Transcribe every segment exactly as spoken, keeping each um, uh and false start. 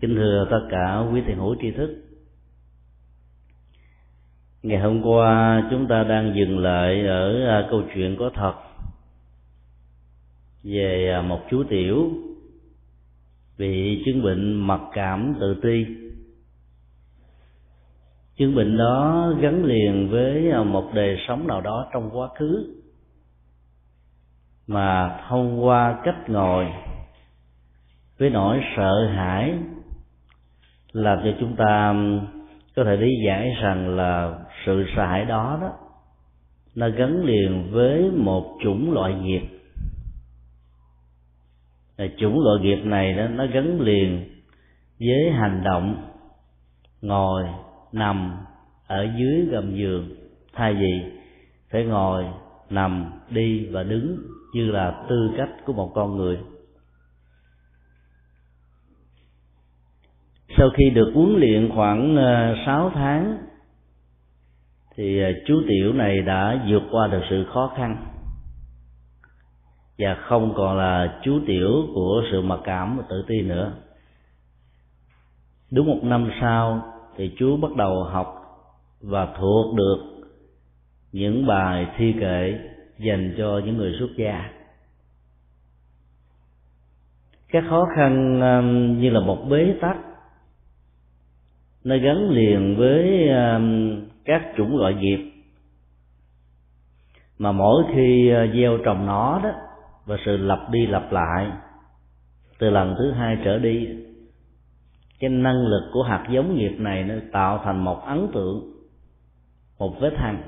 Kính thưa tất cả quý thiền hữu tri thức, ngày hôm qua chúng ta đang dừng lại ở câu chuyện có thật về một chú tiểu bị chứng bệnh mặc cảm tự ti. Chứng bệnh đó gắn liền với một đời sống nào đó trong quá khứ, mà thông qua cách ngồi với nỗi sợ hãi làm cho chúng ta có thể lý giải rằng là sự sợ hãi đó đó nó gắn liền với một chủng loại nghiệp. Chủng loại nghiệp này đó, nó gắn liền với hành động ngồi nằm ở dưới gầm giường, thay vì phải ngồi nằm đi và đứng như là tư cách của một con người. Sau khi được huấn luyện khoảng sáu tháng thì chú tiểu này đã vượt qua được sự khó khăn và không còn là chú tiểu của sự mặc cảm và tự ti nữa. Đúng một năm sau thì chú bắt đầu học và thuộc được những bài thi kệ dành cho những người xuất gia. Các khó khăn như là một bế tắc, nó gắn liền với các chủng loại nghiệp, mà mỗi khi gieo trồng nó đó và sự lặp đi lặp lại, từ lần thứ hai trở đi, cái năng lực của hạt giống nghiệp này nó tạo thành một ấn tượng, một vết hằn,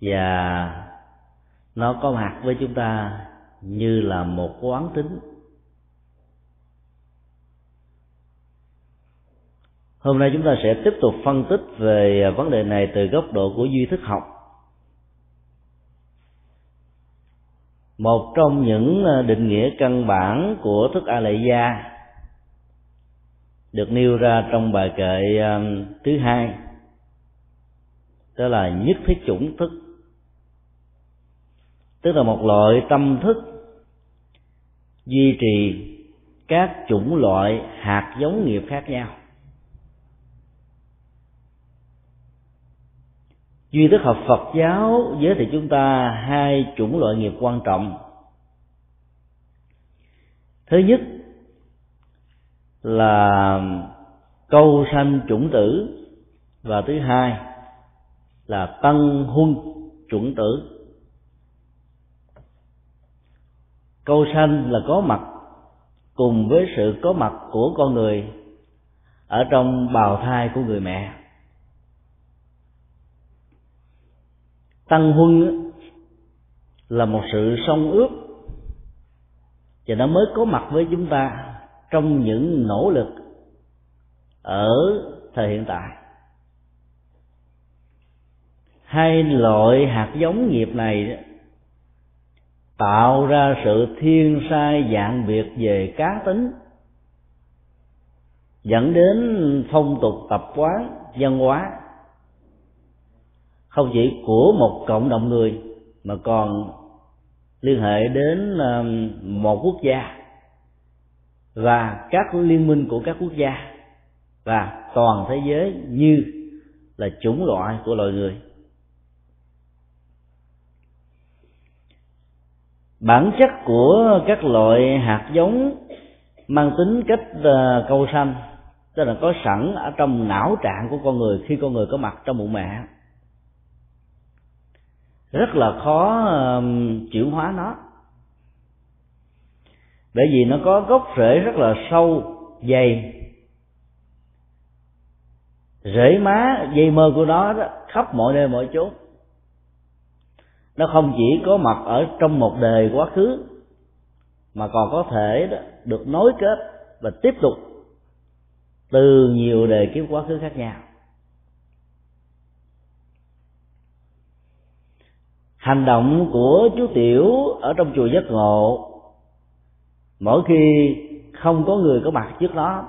và nó có mặt với chúng ta như là một quán tính. Hôm nay chúng ta sẽ tiếp tục phân tích về vấn đề này từ góc độ của Duy Thức Học. Một trong những định nghĩa căn bản của Thức A-Lại Gia được nêu ra trong bài kệ thứ hai, đó là nhất thiết chủng thức, tức là một loại tâm thức duy trì các chủng loại hạt giống nghiệp khác nhau. Duy Thức Học Phật giáo giới thiệu chúng ta hai chủng loại nghiệp quan trọng. Thứ nhất là câu sanh chủng tử, và thứ hai là tăng huân chủng tử. Câu sanh là có mặt cùng với sự có mặt của con người ở trong bào thai của người mẹ. Tăng huân là một sự song ước, và nó mới có mặt với chúng ta trong những nỗ lực ở thời hiện tại. Hai loại hạt giống nghiệp này tạo ra sự thiên sai dạng biệt về cá tính, dẫn đến phong tục tập quán văn hóa không chỉ của một cộng đồng người mà còn liên hệ đến một quốc gia và các liên minh của các quốc gia và toàn thế giới như là chủng loại của loài người. Bản chất của các loại hạt giống mang tính cách câu sanh, tức là có sẵn ở trong não trạng của con người khi con người có mặt trong bụng mẹ, rất là khó chuyển hóa nó, bởi vì nó có gốc rễ rất là sâu dày. Rễ má dây mơ của nó đó, khắp mọi nơi mọi chỗ. Nó không chỉ có mặt ở trong một đời quá khứ mà còn có thể đó, được nối kết và tiếp tục từ nhiều đời kiếp quá khứ khác nhau. Hành động của chú tiểu ở trong chùa giác ngộ, mỗi khi không có người có mặt trước đó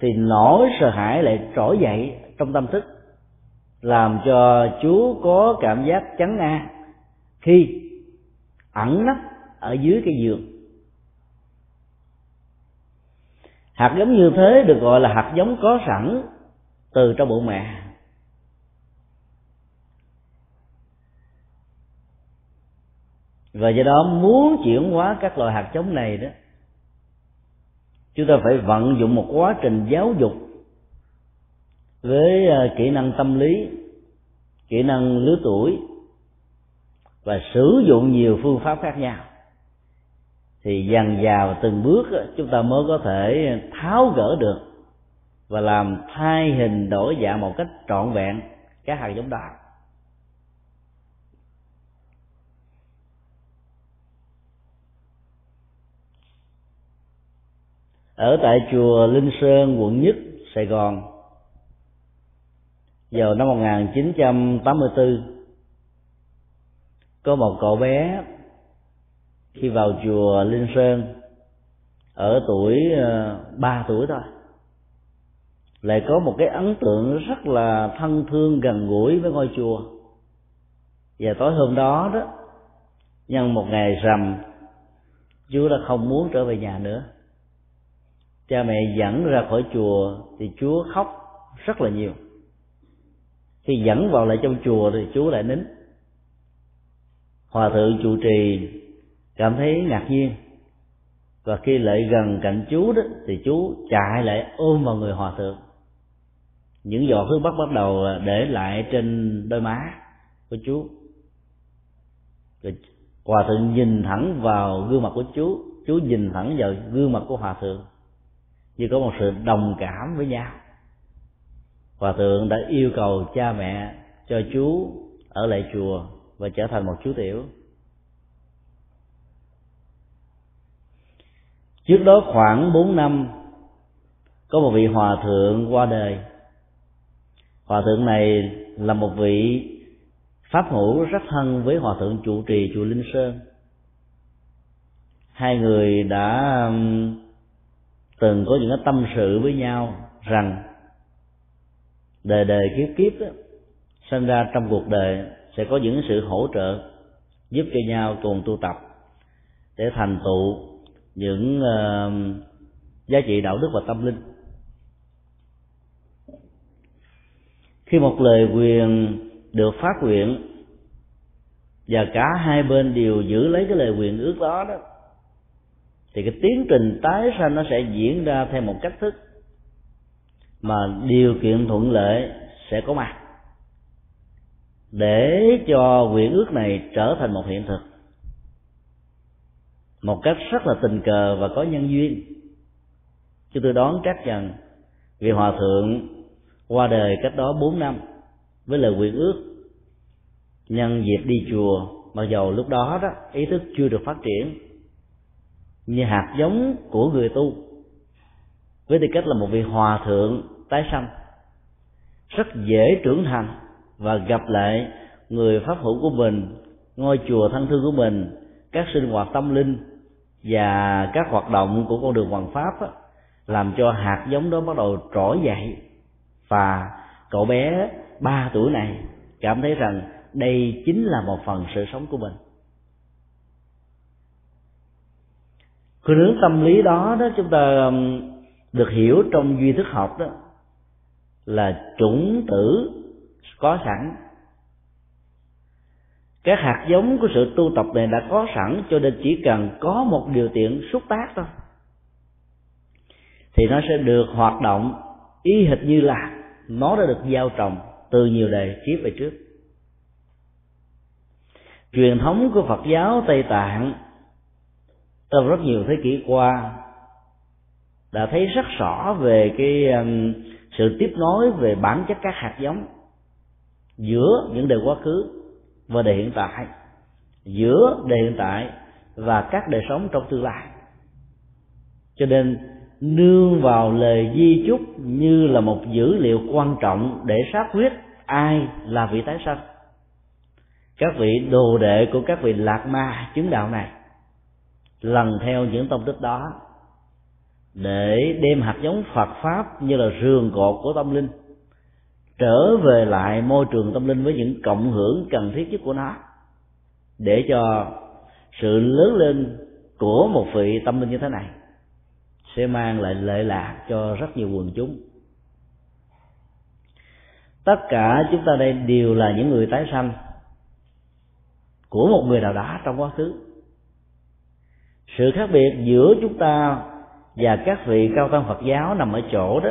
thì nỗi sợ hãi lại trỗi dậy trong tâm thức, làm cho chú có cảm giác chán nản khi ẩn nấp ở dưới cái giường. Hạt giống như thế được gọi là hạt giống có sẵn từ trong bụng mẹ. Và do đó muốn chuyển hóa các loại hạt giống này đó, chúng ta phải vận dụng một quá trình giáo dục với kỹ năng tâm lý, kỹ năng lứa tuổi, và sử dụng nhiều phương pháp khác nhau. Thì dần dà từng bước chúng ta mới có thể tháo gỡ được và làm thay hình đổi dạng một cách trọn vẹn các hạt giống đó. Ở tại chùa Linh Sơn, quận Nhất, Sài Gòn, vào năm một nghìn chín trăm tám mươi tư, có một cậu bé khi vào chùa Linh Sơn ở tuổi ba tuổi thôi, lại có một cái ấn tượng rất là thân thương gần gũi với ngôi chùa. Và tối hôm đó đó, nhân một ngày rằm, chú đã không muốn trở về nhà nữa. Cha mẹ dẫn ra khỏi chùa thì chú khóc rất là nhiều. Khi dẫn vào lại trong chùa thì chú lại nín. Hòa thượng trụ trì cảm thấy ngạc nhiên, và khi lại gần cạnh chú đó thì chú chạy lại ôm vào người hòa thượng. Những giọt nước mắt bắt đầu để lại trên đôi má của chú. Rồi hòa thượng nhìn thẳng vào gương mặt của chú, chú nhìn thẳng vào gương mặt của hòa thượng, như có một sự đồng cảm với nhau. Hòa thượng đã yêu cầu cha mẹ cho chú ở lại chùa và trở thành một chú tiểu. Trước đó khoảng bốn năm, có một vị hòa thượng qua đời. Hòa thượng này là một vị pháp hữu rất thân với hòa thượng trụ trì chùa Linh Sơn. Hai người đã từng có những cái tâm sự với nhau rằng đời đời kiếp kiếp đó, sinh ra trong cuộc đời sẽ có những sự hỗ trợ giúp cho nhau cùng tu tập để thành tựu những uh, giá trị đạo đức và tâm linh. Khi một lời nguyện được phát nguyện và cả hai bên đều giữ lấy cái lời nguyện ước đó đó, thì cái tiến trình tái sanh nó sẽ diễn ra theo một cách thức mà điều kiện thuận lợi sẽ có mặt để cho nguyện ước này trở thành một hiện thực, một cách rất là tình cờ và có nhân duyên. Chứ tôi đoán chắc rằng vì hòa thượng qua đời cách đó bốn năm với lời nguyện ước, nhân dịp đi chùa, mặc dầu lúc đó đó ý thức chưa được phát triển như hạt giống của người tu, với tư cách là một vị hòa thượng tái sanh, rất dễ trưởng thành và gặp lại người pháp hữu của mình, ngôi chùa thân thương của mình, các sinh hoạt tâm linh và các hoạt động của con đường hoằng pháp á, làm cho hạt giống đó bắt đầu trỗi dậy. Và cậu bé ba tuổi này cảm thấy rằng đây chính là một phần sự sống của mình. Khuynh hướng tâm lý đó đó chúng ta được hiểu trong Duy Thức Học đó là chủng tử có sẵn. Các hạt giống của sự tu tập này đã có sẵn, cho nên chỉ cần có một điều kiện xúc tác thôi thì nó sẽ được hoạt động y hệt như là nó đã được gieo trồng từ nhiều đời kiếp về trước. Truyền thống của Phật giáo Tây Tạng trong rất nhiều thế kỷ qua đã thấy rất rõ về cái sự tiếp nối về bản chất các hạt giống giữa những đời quá khứ và đời hiện tại, giữa đời hiện tại và các đời sống trong tương lai. Cho nên nương vào lời di chúc như là một dữ liệu quan trọng để xác quyết ai là vị tái sanh. Các vị đồ đệ của các vị Lạt Ma chứng đạo này lần theo những tông tích đó để đem hạt giống Phật pháp như là rường cột của tâm linh trở về lại môi trường tâm linh với những cộng hưởng cần thiết nhất của nó, để cho sự lớn lên của một vị tâm linh như thế này sẽ mang lại lợi lạc cho rất nhiều quần chúng. Tất cả chúng ta đây đều là những người tái sanh của một người nào đó trong quá khứ. Sự khác biệt giữa chúng ta và các vị cao tăng Phật giáo nằm ở chỗ đó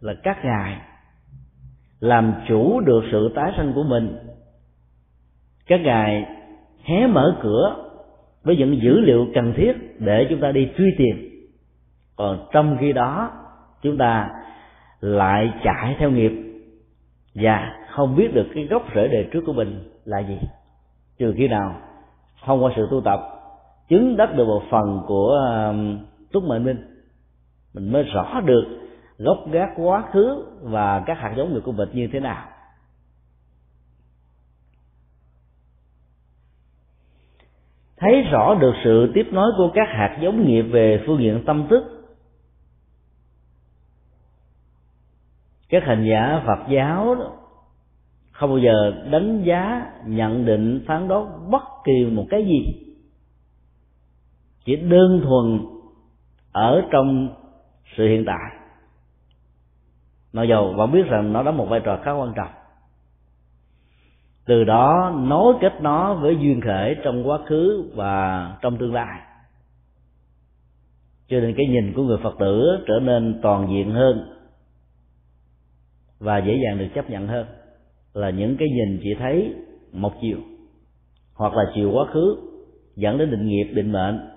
là các ngài làm chủ được sự tái sanh của mình. Các ngài hé mở cửa với những dữ liệu cần thiết để chúng ta đi truy tìm. Còn trong khi đó chúng ta lại chạy theo nghiệp và không biết được cái gốc rễ đời trước của mình là gì. Trừ khi nào thông qua sự tu tập chứng đắc được một phần của túc mệnh minh, mình mới rõ được gốc gác quá khứ và các hạt giống nghiệp của mình như thế nào. Thấy rõ được sự tiếp nối của các hạt giống nghiệp về phương diện tâm thức, các hành giả Phật giáo không bao giờ đánh giá, nhận định, phán đoán bất kỳ một cái gì, chỉ đơn thuần ở trong sự hiện tại, mặc dù vẫn biết rằng nó đóng một vai trò khá quan trọng. Từ đó nối kết nó với duyên khởi trong quá khứ và trong tương lai. Cho nên cái nhìn của người Phật tử trở nên toàn diện hơn và dễ dàng được chấp nhận hơn là những cái nhìn chỉ thấy một chiều, hoặc là chiều quá khứ dẫn đến định nghiệp, định mệnh,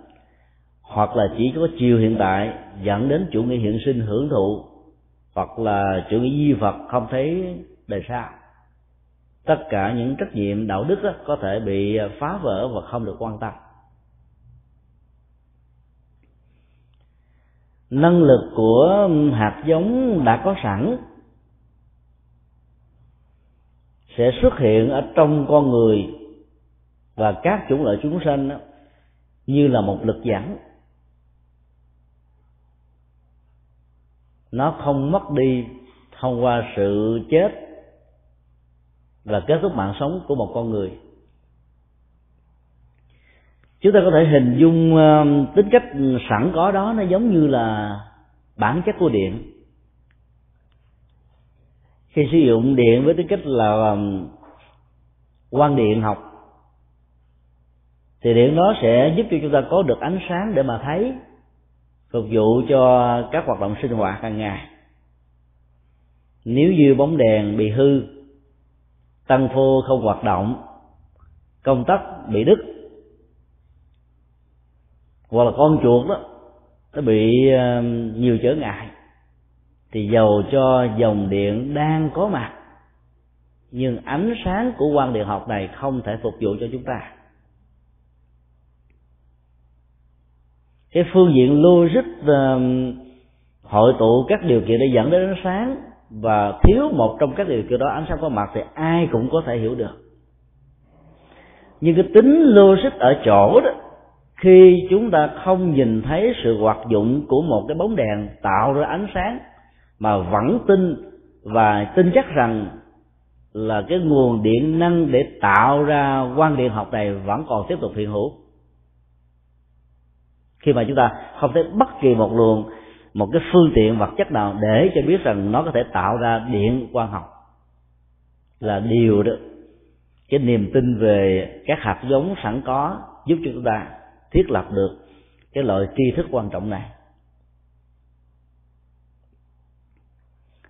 hoặc là chỉ có chiều hiện tại dẫn đến chủ nghĩa hiện sinh hưởng thụ, hoặc là chủ nghĩa duy vật không thấy đời sau. Tất cả những trách nhiệm đạo đức đó có thể bị phá vỡ và không được quan tâm. Năng lực của hạt giống đã có sẵn sẽ xuất hiện ở trong con người và các chủng loại chúng sanh như là một lực dẫn. Nó không mất đi thông qua sự chết và kết thúc mạng sống của một con người. Chúng ta có thể hình dung tính cách sẵn có đó nó giống như là bản chất của điện. Khi sử dụng điện với tính cách là quang điện học thì điện nó sẽ giúp cho chúng ta có được ánh sáng để mà thấy, phục vụ cho các hoạt động sinh hoạt hàng ngày. Nếu như bóng đèn bị hư, tăng phô không hoạt động, công tắc bị đứt, hoặc là con chuột đó nó bị nhiều trở ngại, thì dầu cho dòng điện đang có mặt nhưng ánh sáng của quang điện học này không thể phục vụ cho chúng ta. Cái phương diện logic hội tụ các điều kiện để dẫn đến ánh sáng, và thiếu một trong các điều kiện đó ánh sáng có mặt thì ai cũng có thể hiểu được. Nhưng cái tính logic ở chỗ đó, khi chúng ta không nhìn thấy sự hoạt dụng của một cái bóng đèn tạo ra ánh sáng mà vẫn tin và tin chắc rằng là cái nguồn điện năng để tạo ra quang điện học này vẫn còn tiếp tục hiện hữu, khi mà chúng ta không thấy bất kỳ một luồng, một cái phương tiện vật chất nào để cho biết rằng nó có thể tạo ra điện quang học, là điều đó, cái niềm tin về các hạt giống sẵn có giúp cho chúng ta thiết lập được cái loại tri thức quan trọng này.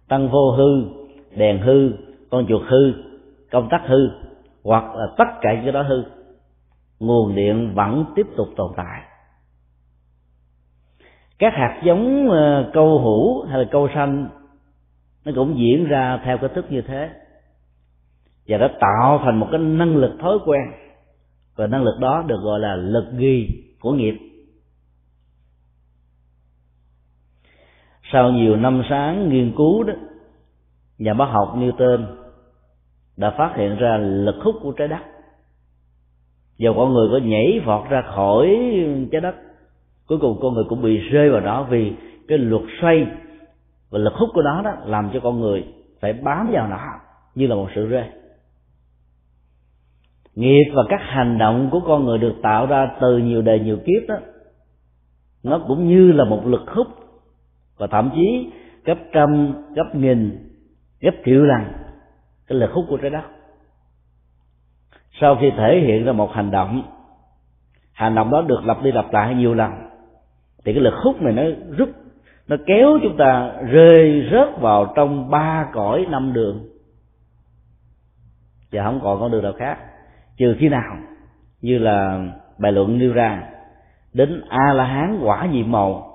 Tăng vô hư, đèn hư, con chuột hư, công tắc hư, hoặc là tất cả những cái đó hư, nguồn điện vẫn tiếp tục tồn tại. Các hạt giống câu hữu hay là câu sanh nó cũng diễn ra theo cái thức như thế, và nó tạo thành một cái năng lực thói quen, và năng lực đó được gọi là lực ghi của nghiệp. Sau nhiều năm sáng nghiên cứu đó, nhà bác học Newton đã phát hiện ra lực hút của trái đất. Giờ con người có nhảy vọt ra khỏi trái đất, cuối cùng con người cũng bị rơi vào đó, vì cái luật xoay và lực hút của nó đó làm cho con người phải bám vào nó như là một sự rơi. Nghiệp và các hành động của con người được tạo ra từ nhiều đời nhiều kiếp đó, nó cũng như là một lực hút và thậm chí gấp trăm, gấp nghìn, gấp triệu lần cái lực hút của trái đất. Sau khi thể hiện ra một hành động, hành động đó được lặp đi lặp lại nhiều lần, thì cái lực hút này nó rút, nó kéo chúng ta rơi rớt vào trong ba cõi năm đường, và không còn con đường nào khác, trừ khi nào như là bài luận nêu ra, đến A La Hán quả nhiệm màu,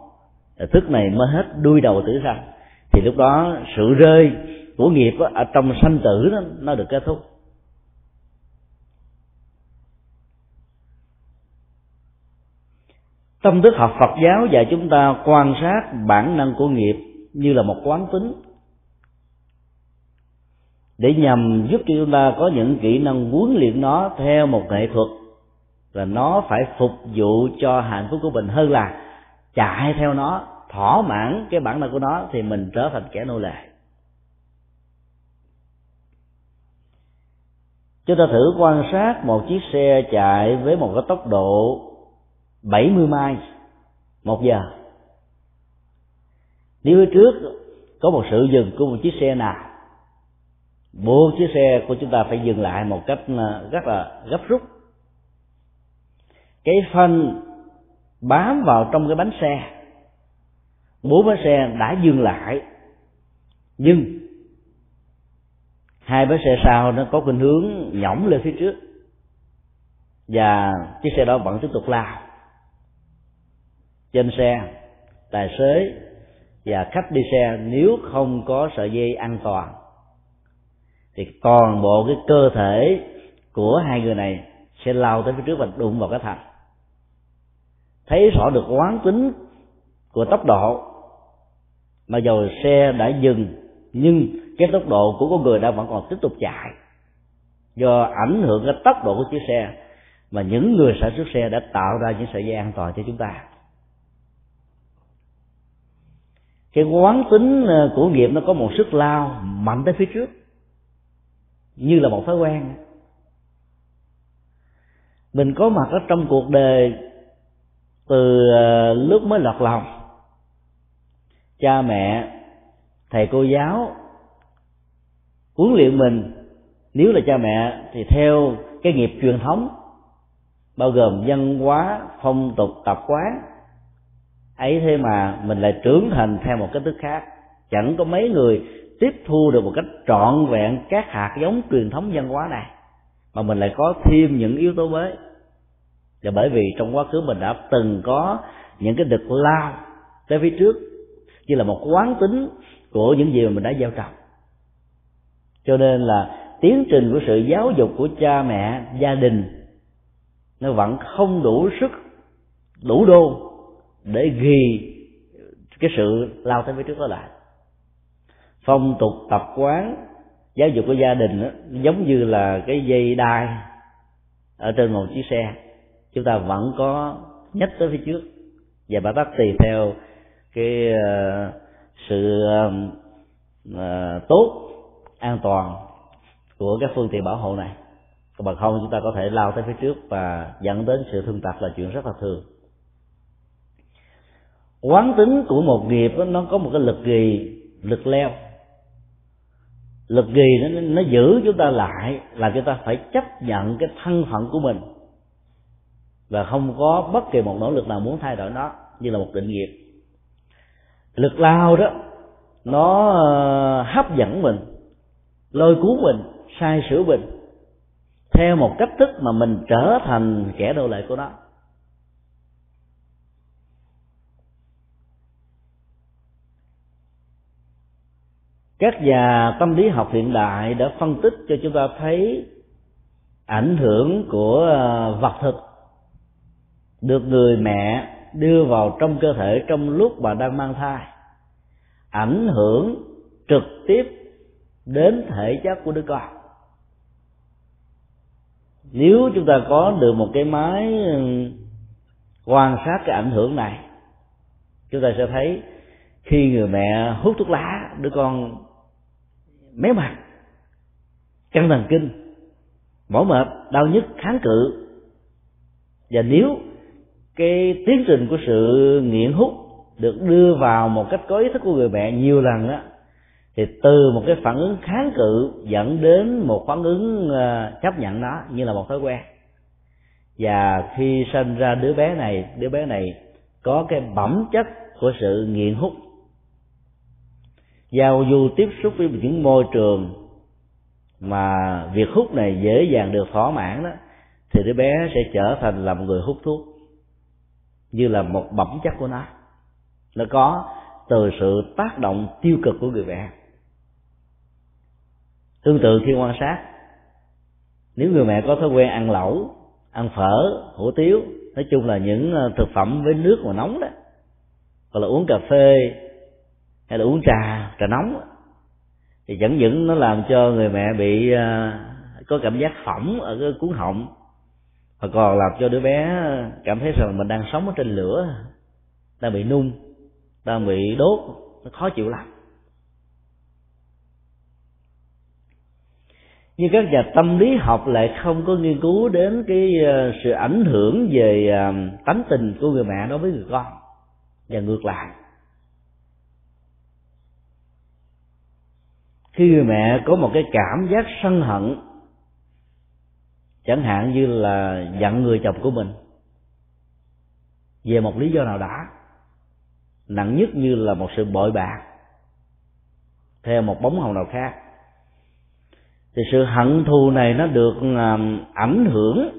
thức này mới hết đuôi đầu tử sanh, thì lúc đó sự rơi của nghiệp đó, ở trong sanh tử đó, nó được kết thúc. Tâm thức học Phật giáo dạy chúng ta quan sát bản năng của nghiệp như là một quán tính, để nhằm giúp cho chúng ta có những kỹ năng huấn luyện nó theo một nghệ thuật, là nó phải phục vụ cho hạnh phúc của mình hơn là chạy theo nó, thỏa mãn cái bản năng của nó thì mình trở thành kẻ nô lệ. Chúng ta thử quan sát một chiếc xe chạy với một cái tốc độ bảy mươi mile một giờ. Nếu phía trước có một sự dừng của một chiếc xe nào, buộc chiếc xe của chúng ta phải dừng lại một cách rất là gấp rút. Cái phanh bám vào trong cái bánh xe, bốn bánh xe đã dừng lại, nhưng hai bánh xe sau nó có khuynh hướng nhõng lên phía trước, và chiếc xe đó vẫn tiếp tục lao. Trên xe, tài xế và khách đi xe nếu không có sợi dây an toàn, thì toàn bộ cái cơ thể của hai người này sẽ lao tới phía trước và đụng vào cái thành. Thấy rõ được quán tính của tốc độ, mà dầu xe đã dừng nhưng cái tốc độ của con người đã vẫn còn tiếp tục chạy, do ảnh hưởng cái tốc độ của chiếc xe mà những người sản xuất xe đã tạo ra những sợi dây an toàn cho chúng ta. Cái quán tính của nghiệp nó có một sức lao mạnh tới phía trước, như là một thói quen. Mình có mặt ở trong cuộc đời từ lúc mới lọt lòng, cha mẹ, thầy cô giáo huấn luyện mình, nếu là cha mẹ thì theo cái nghiệp truyền thống bao gồm văn hóa, phong tục, tập quán. Ấy thế mà mình lại trưởng thành theo một cách thức khác. Chẳng có mấy người tiếp thu được một cách trọn vẹn các hạt giống truyền thống văn hóa này, mà mình lại có thêm những yếu tố mới. Và bởi vì trong quá khứ mình đã từng có những cái đực lao tới phía trước như là một quán tính của những gì mà mình đã gieo trồng, cho nên là tiến trình của sự giáo dục của cha mẹ, gia đình nó vẫn không đủ sức, đủ đô để ghi cái sự lao tới phía trước đó lại. Phong tục, tập quán, giáo dục của gia đình đó, giống như là cái dây đai ở trên một chiếc xe, chúng ta vẫn có nhích tới phía trước, và bản tắc tùy theo cái uh, sự uh, tốt, an toàn của các phương tiện bảo hộ này. Còn bằng không chúng ta có thể lao tới phía trước và dẫn đến sự thương tật là chuyện rất là thường. Quán tính của một nghiệp đó, nó có một cái lực gì, lực leo. Lực gì nó, nó giữ chúng ta lại, là chúng ta phải chấp nhận cái thân phận của mình và không có bất kỳ một nỗ lực nào muốn thay đổi nó, như là một định nghiệp. Lực lao đó nó hấp dẫn mình, lôi cuốn mình, sai sửa mình theo một cách thức mà mình trở thành kẻ nô lệ của nó. Các nhà tâm lý học hiện đại đã phân tích cho chúng ta thấy ảnh hưởng của vật thực được người mẹ đưa vào trong cơ thể trong lúc bà đang mang thai, ảnh hưởng trực tiếp đến thể chất của đứa con. Nếu chúng ta có được một cái máy quan sát cái ảnh hưởng này, chúng ta sẽ thấy khi người mẹ hút thuốc lá, đứa con méo mặt, căng thần kinh, mỏi mệt, đau nhức, kháng cự. Và nếu cái tiến trình của sự nghiện hút được đưa vào một cách có ý thức của người mẹ nhiều lần đó, thì từ một cái phản ứng kháng cự dẫn đến một phản ứng chấp nhận đó như là một thói quen. Và khi sinh ra đứa bé này, đứa bé này có cái bẩm chất của sự nghiện hút. Giao du tiếp xúc với những môi trường mà việc hút này dễ dàng được thỏa mãn đó, thì đứa bé sẽ trở thành là một người hút thuốc, như là một bẩm chất của nó. Nó có từ sự tác động tiêu cực của người mẹ. Tương tự khi quan sát, nếu người mẹ có thói quen ăn lẩu, ăn phở, hủ tiếu, nói chung là những thực phẩm với nước mà nóng đó, hoặc là uống cà phê hay là uống trà, trà nóng, thì chẳng những nó làm cho người mẹ bị có cảm giác phỏng ở cái cuống họng, mà còn làm cho đứa bé cảm thấy rằng mình đang sống ở trên lửa, đang bị nung, đang bị đốt, nó khó chịu lắm. Nhưng các nhà tâm lý học lại không có nghiên cứu đến cái sự ảnh hưởng về tánh tình của người mẹ đối với người con, và ngược lại. Khi người mẹ có một cái cảm giác sân hận, chẳng hạn như là giận người chồng của mình về một lý do nào đó, nặng nhất như là một sự bội bạc theo một bóng hồng nào khác, thì sự hận thù này nó được ảnh hưởng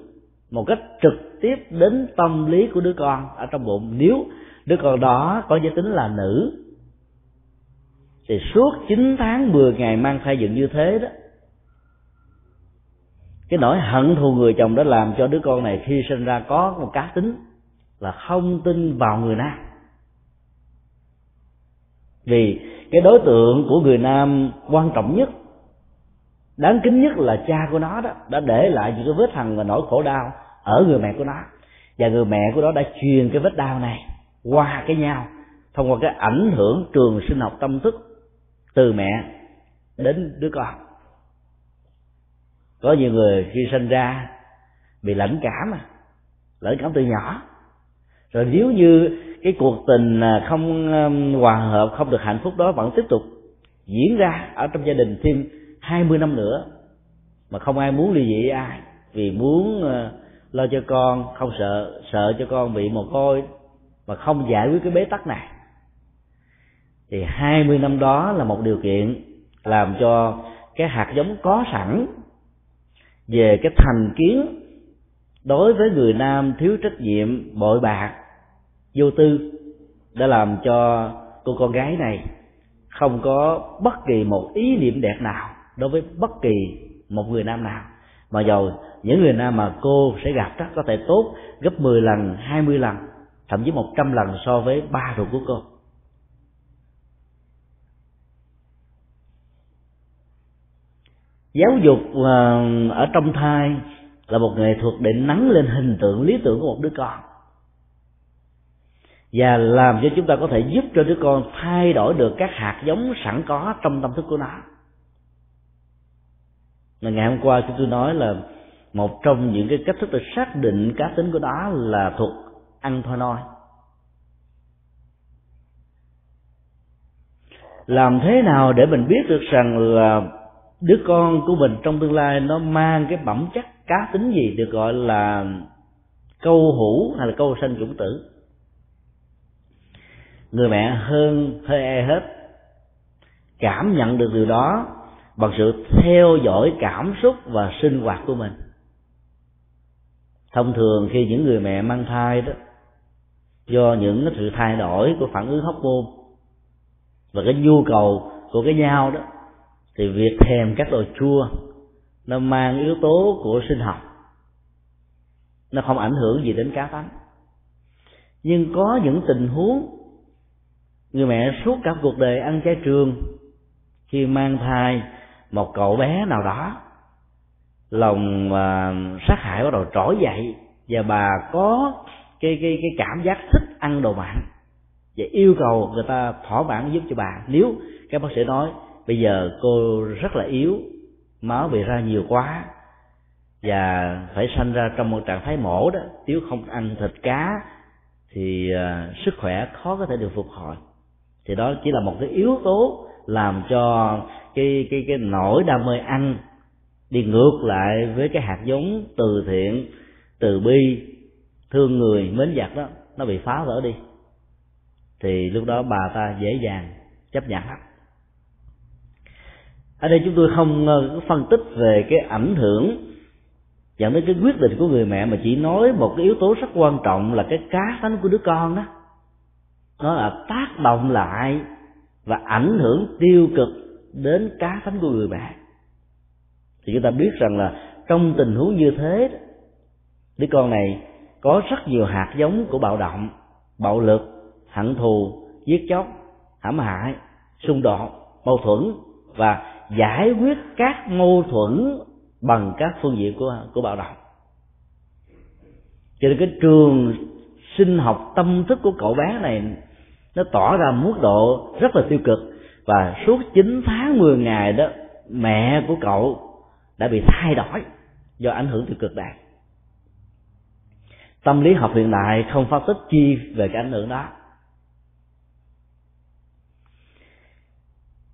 một cách trực tiếp đến tâm lý của đứa con ở trong bụng. Nếu đứa con đó có giới tính là nữ, thì suốt chín tháng mười ngày mang thai dựng như thế đó, cái nỗi hận thù người chồng đã làm cho đứa con này khi sinh ra có một cá tính là không tin vào người nam. Vì cái đối tượng của người nam quan trọng nhất, đáng kính nhất là cha của nó đó, đã để lại những cái vết hằn và nỗi khổ đau ở người mẹ của nó. Và người mẹ của nó đã truyền cái vết đau này qua cái nhau, thông qua cái ảnh hưởng trường sinh học tâm thức từ mẹ đến đứa con. Có nhiều người khi sinh ra bị lãnh cảm, à, lãnh cảm từ nhỏ. Rồi nếu như cái cuộc tình không hòa hợp, không được hạnh phúc đó vẫn tiếp tục diễn ra ở trong gia đình thêm hai mươi năm nữa, mà không ai muốn ly dị với ai, vì muốn lo cho con, không sợ, sợ cho con bị mồ côi, mà không giải quyết cái bế tắc này. Thì hai mươi năm đó là một điều kiện làm cho cái hạt giống có sẵn về cái thành kiến đối với người nam thiếu trách nhiệm, bội bạc, vô tư, đã làm cho cô con gái này không có bất kỳ một ý niệm đẹp nào đối với bất kỳ một người nam nào. Mà dầu những người nam mà cô sẽ gặp đó có thể tốt gấp mười lần, hai mươi lần, thậm chí một trăm lần so với ba ruột của cô. Giáo dục ở trong thai là một nghệ thuật để nắn lên hình tượng, lý tưởng của một đứa con, và làm cho chúng ta có thể giúp cho đứa con thay đổi được các hạt giống sẵn có trong tâm thức của nó. Ngày hôm qua chúng tôi nói là một trong những cái cách thức để xác định cá tính của nó là thuộc ăn thôi nói. Làm thế nào để mình biết được rằng là đứa con của mình trong tương lai nó mang cái bẩm chất cá tính gì được gọi là câu hữu hay là câu sanh chủng tử? Người mẹ hơn hơi ai hết cảm nhận được điều đó bằng sự theo dõi cảm xúc và sinh hoạt của mình. Thông thường khi những người mẹ mang thai đó, do những sự thay đổi của phản ứng hormone và cái nhu cầu của cái nhau đó, thì việc thèm các đồ chua nó mang yếu tố của sinh học, nó không ảnh hưởng gì đến cá tánh. Nhưng có những tình huống người mẹ suốt cả cuộc đời ăn chay trường, khi mang thai một cậu bé nào đó, lòng uh, sát hại bắt đầu trỗi dậy, và bà có cái cái cái cảm giác thích ăn đồ mặn và yêu cầu người ta thỏa mãn giúp cho bà. Nếu các bác sĩ nói bây giờ cô rất là yếu, máu bị ra nhiều quá và phải sanh ra trong một trạng thái mổ đó, nếu không ăn thịt cá thì uh, sức khỏe khó có thể được phục hồi. Thì đó chỉ là một cái yếu tố làm cho cái cái cái nỗi đam mê ăn đi ngược lại với cái hạt giống từ thiện, từ bi, thương người, mến giặc đó, nó bị phá vỡ đi, thì lúc đó bà ta dễ dàng chấp nhận lắm. Ở đây chúng tôi không phân tích về cái ảnh hưởng dẫn đến cái quyết định của người mẹ, mà chỉ nói một cái yếu tố rất quan trọng là cái cá tánh của đứa con đó, nó là tác động lại và ảnh hưởng tiêu cực đến cá tánh của người mẹ. Thì chúng ta biết rằng là trong tình huống như thế, đứa con này có rất nhiều hạt giống của bạo động, bạo lực, hận thù, giết chóc, hãm hại, xung đột, mâu thuẫn, và giải quyết các mâu thuẫn bằng các phương diện của của bạo động. Cho nên cái trường sinh học tâm thức của cậu bé này nó tỏ ra mức độ rất là tiêu cực, và suốt chín tháng mười ngày đó, mẹ của cậu đã bị thay đổi do ảnh hưởng tiêu cực này. Tâm lý học hiện đại không phân tích chi về cái ảnh hưởng đó.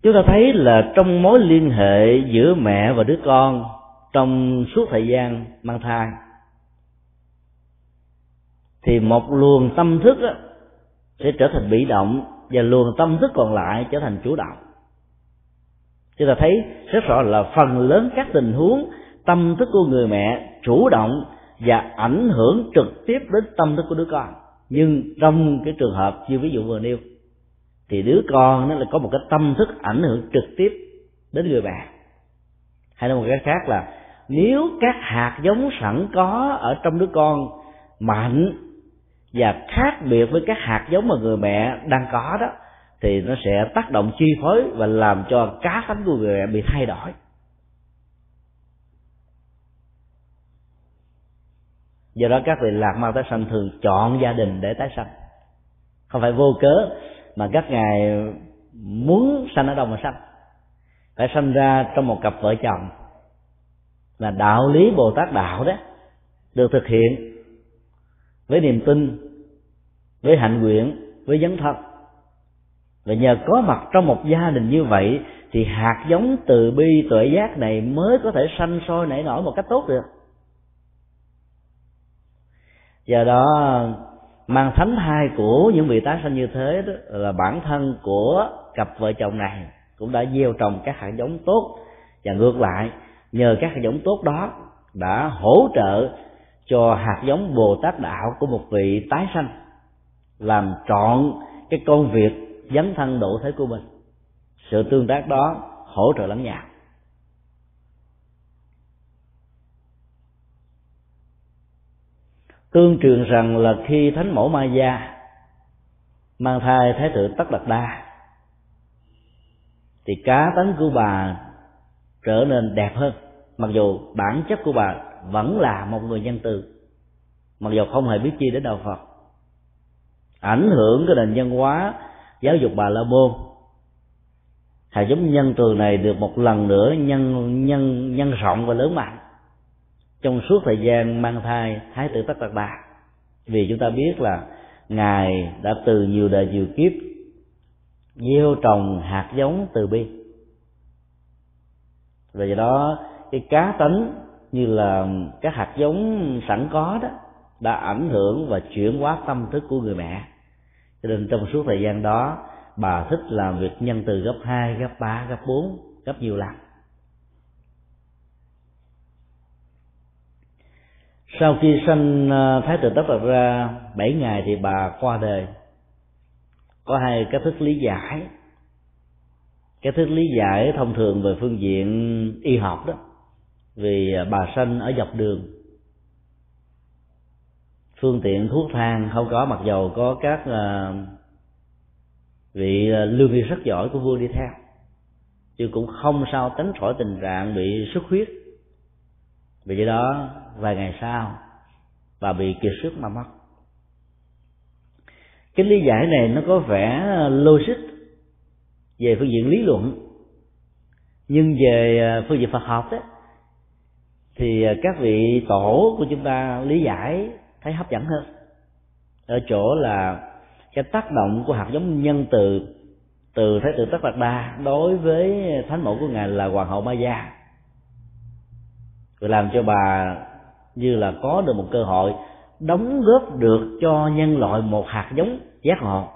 Chúng ta thấy là trong mối liên hệ giữa mẹ và đứa con trong suốt thời gian mang thai, thì một luồng tâm thức sẽ trở thành bị động và luồng tâm thức còn lại trở thành chủ động. Chúng ta thấy rất rõ là phần lớn các tình huống tâm thức của người mẹ chủ động và ảnh hưởng trực tiếp đến tâm thức của đứa con. Nhưng trong cái trường hợp như ví dụ vừa nêu, thì đứa con nó là có một cái tâm thức ảnh hưởng trực tiếp đến người mẹ. Hay nói một cái khác là nếu các hạt giống sẵn có ở trong đứa con mạnh và khác biệt với các hạt giống mà người mẹ đang có đó, thì nó sẽ tác động chi phối và làm cho cá tính của người mẹ bị thay đổi. Do đó các vị lạc ma tái sanh thường chọn gia đình để tái sanh, không phải vô cớ mà các ngài muốn sanh ở đâu mà sanh, phải sanh ra trong một cặp vợ chồng. Là đạo lý Bồ Tát đạo đó được thực hiện với niềm tin, với hạnh nguyện, với dấn thân. Và nhờ có mặt trong một gia đình như vậy thì hạt giống từ bi tuệ giác này mới có thể sanh sôi nảy nở một cách tốt được. Do đó mang thánh thai của những vị tái sanh như thế đó, là bản thân của cặp vợ chồng này cũng đã gieo trồng các hạt giống tốt, và ngược lại nhờ các hạt giống tốt đó đã hỗ trợ cho hạt giống Bồ Tát đạo của một vị tái sanh làm trọn cái công việc dấn thân độ thế của mình. Sự tương tác đó hỗ trợ lẫn nhau. Tương truyền rằng là khi Thánh Mẫu Ma Gia mang thai Thái tử Tất Đạt Đa, thì cá tính của bà trở nên đẹp hơn, mặc dù bản chất của bà vẫn là một người nhân từ, mặc dù không hề biết chi đến đạo Phật. Ảnh hưởng cái nền văn hóa giáo dục Bà La Môn, hạt giống nhân từ này được một lần nữa nhân nhân nhân rộng và lớn mạnh trong suốt thời gian mang thai Thái tử Tất Đạt Đa. Vì chúng ta biết là ngài đã từ nhiều đời nhiều kiếp gieo trồng hạt giống từ bi, và do đó cái cá tính như là các hạt giống sẵn có đó đã ảnh hưởng và chuyển hóa tâm thức của người mẹ. Cho nên trong suốt thời gian đó bà thích làm việc nhân từ gấp hai, gấp ba, gấp bốn, gấp nhiều lần. Sau khi sanh Thái tử Tất Đạt Đa bảy ngày thì bà qua đời. Có hai cách thức lý giải. Cách thức lý giải thông thường về phương diện y học đó, vì bà sanh ở dọc đường, phương tiện thuốc thang không có, mặc dầu có các vị lương y rất giỏi của vua đi theo, chứ cũng không sao tránh khỏi tình trạng bị xuất huyết. Vì vậy đó vài ngày sau bà bị kiệt sức mà mất. Cái lý giải này nó có vẻ logic về phương diện lý luận, nhưng về phương diện Phật học đó, thì các vị tổ của chúng ta lý giải thấy hấp dẫn hơn. ở chỗ là cái tác động của hạt giống nhân từ từ Thái tử Tất Đạt Đa đối với thánh mẫu của ngài là hoàng hậu Ma Gia, rồi làm cho bà như là có được một cơ hội đóng góp được cho nhân loại một hạt giống giác ngộ,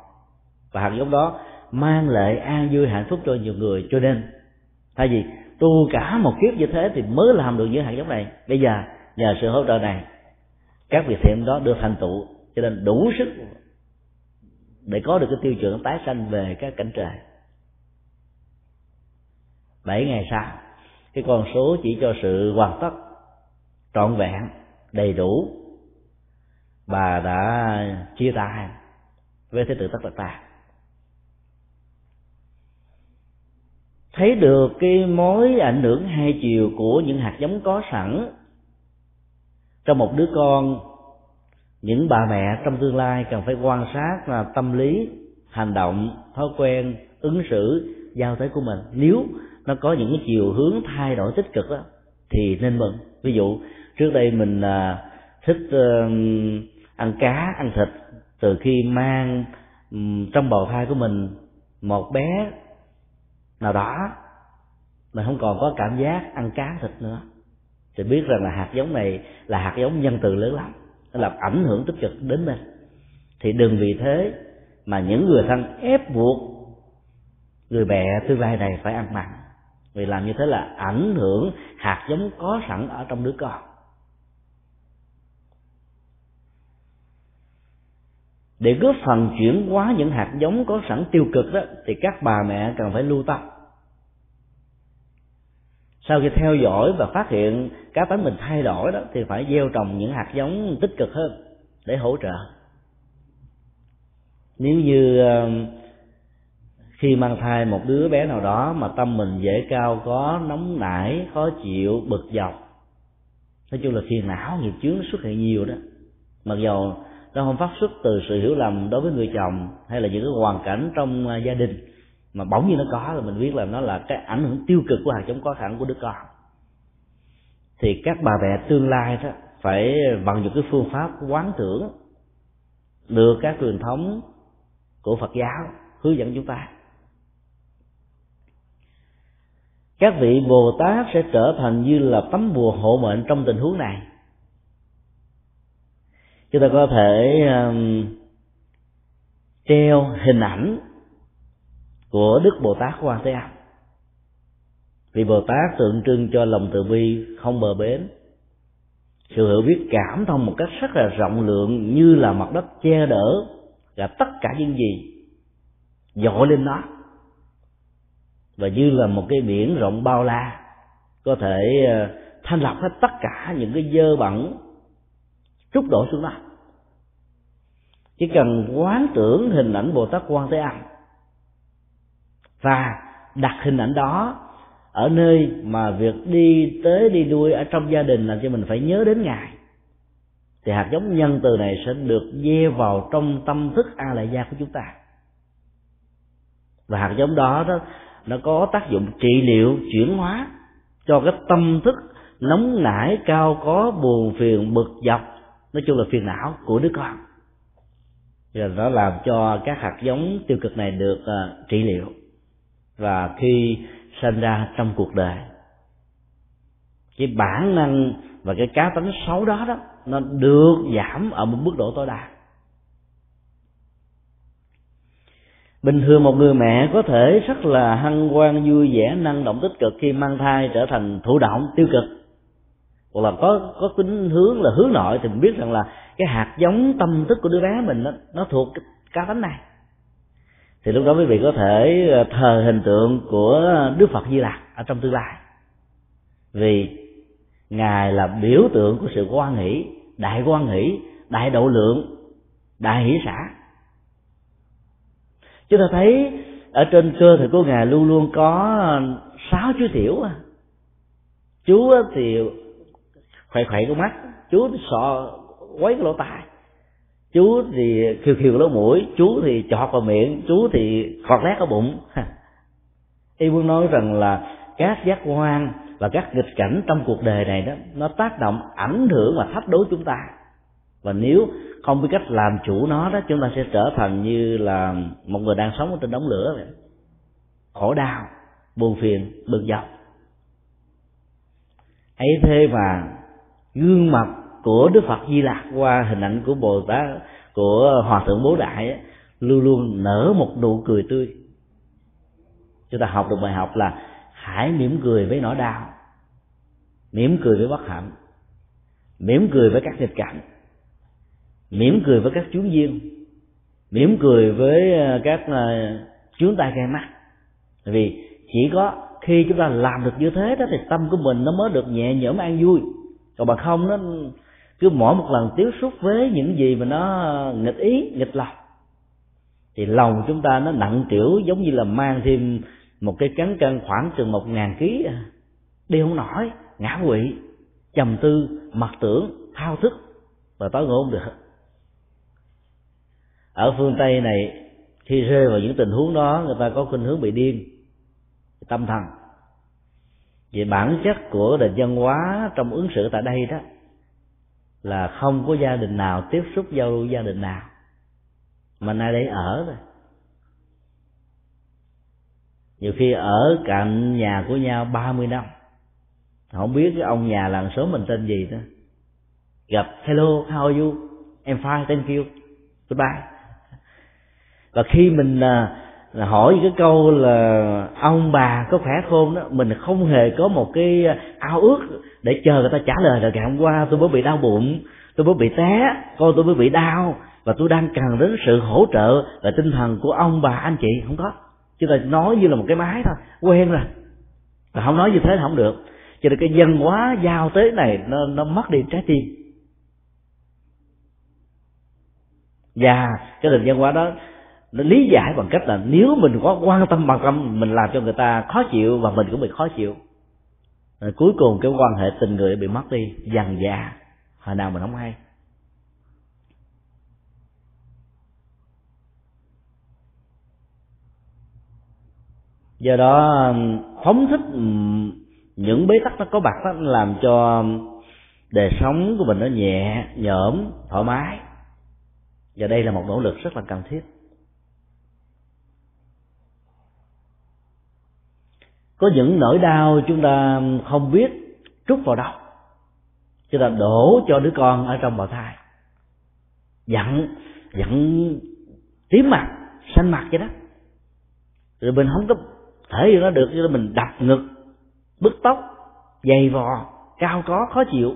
và hạt giống đó mang lại an vui hạnh phúc cho nhiều người. Cho nên thay vì tu cả một kiếp như thế thì mới làm được những hạt giống này, bây giờ nhờ sự hỗ trợ này các việc thiện đó được thành tựu, cho nên đủ sức để có được cái tiêu chuẩn tái sanh về các cảnh trời. Bảy ngày sau, cái con số chỉ cho sự hoàn tất trọn vẹn đầy đủ, bà đã chia tay với Thái tử Tất Đạt Đa. Thấy được cái mối ảnh hưởng hai chiều của những hạt giống có sẵn trong một đứa con, những bà mẹ trong tương lai cần phải quan sát là tâm lý, hành động, thói quen, ứng xử, giao tế của mình. Nếu nó có những cái chiều hướng thay đổi tích cực đó, thì nên mừng. Ví dụ trước đây mình thích ăn cá, ăn thịt, từ khi mang trong bào thai của mình một bé nào đó mình không còn có cảm giác ăn cá thịt nữa, thì biết rằng là hạt giống này là hạt giống nhân từ lớn lắm, nó làm ảnh hưởng tích cực đến mình. Thì đừng vì thế mà những người thân ép buộc người mẹ tương lai này phải ăn mặn, vì làm như thế là ảnh hưởng hạt giống có sẵn ở trong đứa con. Để góp phần chuyển hóa những hạt giống có sẵn tiêu cực đó, thì các bà mẹ cần phải lưu tâm. Sau khi theo dõi và phát hiện cá tánh mình thay đổi đó, thì phải gieo trồng những hạt giống tích cực hơn để hỗ trợ. Nếu như khi mang thai một đứa bé nào đó mà tâm mình dễ cao, có nóng nảy, khó chịu, bực dọc, nói chung là phiền não, nghiệp chướng xuất hiện nhiều đó, mặc dầu nó không phát xuất từ sự hiểu lầm đối với người chồng hay là những cái hoàn cảnh trong gia đình, mà bỗng nhiên nó có là mình biết là nó là cái ảnh hưởng tiêu cực của hạt giống có sẵn của đứa con. Thì các bà mẹ tương lai đó phải bằng những cái phương pháp quán tưởng được các truyền thống của Phật giáo hướng dẫn chúng ta. Các vị Bồ Tát sẽ trở thành như là tấm bùa hộ mệnh trong tình huống này. Chúng ta có thể um, treo hình ảnh của Đức Bồ Tát Quan Thế Âm, vì Bồ Tát tượng trưng cho lòng từ bi không bờ bến, sự hiểu biết cảm thông một cách rất là rộng lượng, như là mặt đất che đỡ là tất cả những gì dội lên nó, và như là một cái biển rộng bao la có thể thanh lọc hết tất cả những cái dơ bẩn trút đổ xuống đó. Chỉ cần quán tưởng hình ảnh Bồ Tát Quan Thế Âm và đặt hình ảnh đó ở nơi mà việc đi tới đi lui ở trong gia đình làm cho mình phải nhớ đến Ngài, thì hạt giống nhân từ này sẽ được gieo vào trong tâm thức A-Lại Gia của chúng ta. Và hạt giống đó, đó nó có tác dụng trị liệu, chuyển hóa cho cái tâm thức nóng nảy, cao có, buồn phiền, bực dọc, nói chung là phiền não của đứa con. Và nó làm cho các hạt giống tiêu cực này được uh, trị liệu. Và khi sinh ra trong cuộc đời, cái bản năng và cái cá tính xấu đó, đó nó được giảm ở một mức độ tối đa. Bình thường một người mẹ có thể rất là hân hoan, vui vẻ, năng động, tích cực, khi mang thai trở thành thụ động, tiêu cực, hoặc là có có tính hướng là hướng nội, thì mình biết rằng là cái hạt giống tâm thức của đứa bé mình nó, nó thuộc cái cá tính này. Thì lúc đó quý vị có thể thờ hình tượng của Đức Phật Di Lặc ở trong tương lai, vì Ngài là biểu tượng của sự hoan hỷ, đại hoan hỷ, đại độ lượng, đại hỷ xã. Chúng ta thấy ở trên cơ thể của Ngài luôn luôn có sáu chú tiểu. Chú thì khỏe khỏe con mắt, chú thì sọ quấy cái lỗ tai, chú thì khiều khiều lỗ mũi, chú thì chọt vào miệng, chú thì khọt lét ở bụng. Y muốn nói rằng là các giác quan và các nghịch cảnh trong cuộc đời này đó, nó tác động, ảnh hưởng và thách đố chúng ta, Và nếu không biết cách làm chủ nó đó, chúng ta sẽ trở thành như là một người đang sống ở trên đống lửa vậy. Khổ đau, buồn phiền, bực dọc. Ấy thế mà gương mặt của Đức Phật Di Lặc qua hình ảnh của Bồ Tát, của Hòa Thượng Bố Đại ấy, luôn luôn nở một nụ cười tươi. Chúng ta học được bài học là hãy mỉm cười với nỗi đau, mỉm cười với bất hạnh, mỉm cười với các nghịch cảnh, mỉm cười với các chướng duyên, mỉm cười với các chướng tai gai mắt. Vì chỉ có khi chúng ta làm được như thế đó thì tâm của mình nó mới được nhẹ nhõm an vui. Còn bằng không nó cứ mỗi một lần tiếp xúc với những gì mà nó nghịch ý, nghịch lòng thì lòng chúng ta nó nặng trĩu, giống như là mang thêm một cái cán cân khoảng chừng một ngàn ký, đi không nổi, ngã quỵ, trầm tư, mặc tưởng, thao thức và tối ngộ không được. Ở phương Tây này, khi rơi vào những tình huống đó, người ta có khuynh hướng bị điên, tâm thần. Vì bản chất của nền văn hóa trong ứng xử tại đây đó là không có gia đình nào tiếp xúc giao lưu gia đình nào, mà nay đây ở rồi. Nhiều khi ở cạnh nhà của nhau ba mươi năm, không biết cái ông nhà làng xóm mình tên gì đó, gặp hello, how are you, I'm fine, thank you, goodbye. Và khi mình hỏi cái câu là ông bà có khỏe không đó, mình không hề có một cái ao ước để chờ người ta trả lời là ngày hôm qua tôi mới bị đau bụng, tôi mới bị té, con tôi mới bị đau và tôi đang cần đến sự hỗ trợ và tinh thần của ông bà anh chị. Không có, chúng ta nói như là một cái máy thôi, quen rồi. Và không nói như thế là không được. Cho nên cái văn hóa giao tế này nó nó mất đi trái tim. Và cái nền văn hóa đó nó lý giải bằng cách là nếu mình có quan tâm bằng tâm, mình làm cho người ta khó chịu và mình cũng bị khó chịu. Rồi cuối cùng cái quan hệ tình người bị mất đi dần dà, hồi nào mình không hay. Do đó phóng thích những bế tắc nó có mặt, nó làm cho đời sống của mình nó nhẹ nhõm, thoải mái. Và đây là một nỗ lực rất là cần thiết. Có những nỗi đau chúng ta không biết trút vào đâu, chúng ta đổ cho đứa con ở trong bào thai, giận giận tím mặt, xanh mặt vậy đó, rồi mình không có thể hiện nó được, cho nên mình đập ngực, bứt tóc, giày vò, cao có, khó chịu.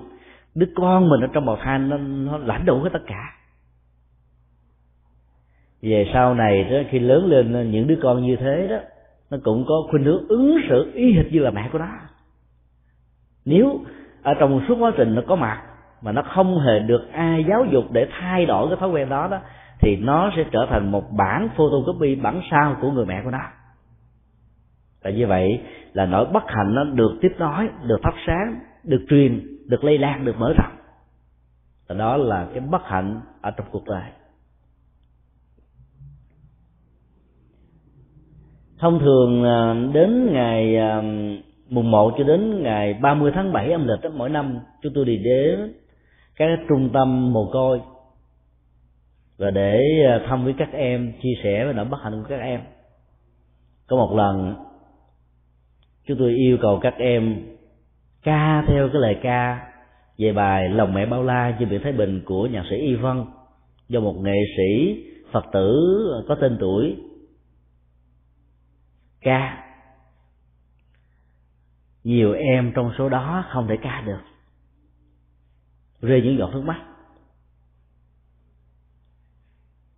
Đứa con mình ở trong bào thai nó, nó lãnh đủ hết tất cả. Về sau này đó, khi lớn lên, những đứa con như thế đó nó cũng có khuynh hướng ứng xử y hệt như là mẹ của nó. Nếu ở trong suốt quá trình nó có mặt mà nó không hề được ai giáo dục để thay đổi cái thói quen đó đó, thì nó sẽ trở thành một bản photocopy, bản sao của người mẹ của nó. Tại như vậy là nỗi bất hạnh nó được tiếp nối, được thắp sáng, được truyền, được lây lan, được mở rộng. Và đó là cái bất hạnh ở trong cuộc đời. Thông thường đến ngày mùng một cho đến ngày ba mươi tháng bảy âm lịch mỗi năm, chúng tôi đi đến các trung tâm mồ côi và để thăm với các em, chia sẻ về nỗi bất hạnh của các em. Có một lần chúng tôi yêu cầu các em ca theo cái lời ca về bài Lòng Mẹ Bao La trên biển Thái Bình của nhạc sĩ Y Vân, do một nghệ sĩ Phật tử có tên tuổi ca. Nhiều em trong số đó không thể ca được, rơi những giọt nước mắt.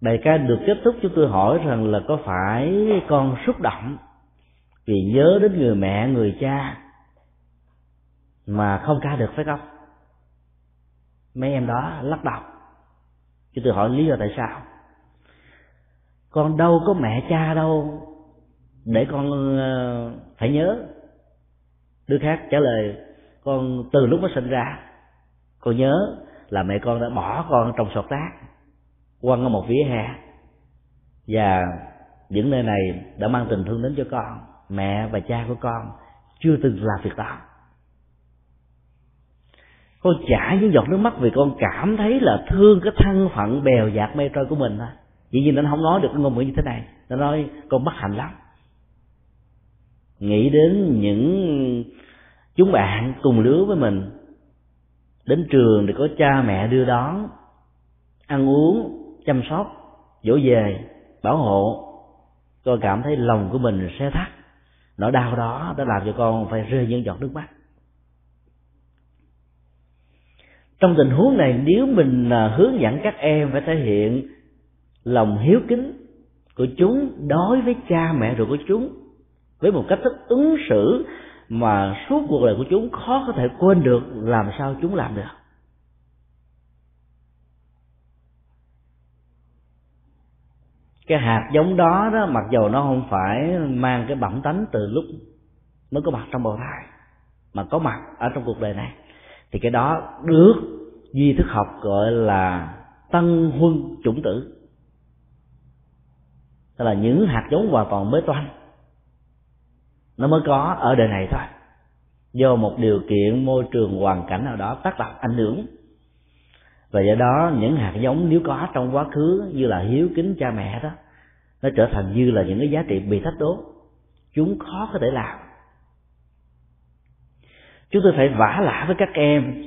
Bài ca được kết thúc, chúng tôi hỏi rằng là có phải con xúc động vì nhớ đến người mẹ, người cha mà không ca được phải không? Mấy em đó lắc đầu. Chúng tôi hỏi lý do tại sao. Con đâu có mẹ cha đâu để con phải nhớ. Đứa khác trả lời, con từ lúc nó sinh ra con nhớ là mẹ con đã bỏ con trong sọt rác, quăng ở một vỉa hè, và những nơi này đã mang tình thương đến cho con. Mẹ và cha của con chưa từng làm việc đó. Con chả những giọt nước mắt vì con cảm thấy là thương cái thân phận bèo dạt mê trôi của mình thôi. Dĩ nhiên nó không nói được ngôn ngữ như thế này, nó nói con bất hạnh lắm. Nghĩ đến những chúng bạn cùng lứa với mình, đến trường thì có cha mẹ đưa đón, ăn uống, chăm sóc, dỗ về, bảo hộ, con cảm thấy lòng của mình se thắt. Nỗi đau đó đã làm cho con phải rơi những giọt nước mắt. Trong tình huống này, nếu mình hướng dẫn các em phải thể hiện lòng hiếu kính của chúng đối với cha mẹ ruột của chúng với một cách thức ứng xử mà suốt cuộc đời của chúng khó có thể quên được, làm sao chúng làm được. Cái hạt giống đó đó, mặc dù nó không phải mang cái bẩm tánh từ lúc mới có mặt trong bào thai mà có mặt ở trong cuộc đời này, thì cái đó được Duy Thức Học gọi là tân huân chủng tử, tức là những hạt giống hoàn toàn mới toanh, nó mới có ở đời này thôi, do một điều kiện môi trường hoàn cảnh nào đó tác động ảnh hưởng. Và do đó những hạt giống nếu có trong quá khứ như là hiếu kính cha mẹ đó, nó trở thành như là những cái giá trị bị thách đố, chúng khó có thể làm. Chúng tôi phải vả lạ với các em,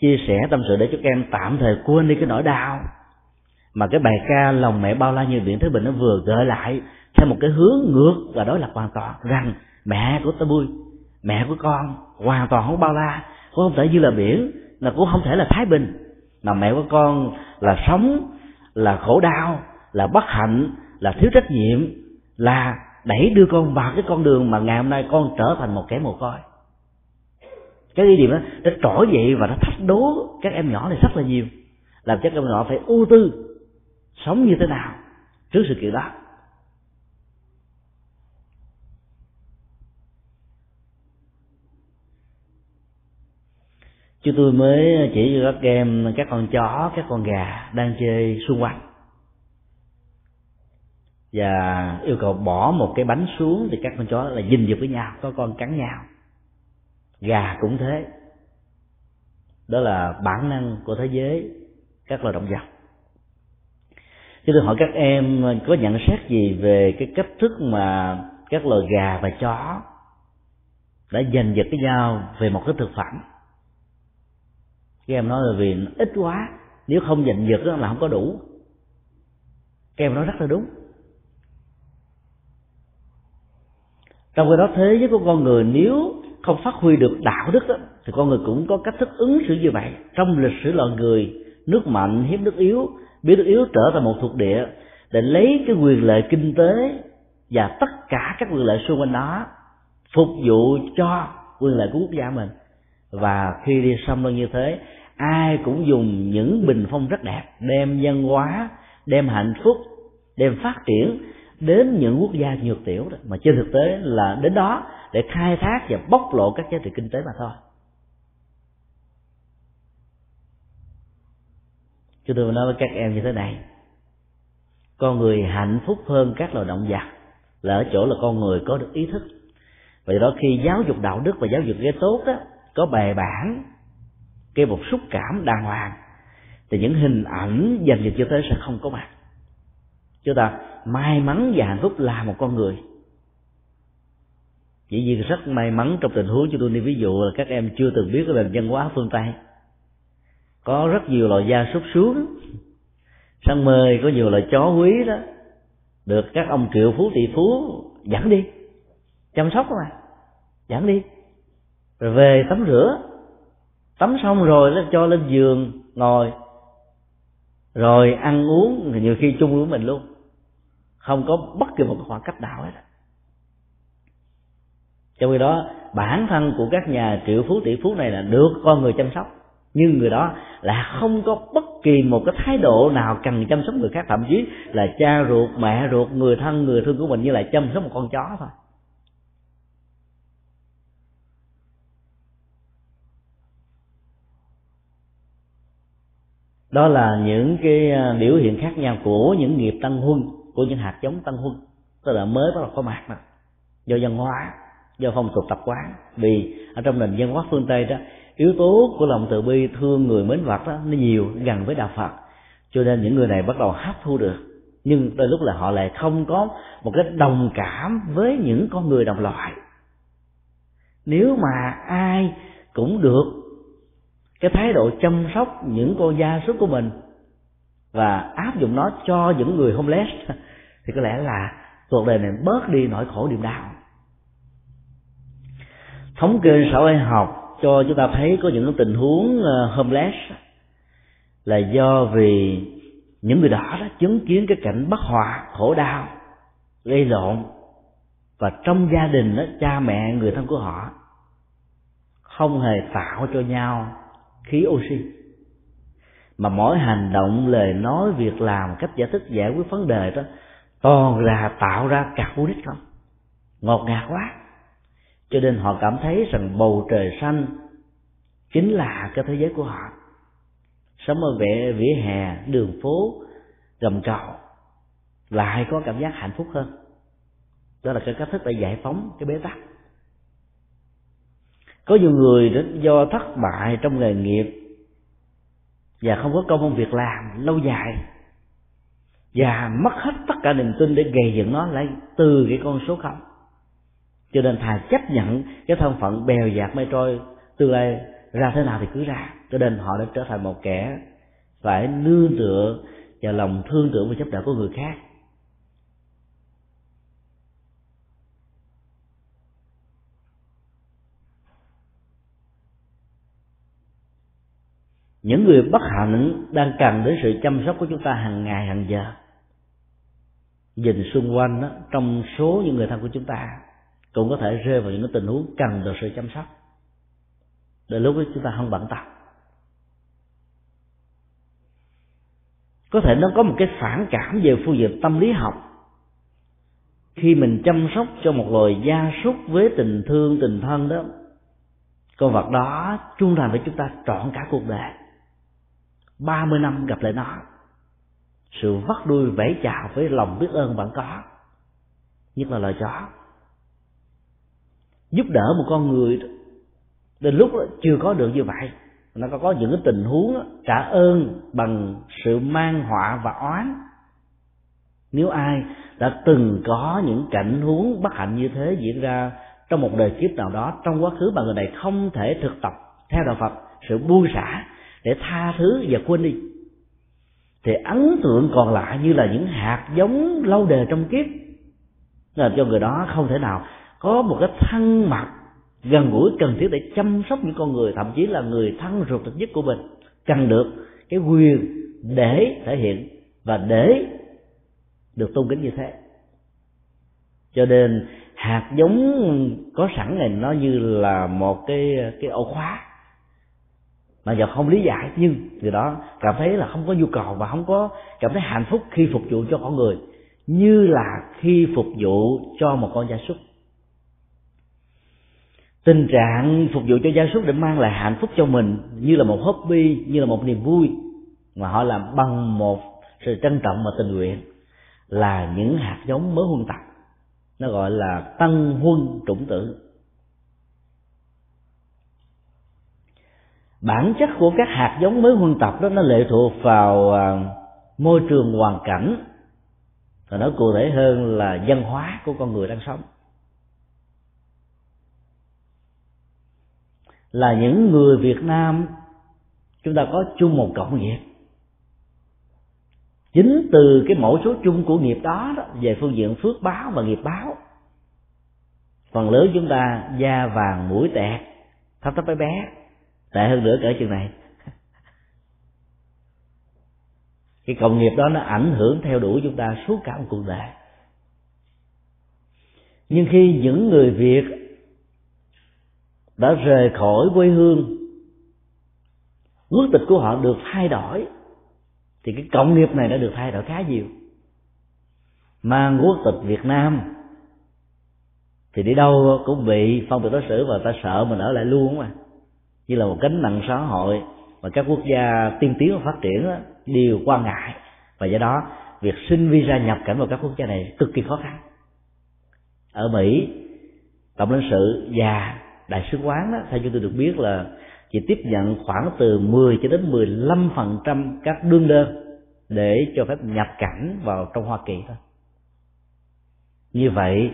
chia sẻ tâm sự để cho các em tạm thời quên đi cái nỗi đau mà cái bài ca Lòng Mẹ Bao La Như Biển Thế Bình nó vừa gợi lại theo một cái hướng ngược và đối lập hoàn toàn, rằng mẹ của tôi, mẹ của con hoàn toàn không bao la, cũng không thể như là biển, là cũng không thể là thái bình. Mà mẹ của con là sống, là khổ đau, là bất hạnh, là thiếu trách nhiệm, là đẩy đưa con vào cái con đường mà ngày hôm nay con trở thành một kẻ mồ côi. Cái ý điểm đó nó trỗi dậy và nó thách đố các em nhỏ này rất là nhiều, làm cho các em nhỏ phải ưu tư sống như thế nào trước sự kiện đó. Chứ tôi mới chỉ cho các em các con chó, các con gà đang chơi xung quanh, và yêu cầu bỏ một cái bánh xuống thì các con chó là dình dục với nhau, có con cắn nhau. Gà cũng thế. Đó là bản năng của thế giới các loài động vật. Chứ tôi hỏi các em có nhận xét gì về cái cách thức mà các loài gà và chó đã giành giật với nhau về một cái thực phẩm? Các em nói là vì nó ít quá, nếu không giành giật là không có đủ. Các em nói rất là đúng. Trong cái đó, thế giới của con người nếu không phát huy được đạo đức đó, thì con người cũng có cách thức ứng xử như vậy. Trong lịch sử loài người, nước mạnh hiếp nước yếu, biến nước yếu trở thành một thuộc địa để lấy cái quyền lợi kinh tế và tất cả các quyền lợi xung quanh đó phục vụ cho quyền lợi của quốc gia mình. Và khi đi xâm lăng như thế, ai cũng dùng những bình phong rất đẹp, đem văn hóa, đem hạnh phúc, đem phát triển đến những quốc gia nhược tiểu đó. Mà trên thực tế là đến đó để khai thác và bóc lộ các giá trị kinh tế mà thôi. Chúng tôi nói với các em như thế này: con người hạnh phúc hơn các loài động vật là ở chỗ là con người có được ý thức. Vậy đó, khi giáo dục đạo đức và giáo dục cái tốt đó có bài bản, cái một xúc cảm đàng hoàng, thì những hình ảnh dành cho thế sẽ không có mặt. Chúng ta may mắn và hạnh phúc là một con người. Dĩ nhiên rất may mắn trong tình huống cho tôi đi ví dụ là các em chưa từng biết cái nền văn hóa phương Tây, có rất nhiều loài gia súc xuống săn mời, có nhiều loài chó quý đó được các ông triệu phú tỷ phú dẫn đi chăm sóc, mà dẫn đi rồi về tắm rửa, tắm xong rồi nó cho lên giường ngồi, rồi ăn uống, nhiều khi chung với mình luôn, không có bất kỳ một khoảng cách nào hết. Trong khi đó bản thân của các nhà triệu phú tỷ phú này là được con người chăm sóc, nhưng người đó là không có bất kỳ một cái thái độ nào cần chăm sóc người khác, thậm chí là cha ruột, mẹ ruột, người thân, người thương của mình như là chăm sóc một con chó thôi. Đó là những cái biểu hiện khác nhau của những nghiệp tăng huân, của những hạt giống tăng huân, tức là mới bắt đầu có mặt mà do văn hóa, do phong tục tập quán. Vì ở trong nền văn hóa phương Tây đó, yếu tố của lòng từ bi thương người mến vật đó nó nhiều gần với đạo Phật, cho nên những người này bắt đầu hấp thu được. Nhưng đôi lúc là họ lại không có một cái đồng cảm với những con người đồng loại. Nếu mà ai cũng được cái thái độ chăm sóc những con gia súc của mình và áp dụng nó cho những người homeless thì có lẽ là cuộc đời này bớt đi nỗi khổ niềm đau. Thống kê xã hội học cho chúng ta thấy có những tình huống homeless là do vì những người đó đã chứng kiến cái cảnh bất hòa, khổ đau, gây lộn, và trong gia đình đó, cha mẹ người thân của họ không hề tạo cho nhau khí oxy, mà mỗi hành động, lời nói, việc làm, cách giải thích giải quyết vấn đề đó toàn là tạo ra carbonic không, ngột ngạt quá, cho nên họ cảm thấy rằng bầu trời xanh chính là cái thế giới của họ. Sống ở vẻ vỉa hè, đường phố, gầm cầu lại có cảm giác hạnh phúc hơn. Đó là cái cách thức để giải phóng cái bế tắc. Có nhiều người đó do thất bại trong nghề nghiệp và không có công ăn việc làm lâu dài và mất hết tất cả niềm tin để gây dựng nó lại từ cái con số không, cho nên thà chấp nhận cái thân phận bèo dạt mây trôi, tương lai ra thế nào thì cứ ra, cho nên họ đã trở thành một kẻ phải nương tựa vào lòng thương tưởng và giúp đỡ của người khác. Những người bất hạnh đang cần đến sự chăm sóc của chúng ta hàng ngày hàng giờ. Nhìn xung quanh đó, trong số những người thân của chúng ta cũng có thể rơi vào những tình huống cần được sự chăm sóc. Đến lúc đó chúng ta không bận tâm. Có thể nó có một cái phản cảm về phương diện tâm lý học. Khi mình chăm sóc cho một loài gia súc với tình thương tình thân đó, con vật đó trung thành với chúng ta trọn cả cuộc đời. ba mươi năm gặp lại nó, sự vắt đuôi vẫy chào với lòng biết ơn vẫn có, nhất là loài chó. Giúp đỡ một con người đến lúc đó chưa có được như vậy, nó có có những cái tình huống đó, trả ơn bằng sự mang họa và oán. Nếu ai đã từng có những cảnh huống bất hạnh như thế diễn ra trong một đời kiếp nào đó trong quá khứ mà người này không thể thực tập theo đạo Phật sự buông xả để tha thứ và quên đi, thì ấn tượng còn lại như là những hạt giống lâu đời trong kiếp, làm cho người đó không thể nào có một cái thân mật gần gũi cần thiết để chăm sóc những con người, thậm chí là người thân ruột thịt nhất của mình cần được cái quyền để thể hiện và để được tôn kính như thế. Cho nên hạt giống có sẵn này nó như là một cái cái ổ khóa mà giờ không lý giải, nhưng người đó cảm thấy là không có nhu cầu và không có cảm thấy hạnh phúc khi phục vụ cho con người như là khi phục vụ cho một con gia súc. Tình trạng phục vụ cho gia súc để mang lại hạnh phúc cho mình như là một hobby, như là một niềm vui, mà họ làm bằng một sự trân trọng và tình nguyện, là những hạt giống mới huân tập. Nó gọi là tân huân chủng tử. Bản chất của các hạt giống mới huân tập đó nó lệ thuộc vào môi trường hoàn cảnh, và nói cụ thể hơn là văn hóa của con người đang sống. Là những người Việt Nam, chúng ta có chung một cộng nghiệp. Chính từ cái mẫu số chung của nghiệp đó, đó về phương diện phước báo và nghiệp báo, phần lớn chúng ta da vàng mũi tẹt, thấp thấp bé bé, tệ hơn nữa cỡ chừng này. Cái cộng nghiệp đó nó ảnh hưởng theo đuổi chúng ta suốt cả một cuộc đời. Nhưng khi những người Việt đã rời khỏi quê hương, quốc tịch của họ được thay đổi, thì cái cộng nghiệp này đã được thay đổi khá nhiều. Mang quốc tịch Việt Nam thì đi đâu cũng bị phân biệt đối xử, và ta sợ mình ở lại luôn mà. Như là một gánh nặng xã hội mà các quốc gia tiên tiến và phát triển đều quan ngại, và do đó việc xin visa nhập cảnh vào các quốc gia này cực kỳ khó khăn. Ở Mỹ Tổng lãnh sự và đại sứ quán đó, theo chúng tôi được biết là chỉ tiếp nhận khoảng từ mười cho đến mười lăm phần trăm các đương đơn để cho phép nhập cảnh vào trong Hoa Kỳ thôi. Như vậy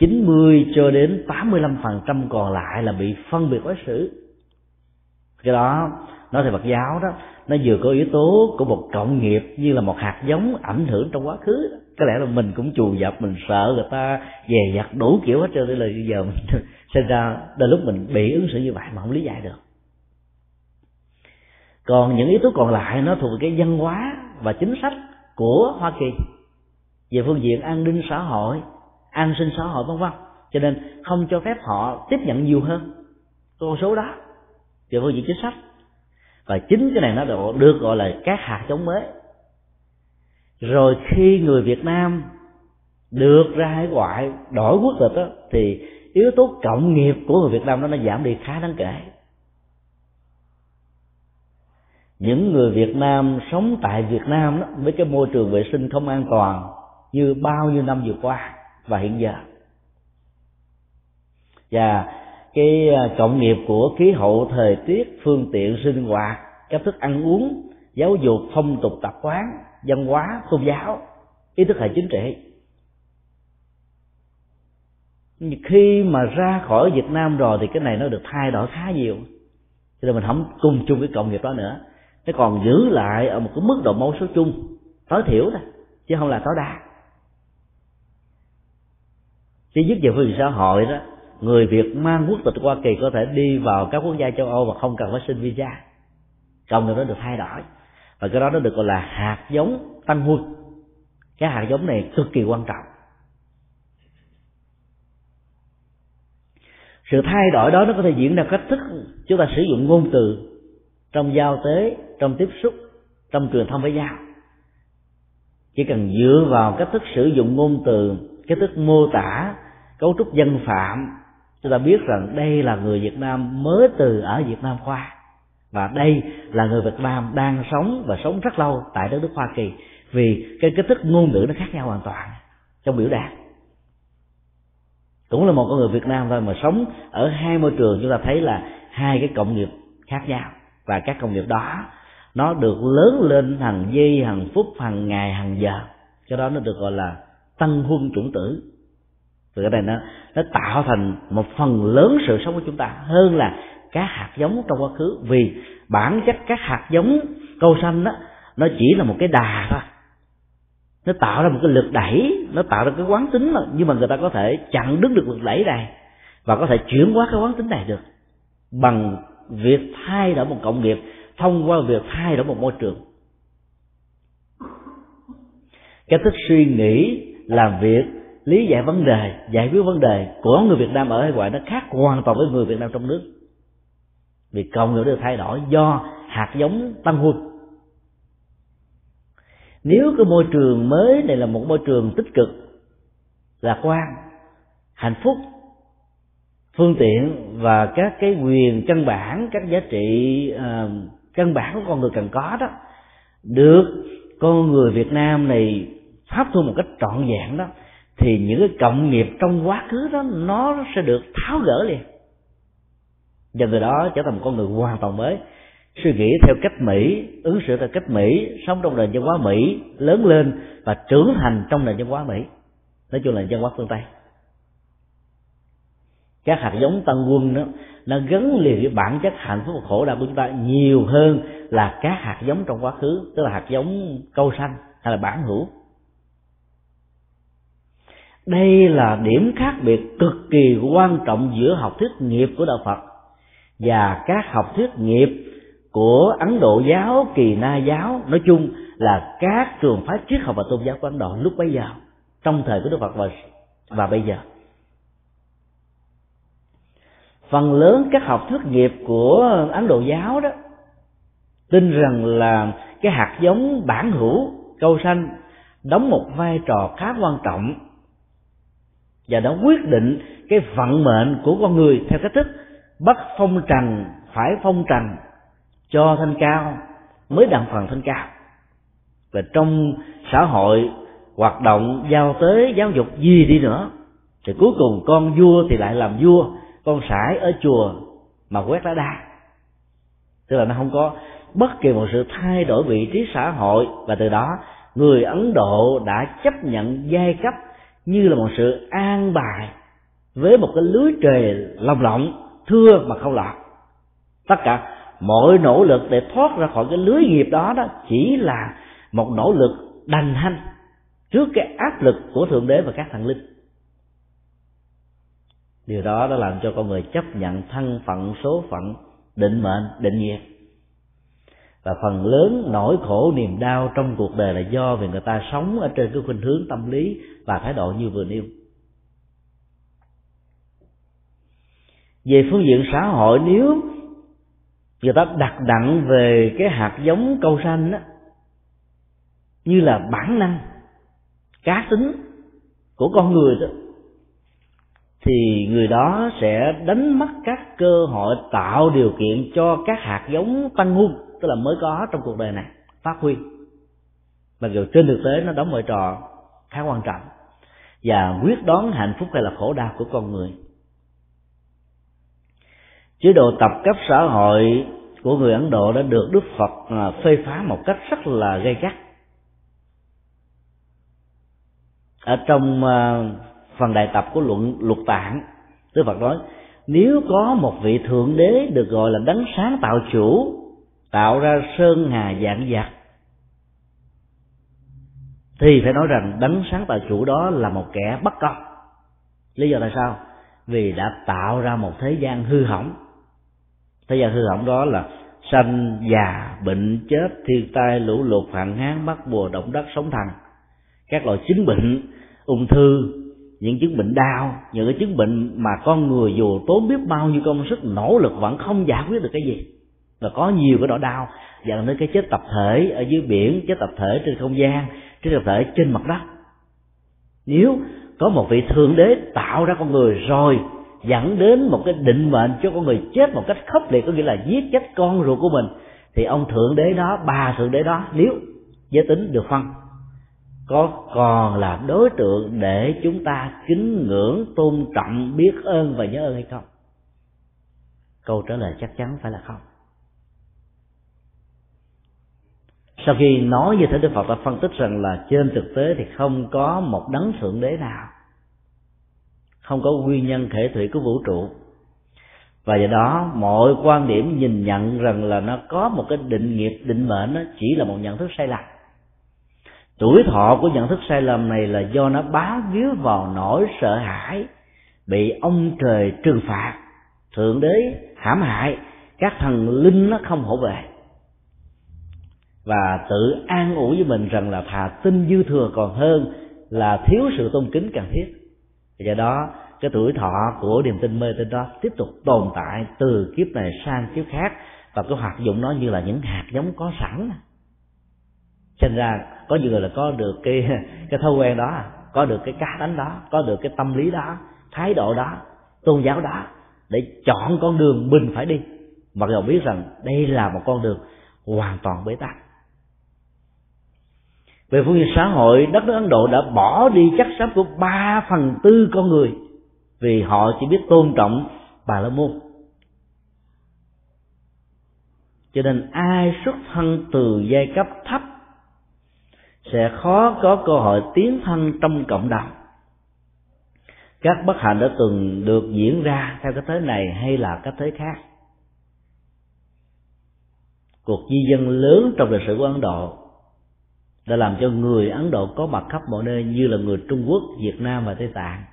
chín mươi cho đến tám mươi lăm phần trăm còn lại là bị phân biệt đối xử. Cái đó nói về Phật giáo đó, nó vừa có yếu tố của một cộng nghiệp như là một hạt giống ảnh hưởng trong quá khứ đó. Có lẽ là mình cũng chù dập, mình sợ người ta dè dặt đủ kiểu hết trơn, nên là bây giờ mình sinh ra đôi lúc mình bị ứng xử như vậy mà không lý giải được. Còn những yếu tố còn lại nó thuộc về cái văn hóa và chính sách của Hoa Kỳ về phương diện an ninh xã hội, an sinh xã hội vân vân, cho nên không cho phép họ tiếp nhận nhiều hơn con số đó về phương diện chính sách. Và chính cái này nó được gọi là các hạt giống mới. Rồi khi người Việt Nam được ra hải ngoại đổi quốc tịch đó, thì yếu tố cộng nghiệp của người Việt Nam đó nó giảm đi khá đáng kể. Những người Việt Nam sống tại Việt Nam đó, với cái môi trường vệ sinh không an toàn như bao nhiêu năm vừa qua và hiện giờ, và cái cộng nghiệp của khí hậu, thời tiết, phương tiện sinh hoạt, cách thức ăn uống, giáo dục, phong tục tập quán, văn hóa, tôn giáo, ý thức hệ chính trị. Khi mà ra khỏi Việt Nam rồi thì cái này nó được thay đổi khá nhiều, cho nên mình không cùng chung với cộng nghiệp đó nữa. Nó còn giữ lại ở một cái mức độ mẫu số chung tối thiểu thôi, chứ không là tối đa. Chứ dứt về phương diện xã hội đó, người Việt mang quốc tịch Hoa Kỳ có thể đi vào các quốc gia châu Âu mà không cần phải xin visa. Cộng nghiệp đó được thay đổi, và cái đó nó được gọi là hạt giống tăng huân. Cái hạt giống này cực kỳ quan trọng. Sự thay đổi đó nó có thể diễn ra cách thức chúng ta sử dụng ngôn từ trong giao tế, trong tiếp xúc, trong truyền thông với nhau. Chỉ cần dựa vào cách thức sử dụng ngôn từ, cách thức mô tả, cấu trúc dân phạm, chúng ta biết rằng đây là người Việt Nam mới từ ở Việt Nam qua, và đây là người Việt Nam đang sống và sống rất lâu tại đất nước Hoa Kỳ, vì cái cách thức ngôn ngữ nó khác nhau hoàn toàn trong biểu đạt. Cũng là một con người Việt Nam thôi mà sống ở hai môi trường, chúng ta thấy là hai cái cộng nghiệp khác nhau, và các cộng nghiệp đó nó được lớn lên hàng giây, hàng phút, hàng ngày, hàng giờ. Cho đó nó được gọi là tăng huân chủng tử. Từ cái này nó, nó tạo thành một phần lớn sự sống của chúng ta hơn là các hạt giống trong quá khứ, vì bản chất các hạt giống câu sanh đó, nó chỉ là một cái đà thôi, nó tạo ra một cái lực đẩy, nó tạo ra cái quán tính mà, nhưng mà người ta có thể chặn đứng được lực đẩy này và có thể chuyển hóa cái quán tính này được bằng việc thay đổi một cộng nghiệp thông qua việc thay đổi một môi trường. Cái thức suy nghĩ, làm việc, lý giải vấn đề, giải quyết vấn đề của người Việt Nam ở hải ngoại nó khác hoàn toàn với người Việt Nam trong nước, vì cộng nghiệp được thay đổi do hạt giống tăng huân. Nếu cái môi trường mới này là một môi trường tích cực, lạc quan, hạnh phúc, phương tiện và các cái quyền căn bản, các giá trị uh, căn bản của con người cần có đó, được con người Việt Nam này hấp thu một cách trọn vẹn đó, thì những cái cộng nghiệp trong quá khứ đó nó sẽ được tháo gỡ liền, và người đó trở thành một con người hoàn toàn mới, suy nghĩ theo cách Mỹ, ứng xử theo cách Mỹ, sống trong nền văn hóa Mỹ, lớn lên và trưởng thành trong nền văn hóa Mỹ, nói chung là văn hóa phương Tây. Các hạt giống tăng huân đó nó gắn liền với bản chất hạnh phúc và khổ đau của chúng ta nhiều hơn là các hạt giống trong quá khứ, tức là hạt giống câu sanh hay là bản hữu. Đây là điểm khác biệt cực kỳ quan trọng giữa học thuyết nghiệp của đạo Phật và các học thuyết nghiệp của Ấn Độ giáo, Kỳ Na giáo, nói chung là các trường phái triết học và tôn giáo của Ấn Độ lúc bấy giờ, trong thời của Đức Phật và, và bây giờ. Phần lớn các học thuyết nghiệp của Ấn Độ giáo đó tin rằng là cái hạt giống bản hữu câu sanh đóng một vai trò khá quan trọng, và nó quyết định cái vận mệnh của con người theo cách thức bắt phong trần, phải phong trần, cho thanh cao mới đặng phần thanh cao. Và trong xã hội, hoạt động giao tế, giáo dục gì đi nữa, Rồi cuối cùng con vua thì lại làm vua, con sải ở chùa mà quét lá đa. Tức là nó không có bất kỳ một sự thay đổi vị trí xã hội. Và từ đó người Ấn Độ đã chấp nhận giai cấp như là một sự an bài với một cái lưới trời lồng lộng, thưa mà không lọt. Tất cả mọi nỗ lực để thoát ra khỏi cái lưới nghiệp đó, đó chỉ là một nỗ lực đành hanh trước cái áp lực của Thượng Đế và các thần linh. Điều đó đã làm cho con người chấp nhận thân phận, số phận, định mệnh, định nghiệp. Và phần lớn nỗi khổ niềm đau trong cuộc đời là do vì người ta sống ở trên cái khuynh hướng tâm lý và thái độ như vừa nêu. Về phương diện xã hội, nếu người ta đặt nặng về cái hạt giống câu sanh á, như là bản năng, cá tính của con người đó, thì người đó sẽ đánh mất các cơ hội tạo điều kiện cho các hạt giống tăng hung, tức là mới có trong cuộc đời này, phát huy. Mặc dù trên thực tế nó đóng vai trò khá quan trọng và quyết đoán hạnh phúc hay là khổ đau của con người. Chế độ tập cấp xã hội của người Ấn Độ đã được Đức Phật phê phán một cách rất là gay gắt. Ở trong phần đại tập của luận Lục Tạng, Đức Phật nói, nếu có một vị Thượng Đế được gọi là đấng sáng tạo chủ, tạo ra sơn hà vạn vật, thì phải nói rằng đấng sáng tạo chủ đó là một kẻ bất công. Lý do tại sao? Vì đã tạo ra một thế gian hư hỏng. Thế gian hư hỏng đó là sanh, già, bệnh, chết, thiên tai, lũ lụt, hạn hán, bắt bùa, động đất, sóng thần, các loại chứng bệnh, ung thư, những chứng bệnh đau, những cái chứng bệnh mà con người dù tốn biết bao nhiêu công sức nỗ lực vẫn không giải quyết được cái gì. Và có nhiều cái nỗi đau dẫn đến cái chết tập thể ở dưới biển, chết tập thể trên không gian, chết tập thể trên mặt đất. Nếu có một vị Thượng Đế tạo ra con người rồi dẫn đến một cái định mệnh cho con người chết một cách khốc liệt, có nghĩa là giết chết con ruột của mình, thì ông Thượng Đế đó, bà Thượng Đế đó, nếu giới tính được phân, có còn là đối tượng để chúng ta kính ngưỡng, tôn trọng, biết ơn và nhớ ơn hay không? Câu trả lời chắc chắn phải là không. Sau khi nói như thế, Đức Phật đã phân tích rằng là trên thực tế thì không có một đấng Thượng Đế nào, không có nguyên nhân thể thủy của vũ trụ. Và do đó mọi quan điểm nhìn nhận rằng là nó có một cái định nghiệp, định mệnh, nó chỉ là một nhận thức sai lầm. Tuổi thọ của nhận thức sai lầm này là do nó bám víu vào nỗi sợ hãi bị ông trời trừng phạt, Thượng Đế hãm hại, các thần linh nó không hổ vệ, và tự an ủi với mình rằng là thà tin dư thừa còn hơn là thiếu sự tôn kính cần thiết. Do đó cái tuổi thọ của niềm tin mê tín đó tiếp tục tồn tại từ kiếp này sang kiếp khác, và cái hoạt dụng nó như là những hạt giống có sẵn. Thành ra có nhiều người là có được cái cái thói quen đó, có được cái cá tính đó, có được cái tâm lý đó, thái độ đó, tôn giáo đó, để chọn con đường mình phải đi, mặc dù biết rằng đây là một con đường hoàn toàn bế tắc. Về phương diện xã hội, đất nước Ấn Độ đã bỏ đi chắc xám của ba phần tư con người vì họ chỉ biết tôn trọng Bà La Môn. Cho nên ai xuất thân từ giai cấp thấp sẽ khó có cơ hội tiến thân trong cộng đồng. Các bất hạnh đã từng được diễn ra theo cái thế này hay là cái thế khác. Cuộc di dân lớn trong lịch sử của Ấn Độ đã làm cho người Ấn Độ có mặt khắp mọi nơi, như là người Trung Quốc, Việt Nam và Tây Tạng.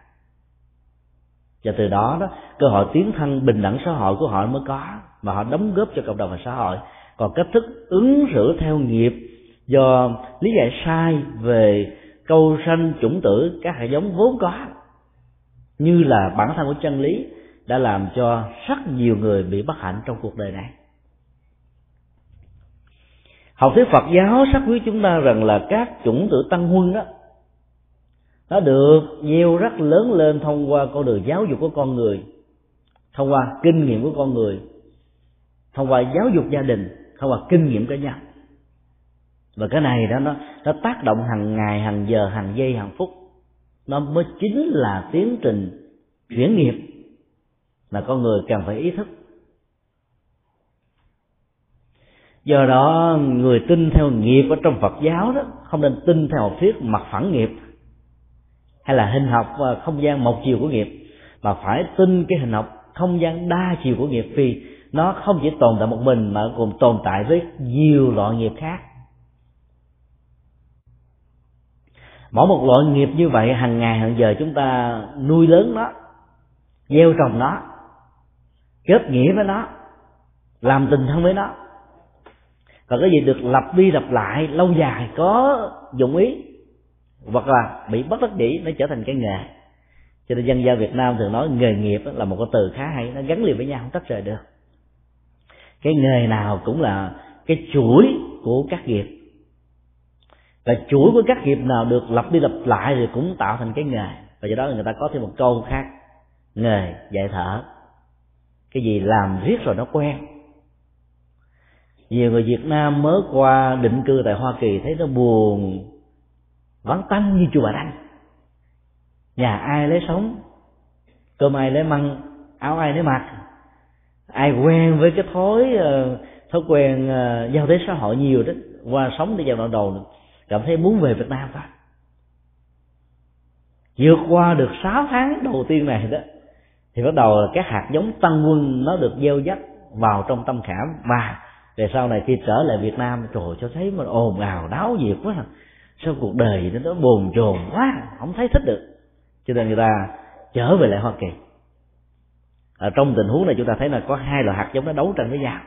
Và từ đó, đó cơ hội tiến thân bình đẳng xã hội của họ mới có, mà họ đóng góp cho cộng đồng và xã hội. Còn cách thức ứng xử theo nghiệp do lý giải sai về câu sanh chủng tử, các hạt giống vốn có như là bản thân của chân lý, đã làm cho rất nhiều người bị bất hạnh trong cuộc đời này. Học thuyết Phật giáo xác quyết chúng ta rằng là các chủng tử tăng huân đó, nó được gieo rắc lớn lên thông qua con đường giáo dục của con người, thông qua kinh nghiệm của con người, thông qua giáo dục gia đình, thông qua kinh nghiệm cá nhân. Và cái này đó nó, nó tác động hàng ngày, hàng giờ, hàng giây, hàng phút. nó mới chính là tiến trình chuyển nghiệp mà con người cần phải ý thức. Do đó người tin theo nghiệp ở trong Phật giáo đó không nên tin theo học thuyết mặt phẳng nghiệp hay là hình học không gian một chiều của nghiệp, mà phải tin cái hình học không gian đa chiều của nghiệp, vì nó không chỉ tồn tại một mình mà còn tồn tại với nhiều loại nghiệp khác. Mỗi một loại nghiệp như vậy hàng ngày hàng giờ chúng ta nuôi lớn nó, gieo trồng nó, kết nghĩa với nó, làm tình thân với nó, và cái gì được lặp đi lặp lại lâu dài có dụng ý hoặc là bị bất đắc dĩ nó trở thành cái nghề. Cho nên dân gian Việt Nam thường nói nghề nghiệp là một cái từ khá hay, nó gắn liền với nhau không tách rời được. Cái nghề nào cũng là cái chuỗi của các nghiệp, và chuỗi của các nghiệp nào được lặp đi lặp lại thì cũng tạo thành cái nghề. Và do đó người ta có thêm một câu khác: nghề dạy thợ. Cái gì làm riết rồi nó quen. Nhiều người Việt Nam mới qua định cư tại Hoa Kỳ thấy nó buồn vắng tanh như chùa Bà Đanh. Nhà ai lấy sống, cơm ai lấy măng, áo ai lấy mặc. Ai quen với cái thói thói quen giao tế xã hội nhiều đó, qua sống để vào đoạn đầu cảm thấy muốn về Việt Nam thôi. Vượt qua được sáu tháng đầu tiên này đó thì bắt đầu các hạt giống tăng quân nó được gieo rắc vào trong tâm khảm, và về sau này khi trở lại Việt Nam, trời cho thấy mà ồn ào náo nhiệt quá, sao cuộc đời nó bồn chồn quá, không thấy thích được. Cho nên người ta trở về lại Hoa Kỳ. Ở trong tình huống này chúng ta thấy là có hai loại hạt giống nó đấu tranh với nhau,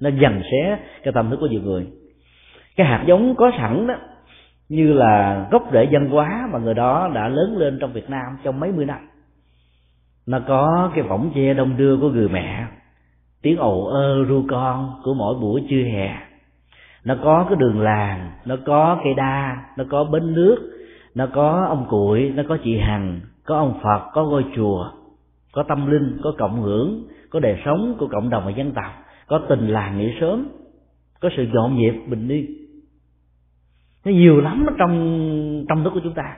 nó giằng xé cái tâm thức của nhiều người. Cái hạt giống có sẵn đó, như là gốc rễ văn hóa mà người đó đã lớn lên trong Việt Nam trong mấy mươi năm, nó có cái võng che đông đưa của người mẹ, tiếng ồ ơ ru con của mỗi buổi trưa hè, nó có cái đường làng, nó có cây đa, nó có bến nước, nó có ông Cụi, nó có chị Hằng, có ông Phật, có ngôi chùa, có tâm linh, có cộng hưởng, có đời sống của cộng đồng và dân tộc, có tình làng nghĩa xóm, có sự dọn dẹp bình yên. Nó nhiều lắm trong tâm thức của chúng ta.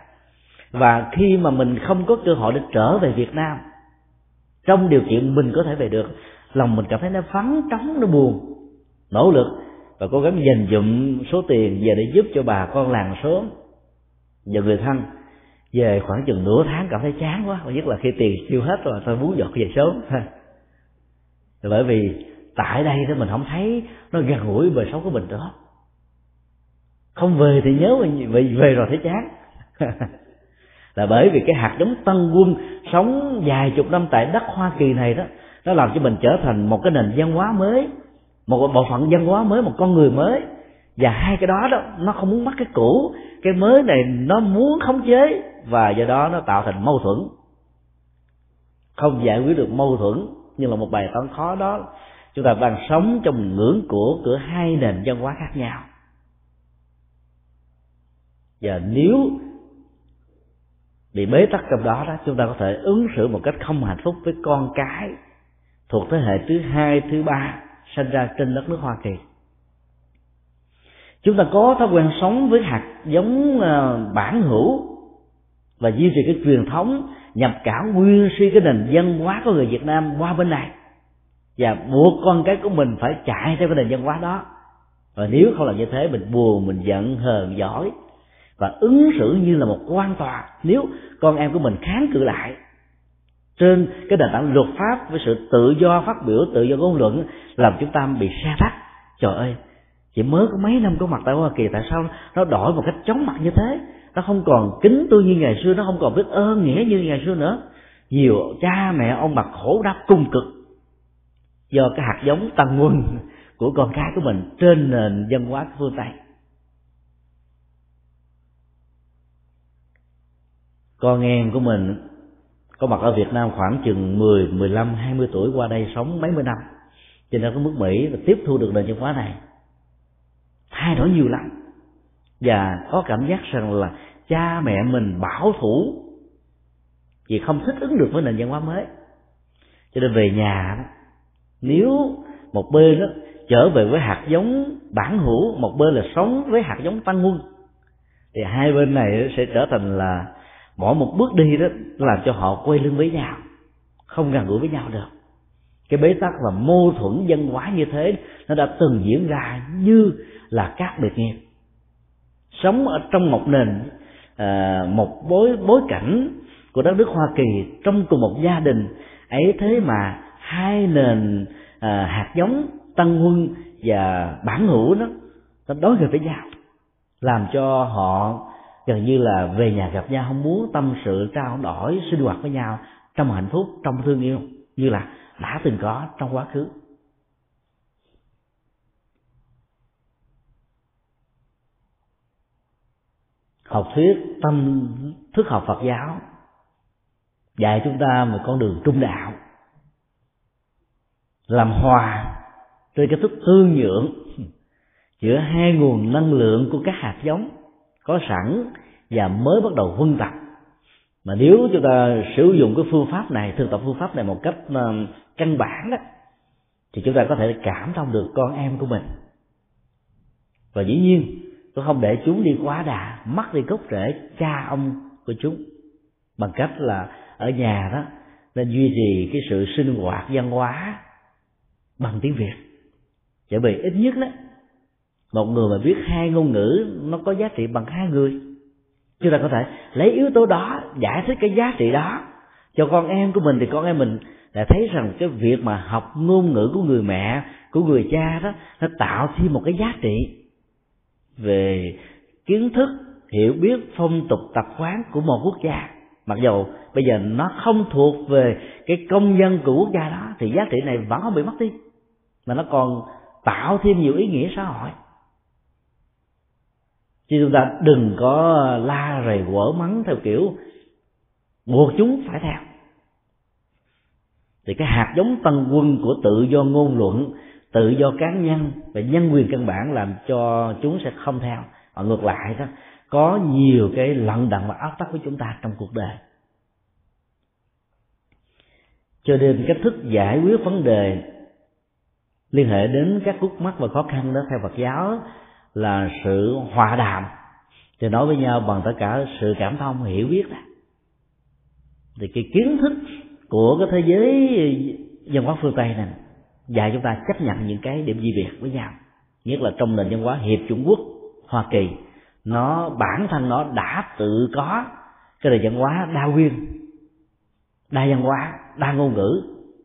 Và khi mà mình không có cơ hội để trở về Việt Nam trong điều kiện mình có thể về được, lòng mình cảm thấy nó vắng trống, nó buồn. Nỗ lực và cố gắng dành dụm số tiền về để giúp cho bà con làng xóm và người thân. Về khoảng chừng nửa tháng cảm thấy chán quá, nhất là khi tiền tiêu hết rồi tôi muốn dọn về sớm. Bởi vì tại đây thì mình không thấy nó gần gũi bề sống của mình nữa. Không về thì nhớ, về, về rồi thấy chán. Là bởi vì cái hạt giống tân quân sống vài chục năm tại đất Hoa Kỳ này đó, nó làm cho mình trở thành một cái nền văn hóa mới, một bộ phận văn hóa mới, một con người mới. Và hai cái đó đó, nó không muốn mất cái cũ, cái mới này nó muốn khống chế, và do đó nó tạo thành mâu thuẫn. Không giải quyết được mâu thuẫn nhưng là một bài toán khó đó. Chúng ta đang sống trong ngưỡng của của hai nền văn hóa khác nhau. Và nếu bị bế tắc trong đó đó, chúng ta có thể ứng xử một cách không hạnh phúc với con cái thuộc thế hệ thứ hai, thứ ba sinh ra trên đất nước Hoa Kỳ. Chúng ta có thói quen sống với hạt giống bản hữu và duy trì cái truyền thống nhập cả nguyên suy cái nền văn hóa của người Việt Nam qua bên này, và buộc con cái của mình phải chạy theo cái nền văn hóa đó. Và nếu không làm như thế, mình buồn, mình giận, hờn giỏi và ứng xử như là một quan tòa. Nếu con em của mình kháng cự lại trên cái nền tảng luật pháp với sự tự do phát biểu, tự do ngôn luận, làm chúng ta bị sa đắc. Trời ơi, chỉ mới có mấy năm có mặt tại Hoa Kỳ, tại sao nó đổi một cách chóng mặt như thế? Nó không còn kính tôi như ngày xưa, nó không còn biết ơn nghĩa như ngày xưa nữa. Nhiều cha mẹ ông bà khổ đau cung cực do cái hạt giống tăng quân của con cái của mình trên nền văn hóa phương Tây. Con em của mình có mặt ở Việt Nam khoảng chừng mười, mười lăm, hai mươi tuổi, qua đây sống mấy mươi năm, cho nên có nước Mỹ và tiếp thu được nền văn hóa này, thay đổi nhiều lắm. Và có cảm giác rằng là cha mẹ mình bảo thủ vì không thích ứng được với nền văn hóa mới. Cho nên về nhà, nếu một bên đó trở về với hạt giống bản hữu, một bên là sống với hạt giống tăng quân, thì hai bên này sẽ trở thành là mỗi một bước đi đó làm cho họ quay lưng với nhau, không gần gũi với nhau được. Cái bế tắc và mâu thuẫn văn hóa như thế nó đã từng diễn ra như là các biệt nghiệp, sống ở trong một nền à, một bối bối cảnh của đất nước Hoa Kỳ, trong cùng một gia đình ấy, thế mà hai nền à, hạt giống Tân Huân và Bản Hữu nó nó đối nghịch với nhau, làm cho họ gần như là về nhà gặp nhau không muốn tâm sự trao đổi sinh hoạt với nhau trong hạnh phúc, trong thương yêu như là đã từng có trong quá khứ. Học thuyết tâm thức học Phật giáo dạy chúng ta một con đường trung đạo, làm hòa trên cái thức tương nhượng giữa hai nguồn năng lượng của các hạt giống có sẵn và mới bắt đầu huân tập. Mà nếu chúng ta sử dụng cái phương pháp này, thực tập phương pháp này một cách căn bản đó, thì chúng ta có thể cảm thông được con em của mình, và dĩ nhiên tôi không để chúng đi quá đà, mắc đi gốc rễ cha ông của chúng, bằng cách là ở nhà đó nên duy trì cái sự sinh hoạt văn hóa bằng tiếng Việt. Bởi vì ít nhất đó, một người mà biết hai ngôn ngữ nó có giá trị bằng hai người. Chúng ta có thể lấy yếu tố đó giải thích cái giá trị đó cho con em của mình, thì con em mình lại thấy rằng cái việc mà học ngôn ngữ của người mẹ, của người cha đó, nó tạo thêm một cái giá trị về kiến thức, hiểu biết, phong tục tập quán của một quốc gia. Mặc dù bây giờ nó không thuộc về cái công dân của quốc gia đó, thì giá trị này vẫn không bị mất đi, mà nó còn tạo thêm nhiều ý nghĩa xã hội. Chứ chúng ta đừng có la rầy quở mắng theo kiểu buộc chúng phải theo. Thì cái hạt giống Tân Quân của tự do ngôn luận, tự do cá nhân và nhân quyền căn bản làm cho chúng sẽ không theo. Và ngược lại đó, có nhiều cái lận đận và áp tắc của chúng ta trong cuộc đời. Cho nên cách thức giải quyết vấn đề liên hệ đến các khúc mắc và khó khăn đó theo Phật giáo là sự hòa đàm, thì nói với nhau bằng tất cả sự cảm thông, hiểu biết đó. Thì cái kiến thức của cái thế giới văn hóa phương Tây này dạy chúng ta chấp nhận những cái điểm dị biệt với nhau, nhất là trong nền văn hóa hiệp Trung Quốc, Hoa Kỳ. Nó bản thân nó đã tự có cái nền văn hóa đa nguyên, đa văn hóa, đa ngôn ngữ,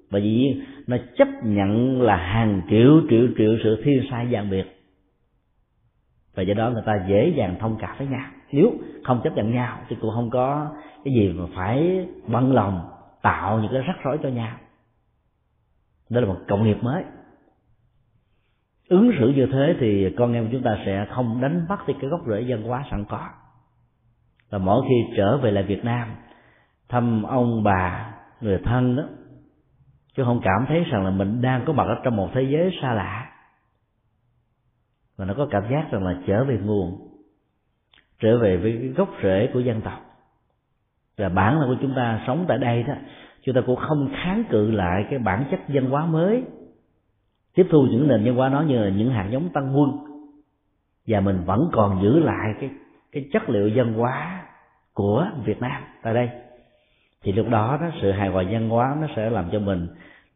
và dĩ nhiên nó chấp nhận là hàng triệu triệu triệu sự thiên sai dạng biệt, và do đó người ta dễ dàng thông cảm với nhau. Nếu không chấp nhận nhau thì cũng không có cái gì mà phải bận lòng tạo những cái rắc rối cho nhau. Đó là một cộng nghiệp mới. Ứng xử như thế thì con em chúng ta sẽ không đánh mất thì cái gốc rễ văn hóa sẵn có. Và mỗi khi trở về lại Việt Nam thăm ông bà, người thân đó, chứ không cảm thấy rằng là mình đang có mặt ở trong một thế giới xa lạ, mà nó có cảm giác rằng là trở về nguồn, trở về với cái gốc rễ của dân tộc. Và bản thân của chúng ta sống tại đây đó, chúng ta cũng không kháng cự lại cái bản chất văn hóa mới, tiếp thu những nền văn hóa đó như là những hạt giống Tân Huân, và mình vẫn còn giữ lại cái cái chất liệu văn hóa của Việt Nam tại đây. Thì lúc đó, đó sự hài hòa văn hóa nó sẽ làm cho mình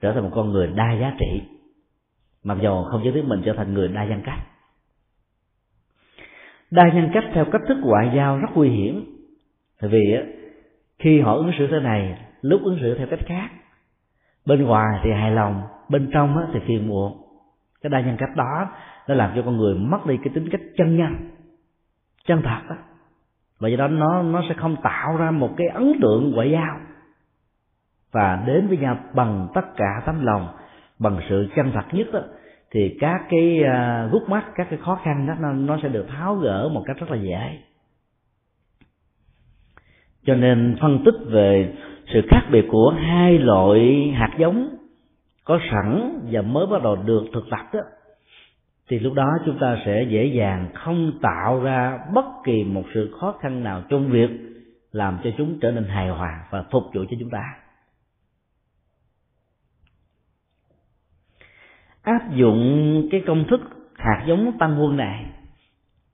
trở thành một con người đa giá trị, mặc dù không nhất thiết mình trở thành người đa nhân cách. Đa nhân cách theo cách thức ngoại giao rất nguy hiểm, tại vì khi họ ứng xử thế này, lúc ứng xử theo cách khác, bên ngoài thì hài lòng, bên trong thì phiền muộn. Cái đa nhân cách đó nó làm cho con người mất đi cái tính cách chân nhân, chân thật đó. Và do đó nó nó sẽ không tạo ra một cái ấn tượng ngoại giao, và đến với nhau bằng tất cả tấm lòng, bằng sự chân thật nhất đó, thì các cái gút mắt, các cái khó khăn đó nó, nó sẽ được tháo gỡ một cách rất là dễ. Cho nên phân tích về sự khác biệt của hai loại hạt giống có sẵn và mới bắt đầu được thực tập đó, thì lúc đó chúng ta sẽ dễ dàng không tạo ra bất kỳ một sự khó khăn nào trong việc làm cho chúng trở nên hài hòa và phục vụ cho chúng ta. Áp dụng cái công thức hạt giống Tăng Huân này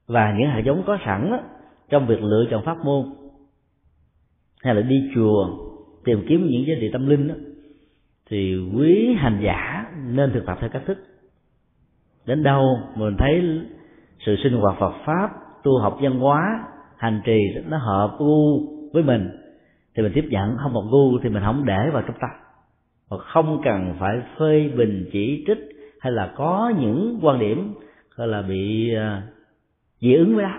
và những hạt giống có sẵn đó, trong việc lựa chọn pháp môn, hay là đi chùa tìm kiếm những giá trị tâm linh đó, thì quý hành giả nên thực tập theo cách thức. Đến đâu mình thấy sự sinh hoạt Phật pháp, tu học văn hóa, hành trì nó hợp gu với mình thì mình tiếp nhận, không hợp gu thì mình không để vào trong tâm, và không cần phải phê bình chỉ trích hay là có những quan điểm gọi là bị dị ứng với đó.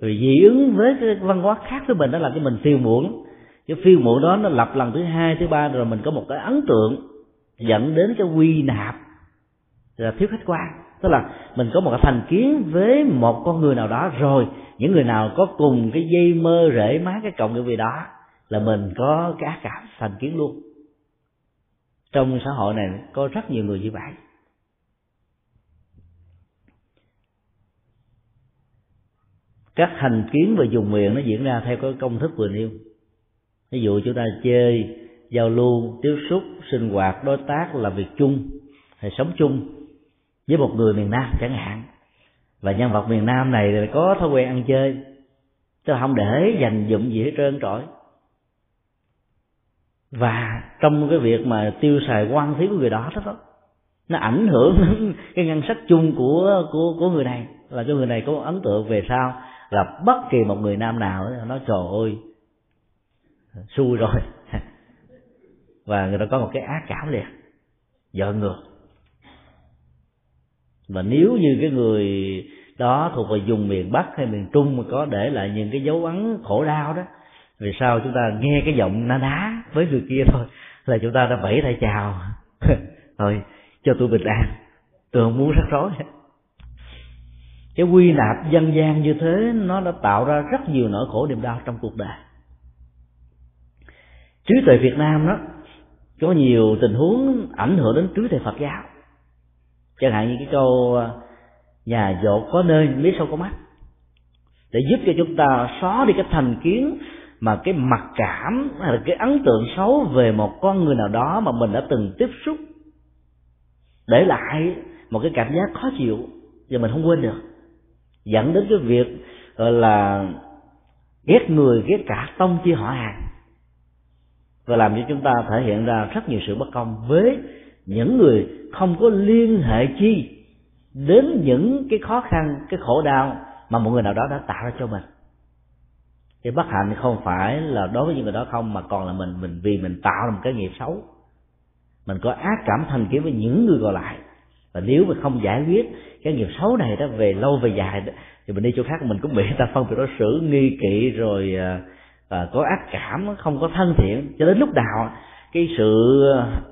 Vì dị ứng với cái văn hóa khác với mình đó là cái mình phiêu muộn. Cái phiêu muộn đó nó lặp lần thứ hai, thứ ba rồi mình có một cái ấn tượng dẫn đến cái quy nạp là thiếu khách quan. Tức là mình có một cái thành kiến với một con người nào đó, rồi những người nào có cùng cái dây mơ rễ má cái cộng cái vị đó là mình có cái ác cảm thành kiến luôn. Trong xã hội này có rất nhiều người như vậy. Các hành kiến và dùng miệng nó diễn ra theo cái công thức vừa nêu. Ví dụ chúng ta chơi, giao lưu, tiếp xúc, sinh hoạt, đối tác, làm việc chung hay sống chung với một người miền Nam chẳng hạn, và nhân vật miền Nam này có thói quen ăn chơi, chứ không để dành dụm gì hết trơn trọi. Và trong cái việc mà tiêu xài quan phí của người đó, đó nó ảnh hưởng đến cái ngân sách chung của của của người này, là cho người này có ấn tượng về sau gặp bất kỳ một người nam nào nó trời ơi xui rồi, và người ta có một cái ác cảm liền, vợ ngược. Và nếu như cái người đó thuộc vào vùng miền Bắc hay miền Trung mà có để lại những cái dấu ấn khổ đau đó, vì sao chúng ta nghe cái giọng na ná với người kia thôi là chúng ta đã vẫy tay chào thôi cho tôi bình an, tôi không muốn rắc rối. Cái quy nạp dân gian như thế nó đã tạo ra rất nhiều nỗi khổ niềm đau trong cuộc đời. Trí tuệ Việt Nam đó có nhiều tình huống ảnh hưởng đến trí tuệ Phật giáo, chẳng hạn như cái câu nhà dột có nơi mía sâu có mắt, để giúp cho chúng ta xóa đi cái thành kiến mà cái mặc cảm hay là cái ấn tượng xấu về một con người nào đó mà mình đã từng tiếp xúc, để lại một cái cảm giác khó chịu và mình không quên được, dẫn đến cái việc gọi là ghét người ghét cả tông chi họ hàng, và làm cho chúng ta thể hiện ra rất nhiều sự bất công với những người không có liên hệ chi đến những cái khó khăn, cái khổ đau mà một người nào đó đã tạo ra cho mình. Cái bất hạnh không phải là đối với những người đó không, mà còn là mình, mình vì mình tạo ra một cái nghiệp xấu, mình có ác cảm thành kiến với những người còn lại. Và nếu mà không giải quyết cái nghiệp xấu này đó về lâu về dài đó, thì mình đi chỗ khác mình cũng bị người ta phân biệt đối xử nghi kỵ, rồi à, có ác cảm không có thân thiện. Cho đến lúc nào cái sự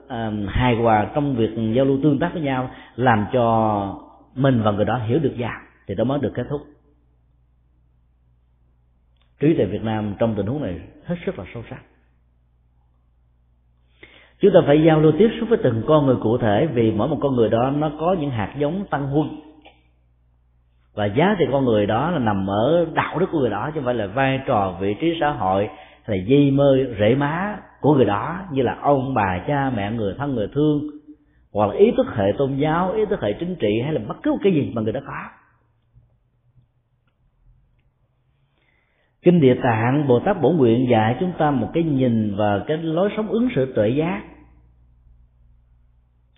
à, hài hòa trong việc giao lưu tương tác với nhau làm cho mình và người đó hiểu được nhau thì đó mới được kết thúc. Trí tuệ Việt Nam trong tình huống này hết sức là sâu sắc. Chúng ta phải giao lưu tiếp xúc với từng con người cụ thể, vì mỗi một con người đó nó có những hạt giống tăng huân, và giá trị con người đó là nằm ở đạo đức của người đó, chứ không phải là vai trò vị trí xã hội hay là dây mơ rễ má của người đó, như là ông bà cha mẹ, người thân người thương, hoặc là ý thức hệ tôn giáo, ý thức hệ chính trị, hay là bất cứ cái gì mà người đó có. Kinh Địa Tạng, Bồ Tát Bổn Nguyện dạy chúng ta một cái nhìn và cái lối sống ứng xử tuệ giác.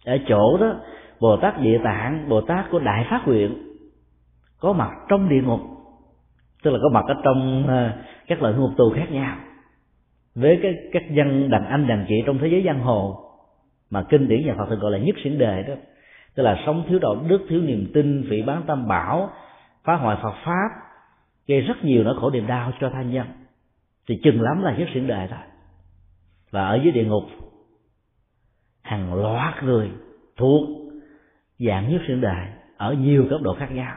Ở chỗ đó, Bồ Tát Địa Tạng, Bồ Tát của Đại Phát Nguyện có mặt trong địa ngục, tức là có mặt ở trong các loại ngục tù khác nhau, với cái, các dân đàn anh đàn chị trong thế giới giang hồ mà kinh điển nhà Phật thường gọi là nhất xỉn đề đó, tức là sống thiếu đạo đức, thiếu niềm tin, phỉ báng tam bảo, phá hoại Phật pháp, gây rất nhiều nỗi khổ niềm đau cho tha nhân, thì chừng lắm là nhất xỉn đề thôi. Và ở dưới địa ngục hàng loạt người thuộc dạng nhất xỉn đề ở nhiều cấp độ khác nhau.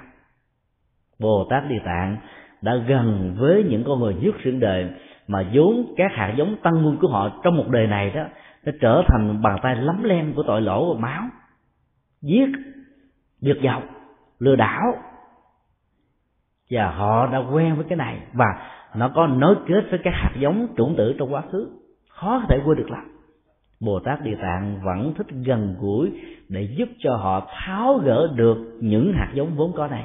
Bồ Tát Địa Tạng đã gần với những con người nhất xỉn đề, mà vốn các hạt giống tăng nguyên của họ trong một đời này đó nó trở thành bàn tay lấm lem của tội lỗ và máu, giết, giật dọc, lừa đảo, và họ đã quen với cái này, và nó có nối kết với các hạt giống chủng tử trong quá khứ, khó có thể quên được lắm. Bồ Tát Địa Tạng vẫn thích gần gũi để giúp cho họ tháo gỡ được những hạt giống vốn có này,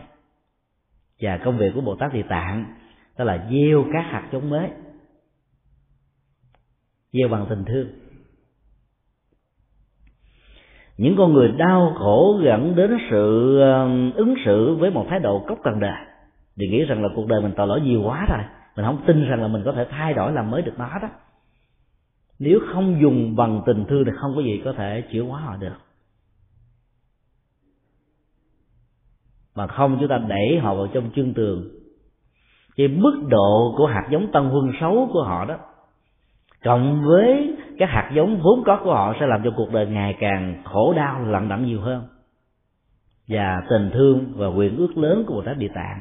và công việc của Bồ Tát Địa Tạng đó là gieo các hạt giống mới gieo bằng tình thương. Những con người đau khổ dẫn đến sự ứng xử với một thái độ cốc cần đời, vì nghĩ rằng là cuộc đời mình tội lỗi nhiều quá rồi, mình không tin rằng là mình có thể thay đổi làm mới được nó đó. Nếu không dùng bằng tình thương thì không có gì có thể chữa hóa họ được, mà không chúng ta đẩy họ vào trong chương tường. Cái mức độ của hạt giống tân huân xấu của họ đó cộng với các hạt giống vốn có của họ sẽ làm cho cuộc đời ngày càng khổ đau lận đận nhiều hơn. Và tình thương và nguyện ước lớn của Bồ Tát Địa Tạng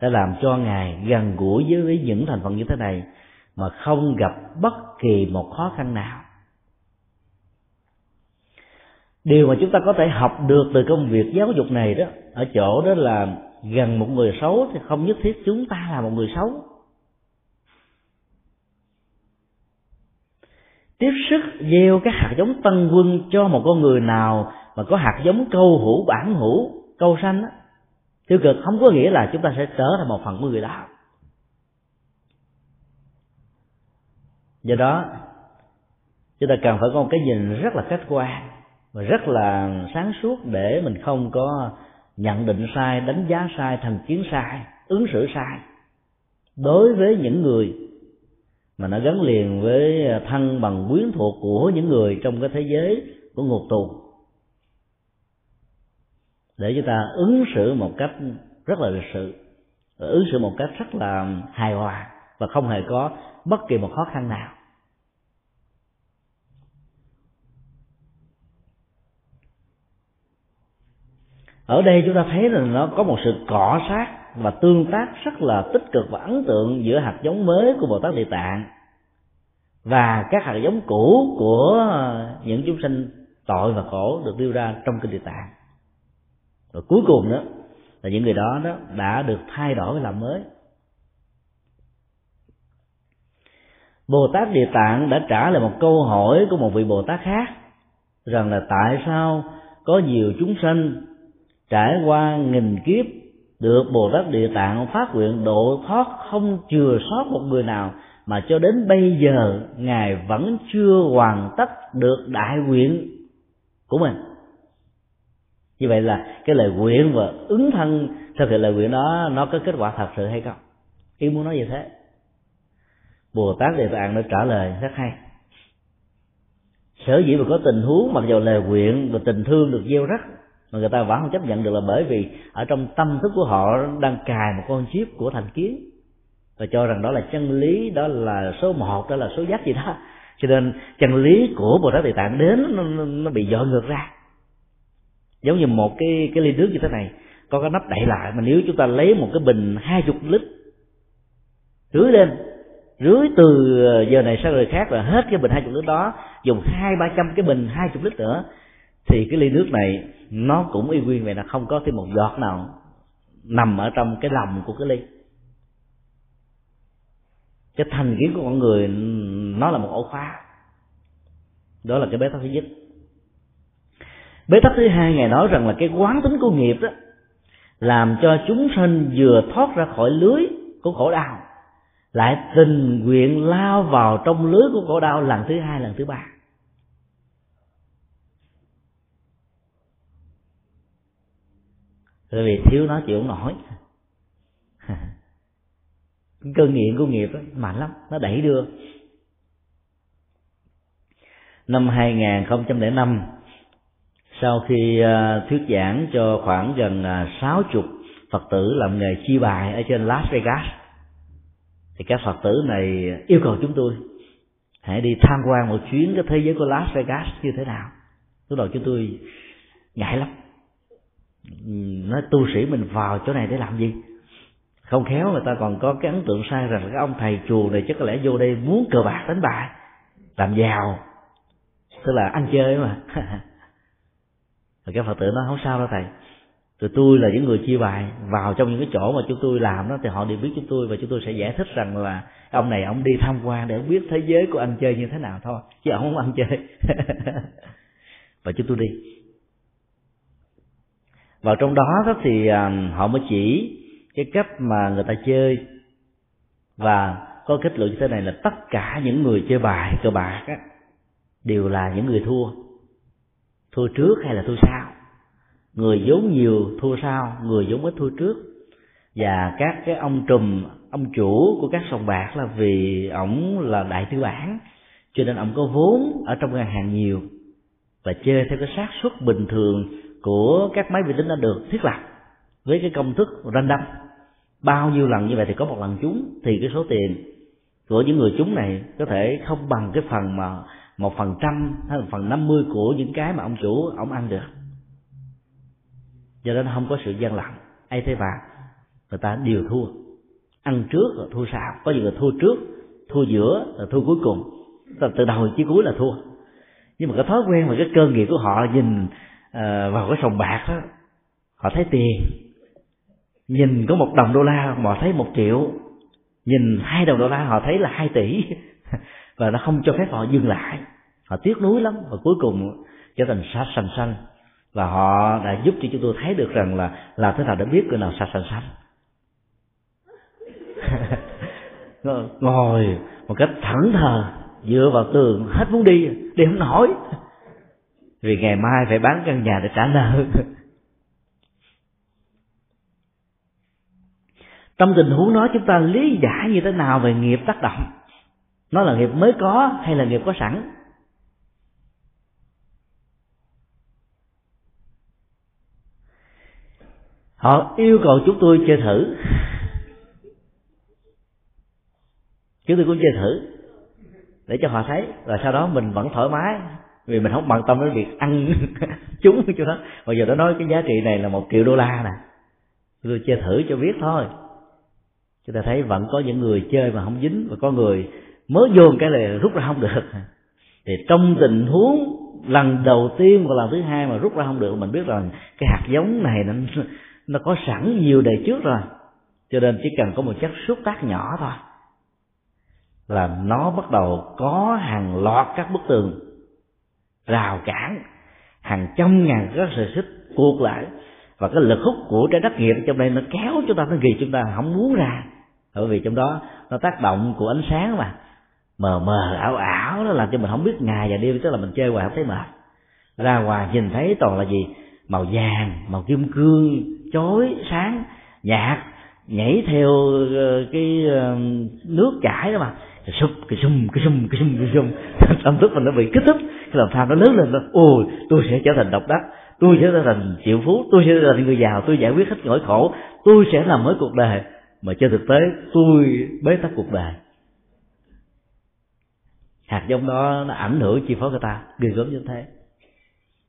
đã làm cho Ngài gần gũi với những thành phần như thế này mà không gặp bất kỳ một khó khăn nào. Điều mà chúng ta có thể học được từ công việc giáo dục này đó, ở chỗ đó là gần một người xấu thì không nhất thiết chúng ta là một người xấu. Tiếp sức gieo các hạt giống tân huân cho một con người nào mà có hạt giống câu hữu bản hữu, câu sanh đó, tiêu cực không có nghĩa là chúng ta sẽ trở thành một phần của người đó. Do đó chúng ta cần phải có một cái nhìn rất là khách quan và rất là sáng suốt để mình không có nhận định sai, đánh giá sai, thành kiến sai, ứng xử sai đối với những người mà nó gắn liền với thân bằng quyến thuộc của những người trong cái thế giới của ngục tù, để chúng ta ứng xử một cách rất là lịch sự, ứng xử một cách rất là hài hòa và không hề có bất kỳ một khó khăn nào. Ở đây chúng ta thấy là nó có một sự cọ sát và tương tác rất là tích cực và ấn tượng giữa hạt giống mới của Bồ Tát Địa Tạng và các hạt giống cũ của những chúng sinh tội và khổ được đưa ra trong Kinh Địa Tạng. Và cuối cùng đó là những người đó, đó đã được thay đổi làm mới. Bồ Tát Địa Tạng đã trả lời một câu hỏi của một vị Bồ Tát khác rằng là tại sao có nhiều chúng sinh trải qua nghìn kiếp được Bồ Tát Địa Tạng phát nguyện độ thoát không chừa sót một người nào, mà cho đến bây giờ Ngài vẫn chưa hoàn tất được đại nguyện của mình. Như vậy là cái lời nguyện và ứng thân sau khi lời nguyện đó nó có kết quả thật sự hay không? Ý muốn nói như thế. Bồ Tát Địa Tạng đã trả lời rất hay. Sở dĩ mà có tình huống mặc dù lời nguyện và tình thương được gieo rắc mà người ta vẫn không chấp nhận được là bởi vì ở trong tâm thức của họ đang cài một con chip của thành kiến và cho rằng đó là chân lý, đó là số một, đó là số dắt gì đó. Cho nên chân lý của Bồ Tát Địa Tạng đến nó, nó bị dội ngược ra. Giống như một cái, cái ly nước như thế này có cái nắp đậy lại, mà nếu chúng ta lấy một cái bình hai mươi lít rưới lên, rưới từ giờ này sang giờ khác là hết cái bình hai mươi lít đó, dùng hai ba trăm cái bình hai mươi lít nữa, thì cái ly nước này nó cũng y nguyên vậy, là không có thêm một giọt nào nằm ở trong cái lòng của cái ly. Cái thành kiến của con người nó là một ổ khóa. Đó là cái bế tắc thứ nhất. Bế tắc thứ hai, Ngài nói rằng là cái quán tính của nghiệp đó làm cho chúng sinh vừa thoát ra khỏi lưới của khổ đau lại tình nguyện lao vào trong lưới của khổ đau lần thứ hai, lần thứ ba. Bởi vì thiếu nó chịu không nổi. Cơn nghiện của nghiệp đó mạnh lắm, nó đẩy đưa. Năm hai không không năm, sau khi thuyết giảng cho khoảng gần sáu mươi Phật tử làm nghề chia bài ở trên Las Vegas, thì các Phật tử này yêu cầu chúng tôi hãy đi tham quan một chuyến cái thế giới của Las Vegas như thế nào. Lúc đầu chúng tôi ngại lắm, nói tu sĩ mình vào chỗ này để làm gì, không khéo người ta còn có cái ấn tượng sai rằng các ông thầy chùa này chắc có lẽ vô đây muốn cờ bạc đánh bài làm giàu, tức là ăn chơi mà. Rồi các Phật tử nói không sao đâu thầy, tụi tôi là những người chia bài, vào trong những cái chỗ mà chúng tôi làm đó thì họ đều biết chúng tôi, và chúng tôi sẽ giải thích rằng là ông này ông đi tham quan để biết thế giới của ăn chơi như thế nào thôi, chứ ông không ăn chơi. Và chúng tôi đi vào trong đó, đó thì họ mới chỉ cái cách mà người ta chơi và có kết luận như thế này là tất cả những người chơi bài cờ bạc á, đều là những người thua. Thua trước hay là thua sau? Người vốn nhiều thua sau, người vốn ít thua trước. Và các cái ông trùm, ông chủ của các sòng bạc là vì ổng là đại tư bản, cho nên ổng có vốn ở trong ngân hàng nhiều và chơi theo cái xác suất bình thường của các máy vi tính đã được thiết lập với cái công thức random. Bao nhiêu lần như vậy thì có một lần trúng, thì cái số tiền của những người trúng này có thể không bằng cái phần mà một phần trăm hay một phần năm mươi của những cái mà ông chủ ông ăn được. Cho nên không có sự gian lận. Ai thế bà, người ta đều thua, ăn trước rồi thua sau, có những người thua trước, thua giữa, rồi thua cuối cùng, từ đầu chí cuối là thua. Nhưng mà cái thói quen và cái cơ nghiệp của họ nhìn vào cái sòng bạc đó, họ thấy tiền, nhìn có một đồng đô la họ thấy một triệu, nhìn hai đồng đô la họ thấy là hai tỷ, và nó không cho phép họ dừng lại, họ tiếc nuối lắm, và cuối cùng trở thành sạch sành xanh. Và họ đã giúp cho chúng tôi thấy được rằng là làm thế nào để biết cái nào sạch sành xanh. Ngồi một cách thẫn thờ, dựa vào tường, hết muốn đi, đi không nổi, vì ngày mai phải bán căn nhà để trả nợ. Trong tình huống đó chúng ta lý giải như thế nào về nghiệp tác động? Nó là nghiệp mới có hay là nghiệp có sẵn? Họ yêu cầu chúng tôi chơi thử, chúng tôi cũng chơi thử để cho họ thấy, rồi sau đó mình vẫn thoải mái vì mình không bận tâm đến việc ăn chúng chứ đó. Bây giờ nó nói cái giá trị này là một triệu đô la nè, tôi chơi thử cho biết thôi. Chúng ta thấy vẫn có những người chơi mà không dính, và có người mới vô cái này rút ra không được. Thì trong tình huống lần đầu tiên và lần thứ hai mà rút ra không được, mình biết rằng cái hạt giống này nó, nó có sẵn nhiều đời trước rồi, cho nên chỉ cần có một chất xúc tác nhỏ thôi là nó bắt đầu có hàng loạt các bức tường rào cản, hàng trăm ngàn các sợi xích buộc lại, và cái lực hút của trái đất nghiệp trong đây nó kéo chúng ta, nó ghi chúng ta không muốn ra, bởi vì trong đó nó tác động của ánh sáng mà mờ mờ ảo ảo, nó làm cho mình không biết ngày và đêm, tức là mình chơi hoài không thấy mệt. Ra ngoài nhìn thấy toàn là gì? Màu vàng, màu kim cương, chói sáng, nhạt, nhảy theo cái nước chảy đó mà, cái sụp, cái sum, cái sum, cái sum, cái sum, tâm thức mình nó bị kích thích, cái lòng tham nó lớn lên, nó ôi tôi sẽ trở thành độc đắc, tôi sẽ trở thành triệu phú, tôi sẽ trở thành người giàu, tôi giải quyết hết nỗi khổ, tôi sẽ làm mới cuộc đời, mà trên thực tế tôi bế tắc cuộc đời. Hạt giống đó nó ảnh hưởng chi phối người ta ghê gớm như thế.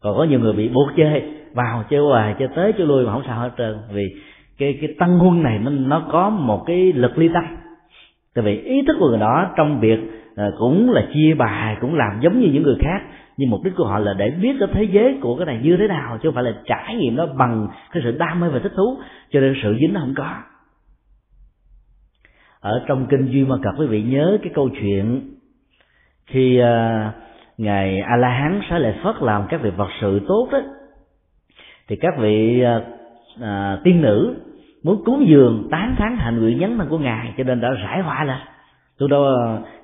Còn có nhiều người bị buộc chơi, vào chơi hoài, chơi tới chơi lui mà không sao hết trơn, vì cái cái tăng huân này nó nó có một cái lực ly tâm. Tại vì ý thức của người đó trong việc cũng là chia bài, cũng làm giống như những người khác, nhưng mục đích của họ là để biết cái thế giới của cái này như thế nào, chứ không phải là trải nghiệm nó bằng cái sự đam mê và thích thú, cho nên sự dính nó không có. Ở trong kinh Duy Ma Cật, quý vị nhớ cái câu chuyện khi uh, ngài A La Hán Xá Lợi Phất làm các việc vật sự tốt đó, thì các vị uh, uh, tiên nữ muốn cúng dường tán thán hạnh nguyện nhấn mạnh của ngài, cho nên đã rải hoa lên. Từ đó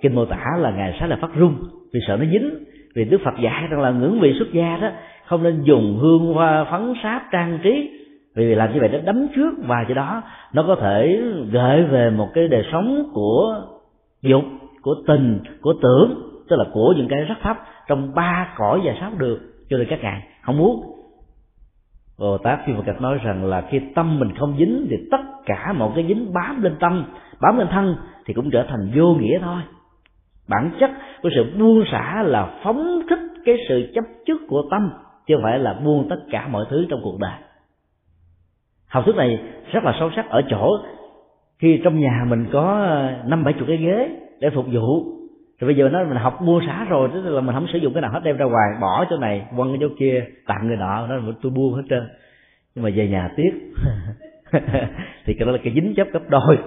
kinh mô tả là ngài Xá Lợi Phất run vì sợ nó dính, vì Đức Phật dạy rằng là ngưỡng vị xuất gia đó không nên dùng hương hoa phấn sáp trang trí, vì làm như vậy nó đấm trước, và cho đó nó có thể gợi về một cái đời sống của dục, của tình, của tưởng, tức là của những cái rất thấp trong ba cõi và sáu đường, cho nên các ngài không muốn. Bồ Tát Duy Ma Cật nói rằng là khi tâm mình không dính thì tất cả một cái dính bám lên tâm, bám lên thân thì cũng trở thành vô nghĩa thôi. Bản chất của sự buông xả là phóng thích cái sự chấp trước của tâm, chứ không phải là buông tất cả mọi thứ trong cuộc đời. Học thuyết này rất là sâu sắc ở chỗ khi trong nhà mình có năm bảy chục cái ghế để phục vụ, rồi bây giờ nó mình học buông xả rồi, tức là mình không sử dụng cái nào hết, đem ra ngoài bỏ chỗ này, quăng cái chỗ kia, tặng người nọ, nó tôi buông hết trơn, nhưng mà về nhà tiếc. Thì cái đó là cái dính chấp gấp đôi.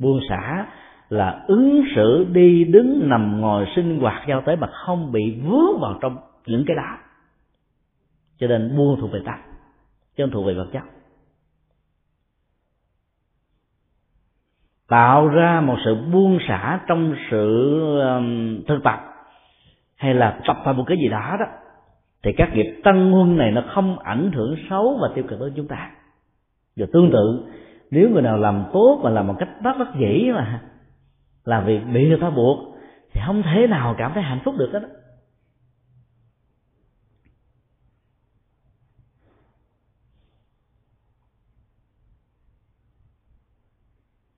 Buông xả là ứng xử đi đứng nằm ngồi sinh hoạt giao tế mà không bị vướng vào trong những cái đó, cho nên buông thuộc về tâm chứ không thuộc về vật chất. tạo ra một sự buông xả trong sự thực tập hay là tập vào một cái gì đó đó, thì các nghiệp tân huân này nó không ảnh hưởng xấu và tiêu cực tới chúng ta. Và tương tự, nếu người nào làm tốt mà làm một cách rất rất dĩ mà là việc bị người ta buộc thì không thể nào cảm thấy hạnh phúc được hết đó.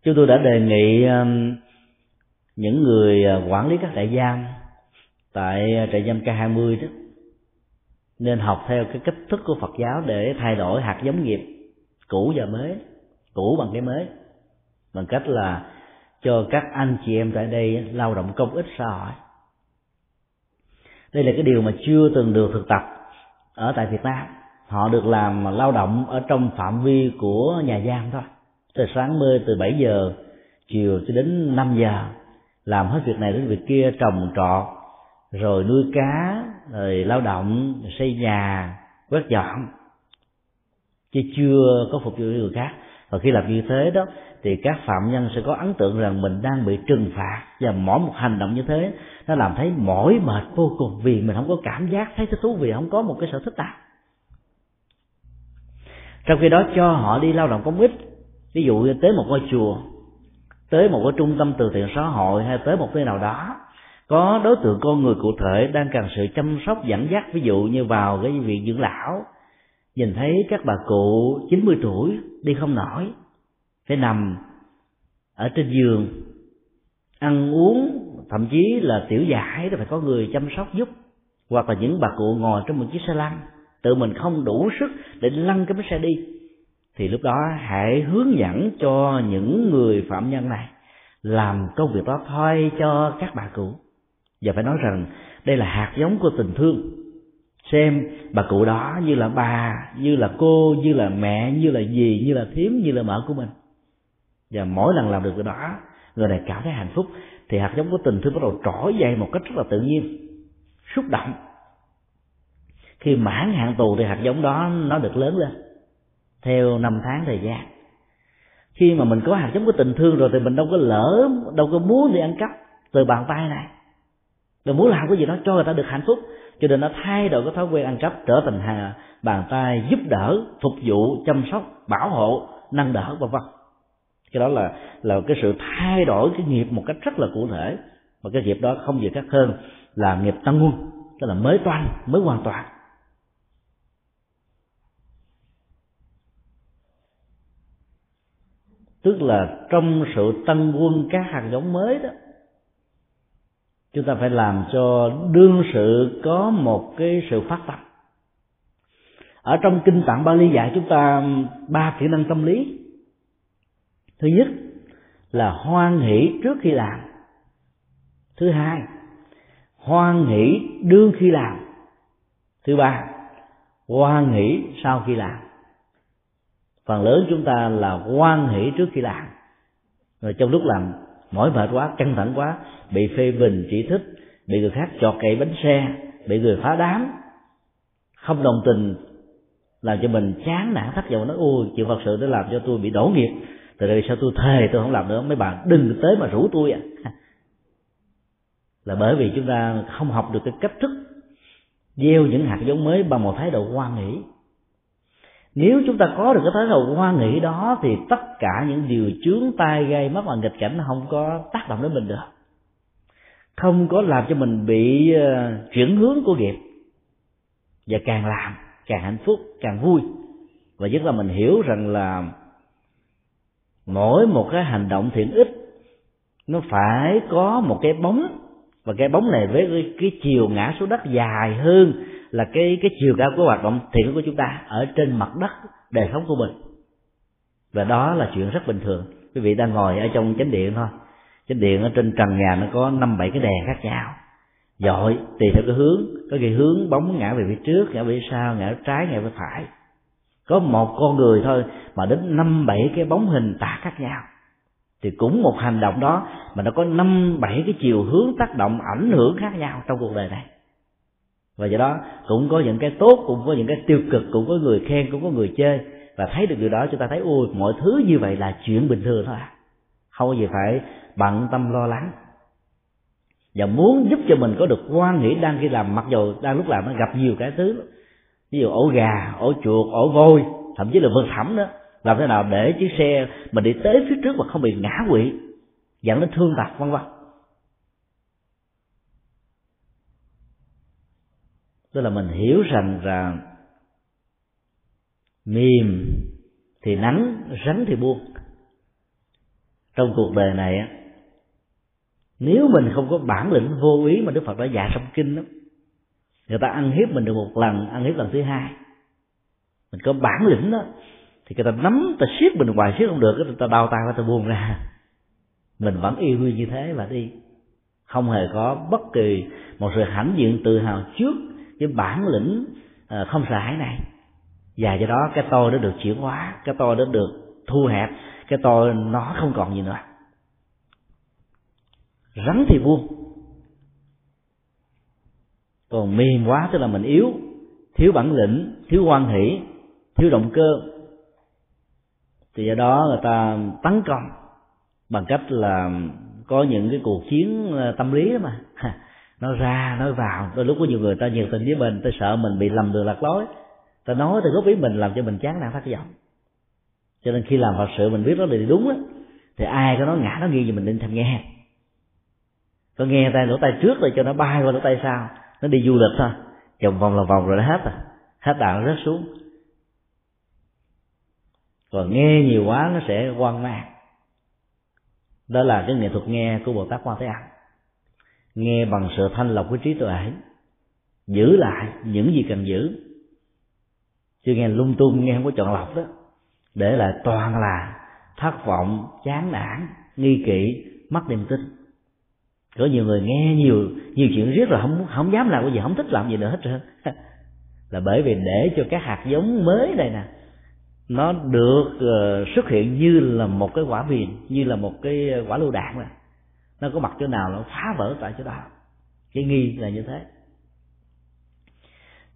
Chúng tôi đã đề nghị những người quản lý các trại giam tại trại giam K hai mươi đó nên học theo cái cách thức của Phật giáo để thay đổi hạt giống nghiệp cũ và mới, cũ bằng cái mới, bằng cách là cho các anh chị em tại đây lao động công ích xã hội. Đây là cái điều mà chưa từng được thực tập ở tại Việt Nam. Họ được làm lao động ở trong phạm vi của nhà giam thôi, từ sáng mơ từ bảy giờ chiều cho đến năm giờ, làm hết việc này đến việc kia, trồng trọt, rồi nuôi cá, rồi lao động, rồi xây nhà, quét dọn, chứ chưa có phục vụ người khác. Và khi làm như thế đó thì các phạm nhân sẽ có ấn tượng rằng mình đang bị trừng phạt, và mỗi một hành động như thế nó làm thấy mỏi mệt vô cùng, vì mình không có cảm giác thấy thích thú, vì không có một cái sở thích nào. Trong khi đó cho họ đi lao động công ích, ví dụ như tới một ngôi chùa, tới một cái trung tâm từ thiện xã hội, hay tới một nơi nào đó có đối tượng con người cụ thể đang cần sự chăm sóc dẫn dắt. Ví dụ như vào cái viện dưỡng lão, nhìn thấy các bà cụ chín mươi tuổi đi không nổi, phải nằm ở trên giường, ăn uống thậm chí là tiểu giải thì phải có người chăm sóc giúp, hoặc là những bà cụ ngồi trong một chiếc xe lăn, tự mình không đủ sức để lăn cái bánh xe đi, thì lúc đó hãy hướng dẫn cho những người phạm nhân này làm công việc đó thay cho các bà cụ. Và phải nói rằng đây là hạt giống của tình thương, xem bà cụ đó như là bà, như là cô, như là mẹ, như là dì, như là thím, như là mợ của mình. Và mỗi lần làm được cái đó, người này cảm thấy hạnh phúc, thì hạt giống của tình thương bắt đầu trỗi dậy một cách rất là tự nhiên, xúc động. Khi mãn hạn tù thì hạt giống đó nó được lớn lên theo năm tháng thời gian. Khi mà mình có hạt giống của tình thương rồi thì mình đâu có lỡ, đâu có muốn đi ăn cắp từ bàn tay này, rồi muốn làm cái gì đó cho người ta được hạnh phúc, cho nên nó thay đổi cái thói quen ăn cắp trở thành hà, bàn tay giúp đỡ, phục vụ, chăm sóc, bảo hộ, nâng đỡ, vân vân. Cái đó là là cái sự thay đổi cái nghiệp một cách rất là cụ thể, và cái nghiệp đó không gì khác hơn là nghiệp tăng nguồn, tức là mới toanh, mới hoàn toàn. Tức là trong sự tăng quân các hạt giống mới đó, chúng ta phải làm cho đương sự có một cái sự phát tâm. Ở trong Kinh tạng Pali dạy chúng ta ba kỹ năng tâm lý. Thứ nhất là hoan hỷ trước khi làm. Thứ hai, hoan hỷ đương khi làm. Thứ ba, hoan hỷ sau khi làm. Phần lớn chúng ta là hoan hỷ trước khi làm, rồi trong lúc làm mỏi mệt quá, căng thẳng quá, bị phê bình chỉ trích, bị người khác chọt cậy bánh xe, bị người phá đám, không đồng tình, làm cho mình chán nản thất vọng, nói ôi chuyện Phật sự đã làm cho tôi bị đổ nghiệp, từ đây sao tôi thề tôi không làm nữa, mấy bạn đừng tới mà rủ tôi à. Là bởi vì chúng ta không học được cái cách thức gieo những hạt giống mới bằng một thái độ hoan hỷ. Nếu chúng ta có được cái thái độ hoan hỷ đó thì tất cả những điều chướng tai gây mất và nghịch cảnh không có tác động đến mình được, không có làm cho mình bị chuyển hướng của nghiệp, và càng làm càng hạnh phúc, càng vui. Và nhất là mình hiểu rằng là mỗi một cái hành động thiện ích nó phải có một cái bóng, và cái bóng này với cái, cái chiều ngã xuống đất dài hơn là cái cái chiều cao của hoạt động thiện của chúng ta ở trên mặt đất đời sống của mình. Và đó là chuyện rất bình thường. Quý vị đang ngồi ở trong chánh điện thôi, chánh điện ở trên trần nhà nó có năm bảy cái đèn khác nhau dọi tùy theo cái hướng, có cái hướng bóng ngã về phía trước, ngã về sau, ngã về trái, ngã về phải. Có một con người thôi mà đến năm bảy cái bóng hình tả khác nhau, thì cũng một hành động đó mà nó có năm bảy cái chiều hướng tác động ảnh hưởng khác nhau trong cuộc đời này. Và do đó cũng có những cái tốt, cũng có những cái tiêu cực, cũng có người khen, cũng có người chê. Và thấy được điều đó chúng ta thấy ôi mọi thứ như vậy là chuyện bình thường thôi, không có gì phải bận tâm lo lắng. Và muốn giúp cho mình có được quan nghĩ đang khi làm, mặc dù đang lúc làm nó gặp nhiều cái thứ, ví dụ ổ gà, ổ chuột, ổ voi, thậm chí là vực thẳm đó, làm thế nào để chiếc xe mình đi tới phía trước mà không bị ngã quỵ, dẫn đến thương tật vân vân. Tức là mình hiểu rằng là mềm thì nắn, rắn thì buông. Trong cuộc đời này, nếu mình không có bản lĩnh vô ý mà Đức Phật đã dạy trong kinh đó, người ta ăn hiếp mình được một lần, ăn hiếp lần thứ hai, mình có bản lĩnh đó thì người ta nắm, ta siết mình hoài siết không được, người ta đau tay, người ta buông ra, mình vẫn y nguyên như thế và đi, không hề có bất kỳ một sự hãnh diện tự hào trước cái bản lĩnh không sợ hãi này. Và do đó cái tôi đã được chuyển hóa, cái tôi đã được thu hẹp, cái tôi nó không còn gì nữa. Rắn thì buông, còn mềm quá tức là mình yếu, thiếu bản lĩnh, thiếu hoan hỷ, thiếu động cơ, thì do đó người ta tấn công bằng cách là có những cái cuộc chiến tâm lý đó mà, nó ra nó vào. Đôi lúc có nhiều người ta nhiệt tình với mình, ta sợ mình bị lầm đường lạc lối, ta nói từ góp ý mình làm cho mình chán nản thất vọng. Cho nên khi làm Phật sự mình biết đó là đúng á, thì ai có nói ngã nó nghi gì mình nên tham nghe, có nghe tay lỗ tay trước rồi cho nó bay qua lỗ tay sau, nó đi du lịch thôi, vòng vòng là vòng rồi nó hết à, hết đạo nó rớt xuống. Còn nghe nhiều quá nó sẽ hoang mang. Đó là cái nghệ thuật nghe của Bồ Tát Quan Thế Âm, nghe bằng sự thanh lọc của trí tuệ, giữ lại những gì cần giữ, chứ nghe lung tung, nghe không có chọn lọc đó, để lại toàn là thất vọng, chán nản, nghi kỵ, mất niềm tin. Có nhiều người nghe nhiều nhiều chuyện riết rồi không không dám làm cái gì, không thích làm gì nữa hết trơn. Là bởi vì để cho các hạt giống mới này nè nó được uh, xuất hiện như là một cái quả mìn, như là một cái quả lưu đạn này. Nó có mặt chỗ nào nó phá vỡ tại chỗ đó. Cái nghi là như thế.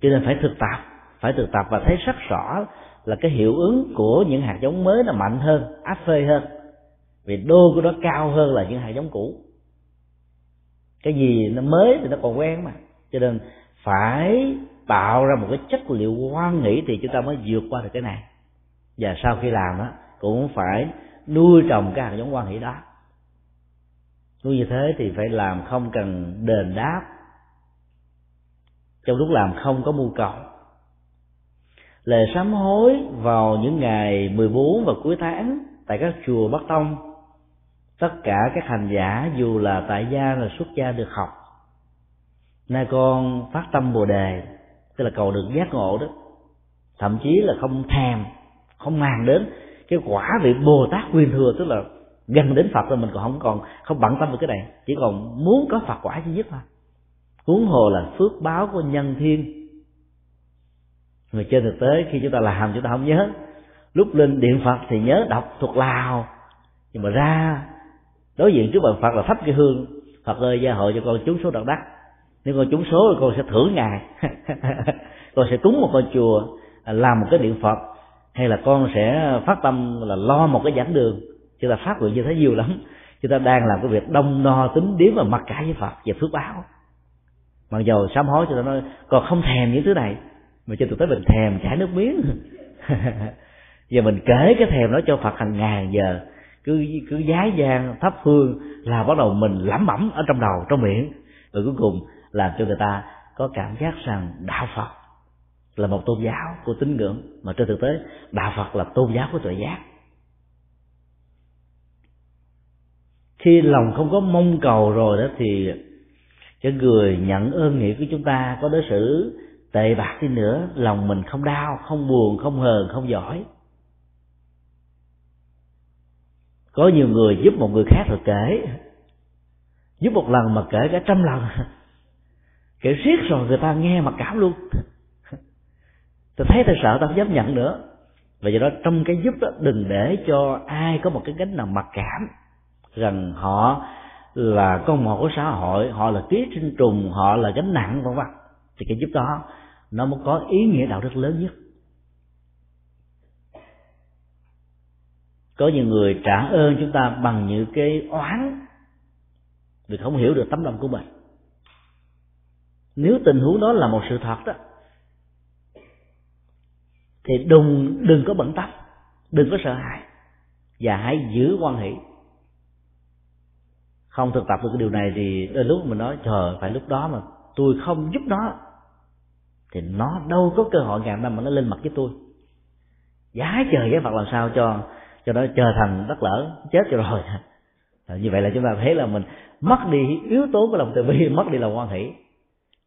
Cho nên phải thực tập, phải thực tập và thấy rất rõ là cái hiệu ứng của những hạt giống mới là mạnh hơn, áp phê hơn, vì đô của nó cao hơn là những hạt giống cũ. Cái gì nó mới thì nó còn quen mà, cho nên phải tạo ra một cái chất liệu quan nghĩ thì chúng ta mới vượt qua được cái này. Và sau khi làm đó cũng phải nuôi trồng cái hạt giống quan nghĩ đó. Nuôi như thế thì phải làm không cần đền đáp, trong lúc làm không có mưu cầu. Lời sám hối vào những ngày mười bốn và cuối tháng tại các chùa Bắc Tông, tất cả các hành giả dù là tại gia là xuất gia được học. Nay con phát tâm Bồ Đề, tức là cầu được giác ngộ đó, thậm chí là không thèm, không màng đến cái quả vị Bồ Tát quyền thừa, tức là gần đến Phật rồi mình còn không còn không bận tâm về cái này, chỉ còn muốn có Phật quả duy nhất thôi. Huống hồ là phước báo của nhân thiên. Người trên thực tế khi chúng ta làm chúng ta không nhớ, lúc lên điện Phật thì nhớ đọc thuộc lào, nhưng mà ra đối diện trước bàn Phật là thắp cái hương, Phật ơi gia hộ cho con trúng số đắc đắc, nếu con trúng số thì con sẽ thưởng ngài, con sẽ cúng một ngôi chùa, làm một cái điện Phật, hay là con sẽ phát tâm là lo một cái giảng đường. Chúng ta phát nguyện như thế nhiều lắm, chúng ta đang làm cái việc đông no tính điếm và mặc cả với Phật và phước báo. Mặc dù sám hối cho ta nói còn không thèm những thứ này, mà cho tụi tới mình thèm chảy nước miếng. Giờ mình kể cái thèm đó cho Phật hàng ngày hàng giờ, cứ cứ giái giang thắp hương là bắt đầu mình lẩm bẩm ở trong đầu trong miệng, rồi cuối cùng làm cho người ta có cảm giác rằng đạo Phật là một tôn giáo của tín ngưỡng, mà trên thực tế đạo Phật là tôn giáo của tuệ giác. Khi lòng không có mong cầu rồi đó thì cái người nhận ơn nghĩa của chúng ta có đối xử tệ bạc đi nữa, lòng mình không đau, không buồn, không hờn, không giỏi. Có nhiều người giúp một người khác rồi kể, giúp một lần mà kể cả trăm lần, kể riết rồi người ta nghe mặc cảm luôn, ta thấy ta sợ, ta không dám nhận nữa. Và do đó trong cái giúp đó đừng để cho ai có một cái gánh nặng mặc cảm rằng họ là con một của xã hội, họ là ký sinh trùng, họ là gánh nặng vân vân. Thì cái giúp đó nó mới có ý nghĩa đạo đức lớn nhất. Có nhiều người trả ơn chúng ta bằng những cái oán vì không hiểu được tấm lòng của mình. Nếu tình huống đó là một sự thật đó, thì đừng, đừng có bận tâm, đừng có sợ hãi, và hãy giữ quan hỷ. Không thực tập được cái điều này thì đến lúc mình nói trời, phải lúc đó mà tôi không giúp nó thì nó đâu có cơ hội ngày năm mà nó lên mặt với tôi. Giá trời giá Phật làm sao cho cho nó trở thành đất lỡ, chết cho rồi. À, như vậy là chúng ta thấy là mình mất đi yếu tố của lòng từ bi, mất đi lòng hoan hỷ.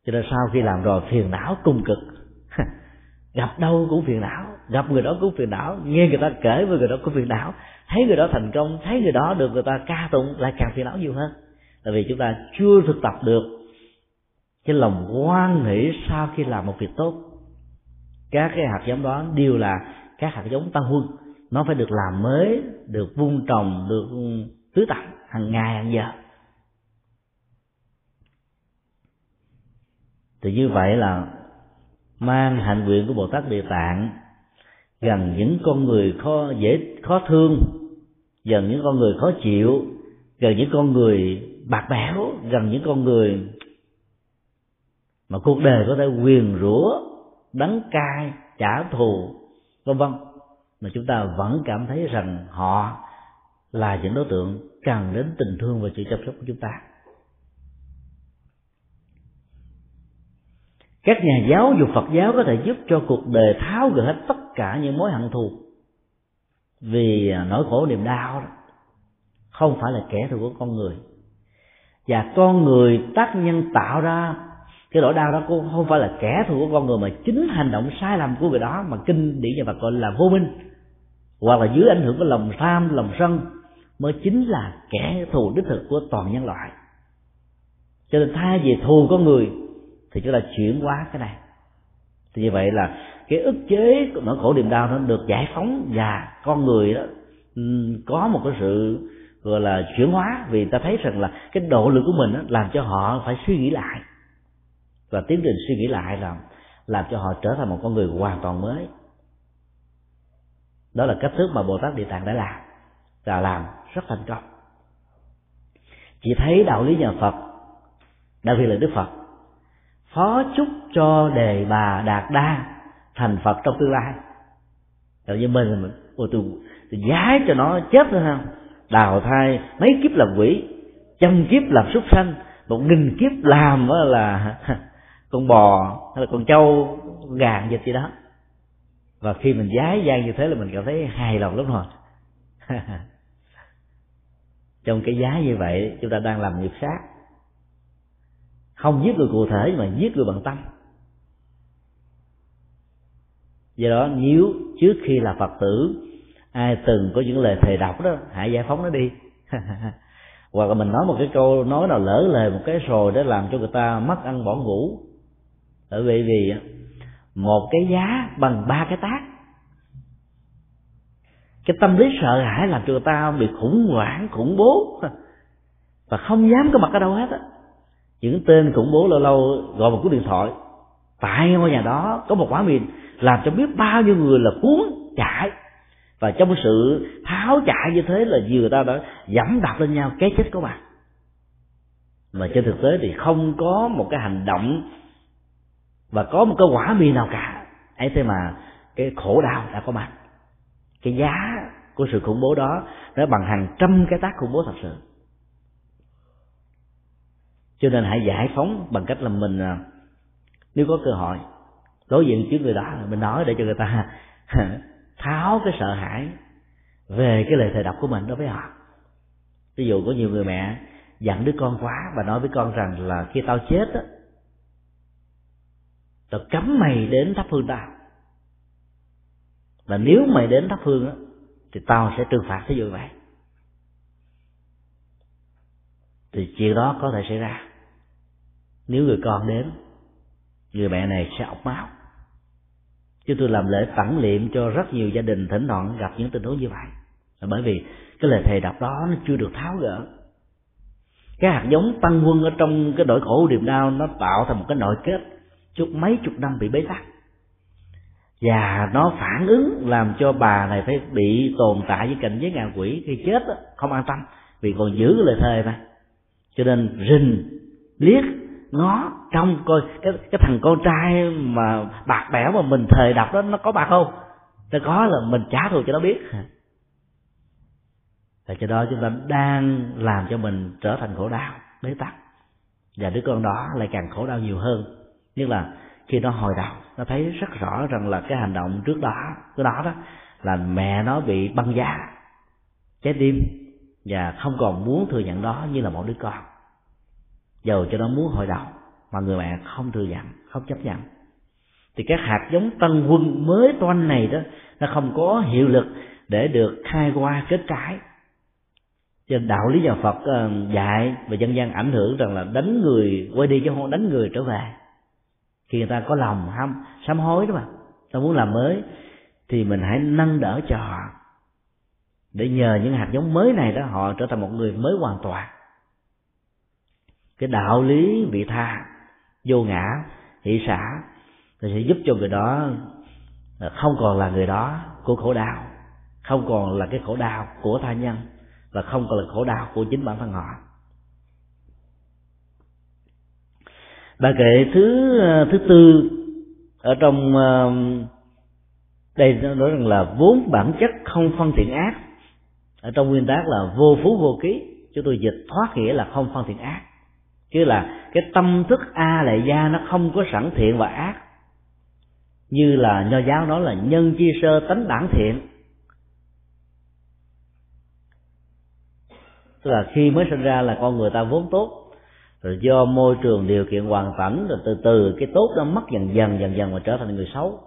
Cho nên sau khi làm rồi phiền não cung cực, gặp đâu cũng phiền não, gặp người đó cũng phiền não, nghe người ta kể với người đó cũng phiền não, thấy người đó thành công, thấy người đó được người ta ca tụng lại càng phiền não nhiều hơn. Tại vì chúng ta chưa thực tập được cái lòng hoan hỷ sau khi làm một việc tốt. Các cái hạt giống đó đều là các hạt giống tăng huân, nó phải được làm mới, được vun trồng, được tưới tặng hàng ngày hàng giờ. Thì như vậy là mang hạnh nguyện của Bồ Tát Địa Tạng gần những con người khó dễ khó thương, gần những con người khó chịu, gần những con người bạc bẽo, gần những con người mà cuộc đời có thể nguyền rủa, đắng cay, trả thù, vân vân, mà chúng ta vẫn cảm thấy rằng họ là những đối tượng cần đến tình thương và sự chăm sóc của chúng ta. Các nhà giáo dục Phật giáo có thể giúp cho cuộc đời tháo gỡ hết tất cả những mối hận thù, vì nỗi khổ niềm đau đó không phải là kẻ thù của con người, và con người tác nhân tạo ra cái nỗi đau đó cũng không phải là kẻ thù của con người, mà chính hành động sai lầm của người đó mà kinh điển nhà Phật gọi là vô minh, hoặc là dưới ảnh hưởng của lòng tham lòng sân mới chính là kẻ thù đích thực của toàn nhân loại. Cho nên thay vì thù con người thì chúng ta chuyển hóa cái này. Thì như vậy là cái ức chế của nỗi khổ niềm đau nó được giải phóng, và con người đó có một cái sự gọi là chuyển hóa, vì ta thấy rằng là cái độ lực của mình đó làm cho họ phải suy nghĩ lại, và tiến trình suy nghĩ lại là làm cho họ trở thành một con người hoàn toàn mới. Đó là cách thức mà Bồ Tát Địa Tạng đã làm, và làm rất thành công. Chỉ thấy đạo lý nhà Phật, đặc biệt là Đức Phật, phó chúc cho Đề Bà Đạt Đa thành Phật trong tương lai. Tại vì mình, mình ôi, tôi, tôi giái cho nó chết nữa không? Đào thai mấy kiếp làm quỷ, trăm kiếp làm súc sanh, một nghìn kiếp làm là con bò hay là con trâu, con gà dịch gì đó. Và khi mình giái gian như thế là mình cảm thấy hài lòng lắm rồi. Trong cái giái như vậy chúng ta đang làm nghiệp sát, không giết người cụ thể mà giết người bằng tâm. Do đó nếu trước khi là Phật tử ai từng có những lời thề độc đó, hãy giải phóng nó đi. Hoặc là mình nói một cái câu nói nào lỡ lời một cái rồi để làm cho người ta mất ăn bỏ ngủ. Bởi vì vì một cái giá bằng ba cái tát. Cái tâm lý sợ hãi làm cho người ta bị khủng hoảng, khủng bố, và không dám có mặt ở đâu hết á. Những tên khủng bố lâu lâu gọi một cú điện thoại tại ngôi nhà đó có một quả mìn, làm cho biết bao nhiêu người là cuốn chạy, và trong sự tháo chạy như thế là nhiều người ta đã giẫm đạp lên nhau cái chết của bạn. Mà trên thực tế thì không có một cái hành động và có một cái quả mìn nào cả ấy, thế mà cái khổ đau đã có mặt. Cái giá của sự khủng bố đó nó bằng hàng trăm cái tác khủng bố thật sự. Cho nên hãy giải phóng bằng cách là mình, nếu có cơ hội đối diện trước người đó, mình nói để cho người ta tháo cái sợ hãi về cái lời thề độc của mình đối với họ. Ví dụ có nhiều người mẹ dặn đứa con quá và nói với con rằng là khi tao chết á, tao cấm mày đến thắp hương tao, và nếu mày đến thắp hương á thì tao sẽ trừng phạt. Thí dụ vậy thì chuyện đó có thể xảy ra. Nếu người con đến, người mẹ này sẽ ọc máu. Chứ tôi làm lễ tẳng liệm cho rất nhiều gia đình thỉnh thoảng gặp những tình huống như vậy, là bởi vì cái lời thề độc đó nó chưa được tháo gỡ. Cái hạt giống tăng quân ở trong cái nỗi khổ niềm đau nó tạo thành một cái nội kết suốt mấy chục năm bị bế tắc. và nó phản ứng làm cho bà này phải bị tồn tại với cảnh giới ngạ quỷ. Khi chết đó, không an tâm vì còn giữ lời thề mà, cho nên rình liếc ngó trong coi cái, cái thằng con trai mà bạc bẽo mà mình thề đọc đó nó có bạc không. Nó có là mình trả thù cho nó biết. Và cho đó chúng ta đang làm cho mình trở thành khổ đau, bế tắc. Và đứa con đó lại càng khổ đau nhiều hơn. Nhưng là khi nó hồi đầu, nó thấy rất rõ rằng là cái hành động trước đó, cái đó đó là mẹ nó bị băng giá, trái tim, và không còn muốn thừa nhận đó như là một đứa con. Dầu cho nó muốn hồi đầu, mà người mẹ không thừa nhận, không chấp nhận. Thì các hạt giống tân quân mới toanh này đó, nó không có hiệu lực để được khai qua kết trái. Cho nên đạo lý nhà Phật dạy và dân gian ảnh hưởng rằng là đánh người quay đi chứ không đánh người trở về. Khi người ta có lòng ham sám hối đó mà, ta muốn làm mới, thì mình hãy nâng đỡ cho họ, để nhờ những hạt giống mới này đó họ trở thành một người mới hoàn toàn. Cái đạo lý vị tha, vô ngã, hỷ xả thì sẽ giúp cho người đó không còn là người đó của khổ đau, không còn là cái khổ đau của tha nhân, và không còn là khổ đau của chính bản thân họ. Bài kệ thứ thứ tư ở trong đây nói rằng là vốn bản chất không phân thiện ác. Ở trong nguyên tác là vô phú vô ký, chúng tôi dịch thoát nghĩa là không phân thiện ác, chứ là cái tâm thức A-Lại Gia nó không có sẵn thiện và ác. Như là Nho giáo nói là nhân chi sơ tánh bản thiện, tức là khi mới sinh ra là con người ta vốn tốt, rồi do môi trường điều kiện hoàn cảnh, rồi từ từ cái tốt nó mất dần dần dần dần mà trở thành người xấu.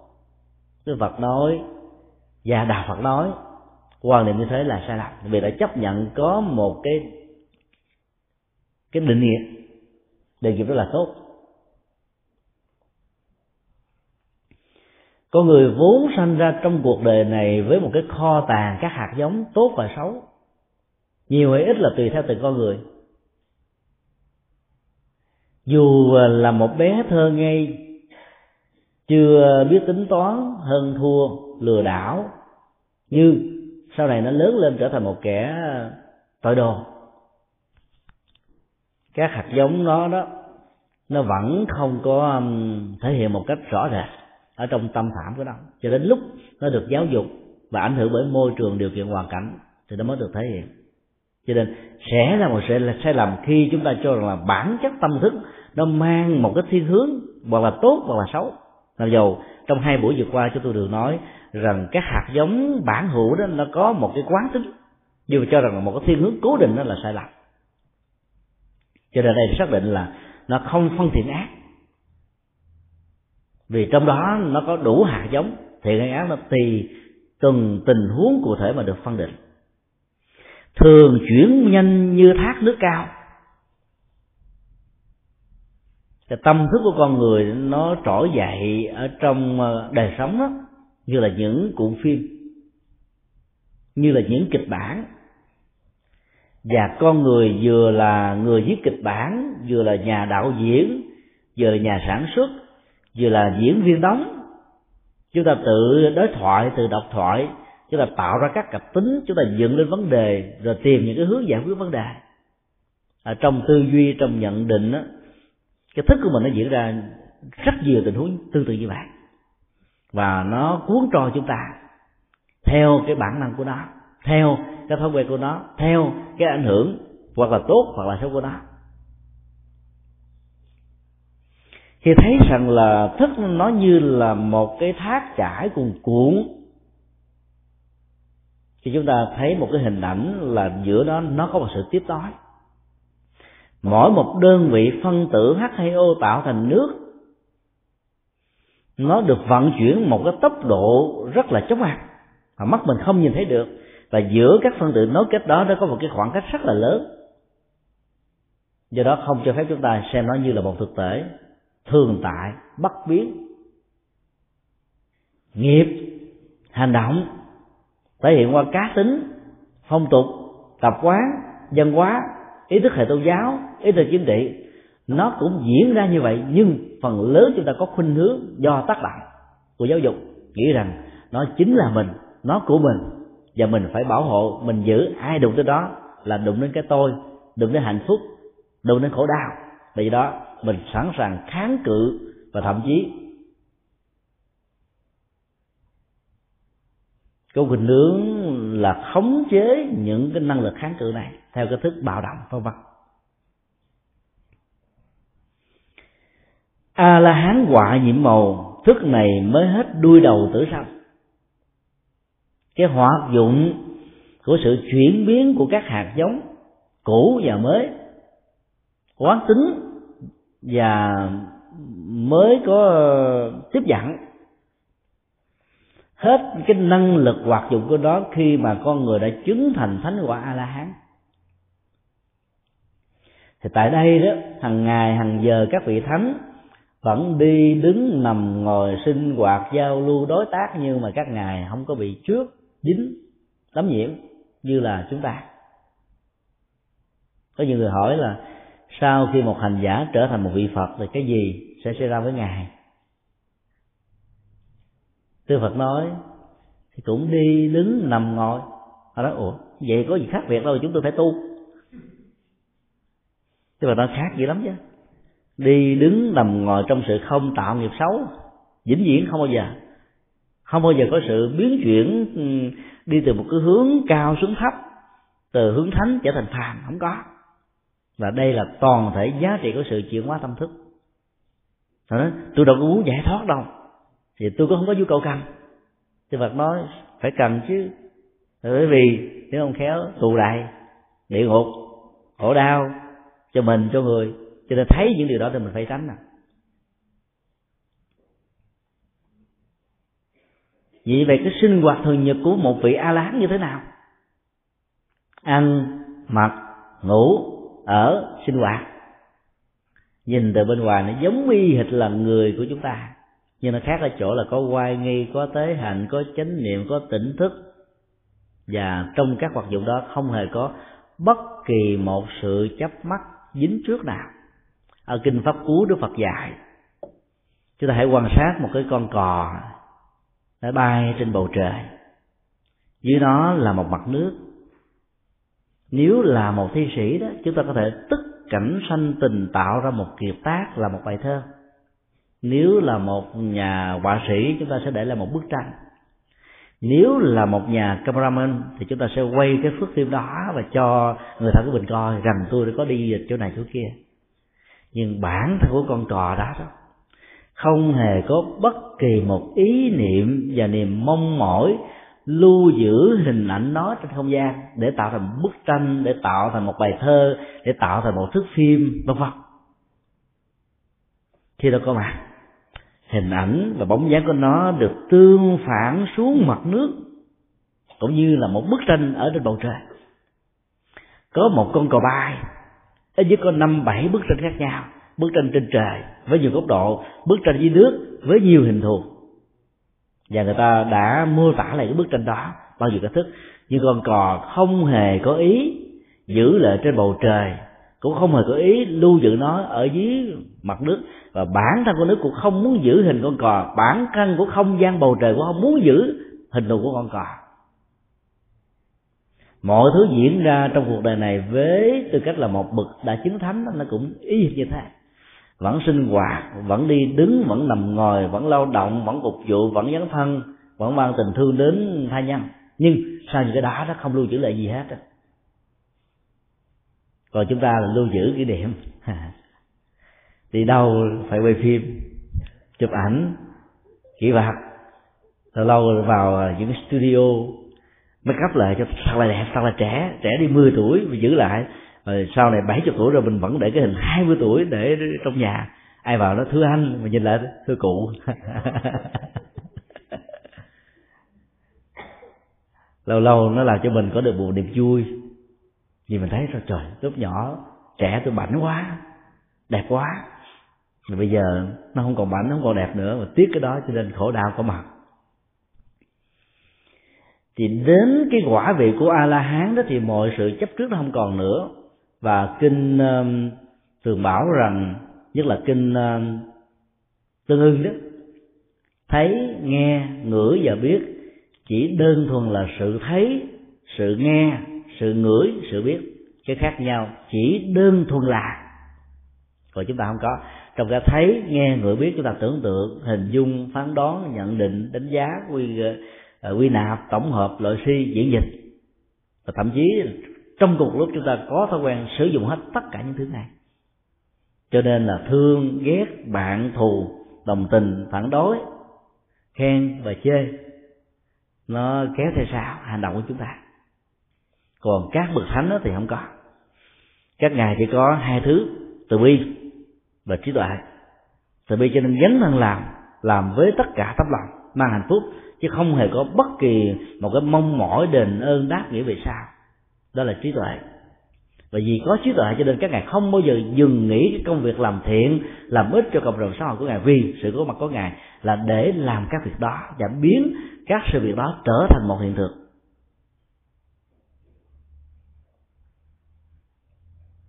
Cái Phật nói và đạo Phật nói quan niệm như thế là sai lầm, vì đã chấp nhận có một cái cái định nghiệp, định nghiệp đó là tốt. Con người vốn sanh ra trong cuộc đời này với một cái kho tàng các hạt giống tốt và xấu, nhiều hay ít là tùy theo từng con người. Dù là một bé thơ ngây, chưa biết tính toán, hơn thua, lừa đảo, nhưng sau này nó lớn lên trở thành một kẻ tội đồ, các hạt giống nó đó nó vẫn không có thể hiện một cách rõ rệt ở trong tâm thảm của nó, cho đến lúc nó được giáo dục và ảnh hưởng bởi môi trường điều kiện hoàn cảnh thì nó mới được thể hiện. Cho nên sẽ là một sai lầm khi chúng ta cho rằng là bản chất tâm thức nó mang một cái thiên hướng hoặc là tốt hoặc là xấu. Mặc dù trong hai buổi vừa qua chúng tôi được nói rằng các hạt giống bản hữu đó nó có một cái quán tính, nhưng mà cho rằng là một cái thiên hướng cố định đó là sai lầm. Cho nên đây xác định là nó không phân thiện ác, vì trong đó nó có đủ hạt giống thiện hay ác, nó tùy từng tình huống cụ thể mà được phân định. Thường chuyển nhanh như thác nước cao. Cái tâm thức của con người nó trỗi dậy ở trong đời sống đó, như là những cuộn phim, như là những kịch bản. Và con người vừa là người viết kịch bản, vừa là nhà đạo diễn, vừa là nhà sản xuất, vừa là diễn viên đóng. Chúng ta tự đối thoại, tự độc thoại, chúng ta tạo ra các cặp tính, chúng ta dựng lên vấn đề rồi tìm những cái hướng giải quyết vấn đề. Ở trong tư duy, trong nhận định á, cái thức của mình nó diễn ra rất nhiều tình huống tương tự như vậy, và nó cuốn trôi chúng ta theo cái bản năng của nó, theo cái thói quen của nó, theo cái ảnh hưởng hoặc là tốt hoặc là xấu của nó. Khi thấy rằng là thức nó như là một cái thác chảy cuồn cuộn, thì chúng ta thấy một cái hình ảnh là giữa đó nó có một sự tiếp nối. Mỗi một đơn vị phân tử H hai O tạo thành nước, nó được vận chuyển một cái tốc độ rất là chóng mặt, mà mắt mình không nhìn thấy được. Và giữa các phân tử nối kết đó nó có một cái khoảng cách rất là lớn. Do đó không cho phép chúng ta xem nó như là một thực thể thường tại, bất biến. Nghiệp, hành động thể hiện qua cá tính, phong tục, tập quán, văn hóa, ý thức hệ tôn giáo, ý thức chính trị, nó cũng diễn ra như vậy, nhưng phần lớn chúng ta có khuynh hướng do tác động của giáo dục, nghĩ rằng nó chính là mình, nó của mình, và mình phải bảo hộ, mình giữ. Ai đụng tới đó là đụng đến cái tôi, đụng đến hạnh phúc, đụng đến khổ đau. Vì đó mình sẵn sàng kháng cự và thậm chí câu hình hướng là khống chế những cái năng lực kháng cự này theo cái thức bạo động, vân vân. A-la-hán họa nhiệm màu, thức này mới hết đuôi đầu tử sanh. Cái hoạt dụng của sự chuyển biến của các hạt giống cũ và mới, quán tính và mới có tiếp dẫn, hết cái năng lực hoạt dụng của nó khi mà con người đã chứng thành thánh quả A-la-hán. Thì tại đây đó, hàng ngày hàng giờ các vị thánh vẫn đi đứng nằm ngồi sinh hoạt giao lưu đối tác, nhưng mà các ngài không có bị trước dính lắm nhiễm như là chúng ta. Có nhiều người hỏi là sau khi một hành giả trở thành một vị Phật thì cái gì sẽ xảy ra với ngài? Tư Phật nói thì cũng đi đứng nằm ngồi. Họ nói ủa vậy có gì khác biệt đâu, chúng tôi phải tu. Tư Phật nói khác gì lắm chứ. Đi đứng nằm ngồi trong sự không tạo nghiệp xấu, vĩnh viễn không bao giờ, không bao giờ có sự biến chuyển đi từ một cái hướng cao xuống thấp, từ hướng thánh trở thành phàm, không có. Và đây là toàn thể giá trị của sự chuyển hóa tâm thức. Nói, tôi đâu có muốn giải thoát đâu, thì tôi cũng không có nhu cầu cần. Thì Phật nói phải cần chứ, bởi vì nếu không khéo tù đày, địa ngục, khổ đau cho mình cho người. Cho nên thấy những điều đó thì mình phải tránh. À, vậy về cái sinh hoạt thường nhật của một vị A-la-hán như thế nào? Ăn, mặc, ngủ, ở, sinh hoạt. Nhìn từ bên ngoài nó giống y hệt là người của chúng ta, nhưng nó khác ở chỗ là có oai nghi, có tế hạnh, có chánh niệm, có tỉnh thức. Và trong các hoạt dụng đó không hề có bất kỳ một sự chấp mắc dính trước nào. Ở Kinh Pháp Cú Đức Phật dạy chúng ta hãy quan sát một cái con cò nó bay trên bầu trời, dưới nó là một mặt nước. Nếu là một thi sĩ đó, chúng ta có thể tức cảnh sanh tình tạo ra một kiệt tác là một bài thơ. Nếu là một nhà họa sĩ, chúng ta sẽ để lại một bức tranh. Nếu là một nhà cameraman thì chúng ta sẽ quay cái thước phim đó và cho người thân của mình coi rằng tôi đã có đi chỗ này chỗ kia. Nhưng bản thân của con cò đó, đó không hề có bất kỳ một ý niệm và niềm mong mỏi lưu giữ hình ảnh nó trên không gian để tạo thành bức tranh, để tạo thành một bài thơ, để tạo thành một thước phim, vân vân. Khi đó có mặt, hình ảnh và bóng dáng của nó được tương phản xuống mặt nước cũng như là một bức tranh ở trên bầu trời. Có một con cò bay, ở dưới có năm bảy bức tranh khác nhau, bức tranh trên trời với nhiều góc độ, bức tranh dưới nước với nhiều hình thù, và người ta đã mô tả lại cái bức tranh đó bao nhiêu cách thức. Nhưng con cò không hề có ý giữ lại trên bầu trời, cũng không hề có ý lưu giữ nó ở dưới mặt nước, và bản thân của nước cũng không muốn giữ hình con cò, bản thân của không gian bầu trời cũng không muốn giữ hình thù của con cò. Mọi thứ diễn ra trong cuộc đời này với tư cách là một bậc đã chứng thánh, nó cũng y hệt như thế. Vẫn sinh hoạt, vẫn đi đứng, vẫn nằm ngồi, vẫn lao động, vẫn phục vụ, vẫn dấn thân, vẫn mang tình thương đến tha nhân. Nhưng sao những cái đó nó không lưu giữ lại gì hết. Còn chúng ta là lưu giữ kỷ niệm. Đi đâu phải quay phim, chụp ảnh, kỹ vật, lâu lâu vào những studio make up lại cho sao lại đẹp, sao lại trẻ. Trẻ đi mười tuổi mình giữ lại, rồi sau này bảy mươi tuổi rồi mình vẫn để cái hình hai mươi tuổi để trong nhà. Ai vào nó thưa anh, mình nhìn lại thưa cụ. Lâu lâu nó làm cho mình có được một niềm vui, vì mình thấy sao trời lúc nhỏ trẻ tôi bảnh quá, đẹp quá, rồi bây giờ nó không còn bảnh, nó không còn đẹp nữa, mà tiếc cái đó cho nên khổ đau có mặt. Thì đến cái quả vị của A-la-hán đó thì mọi sự chấp trước nó không còn nữa. Và kinh um, thường bảo rằng, nhất là kinh um, Tương Ưng đó, Thấy, nghe, ngửi và biết chỉ đơn thuần là sự thấy, sự nghe, sự ngửi, sự biết. Cái khác nhau chỉ đơn thuần là. Còn chúng ta không có. Trong cái thấy, nghe, ngửi, biết chúng ta tưởng tượng, hình dung, phán đoán, nhận định, đánh giá, quy, quy nạp, tổng hợp, loại suy, diễn dịch. Và thậm chí trong cùng lúc chúng ta có thói quen sử dụng hết tất cả những thứ này. Cho nên là thương, ghét, bạn, thù, đồng tình, phản đối, khen và chê, nó kéo theo sao hành động của chúng ta. Còn các bậc thánh thì không có. Các ngài chỉ có hai thứ: từ bi và trí tuệ. Từ bi cho nên dấn thân làm, làm với tất cả tấm lòng, mang hạnh phúc, chứ không hề có bất kỳ một cái mong mỏi đền ơn đáp nghĩa về sao. Đó là trí tuệ. Và vì có trí tuệ cho nên các ngài không bao giờ dừng nghĩ cái công việc làm thiện, làm ích cho cộng đồng xã hội của ngài, vì sự có mặt của ngài là để làm các việc đó và biến các sự việc đó trở thành một hiện thực.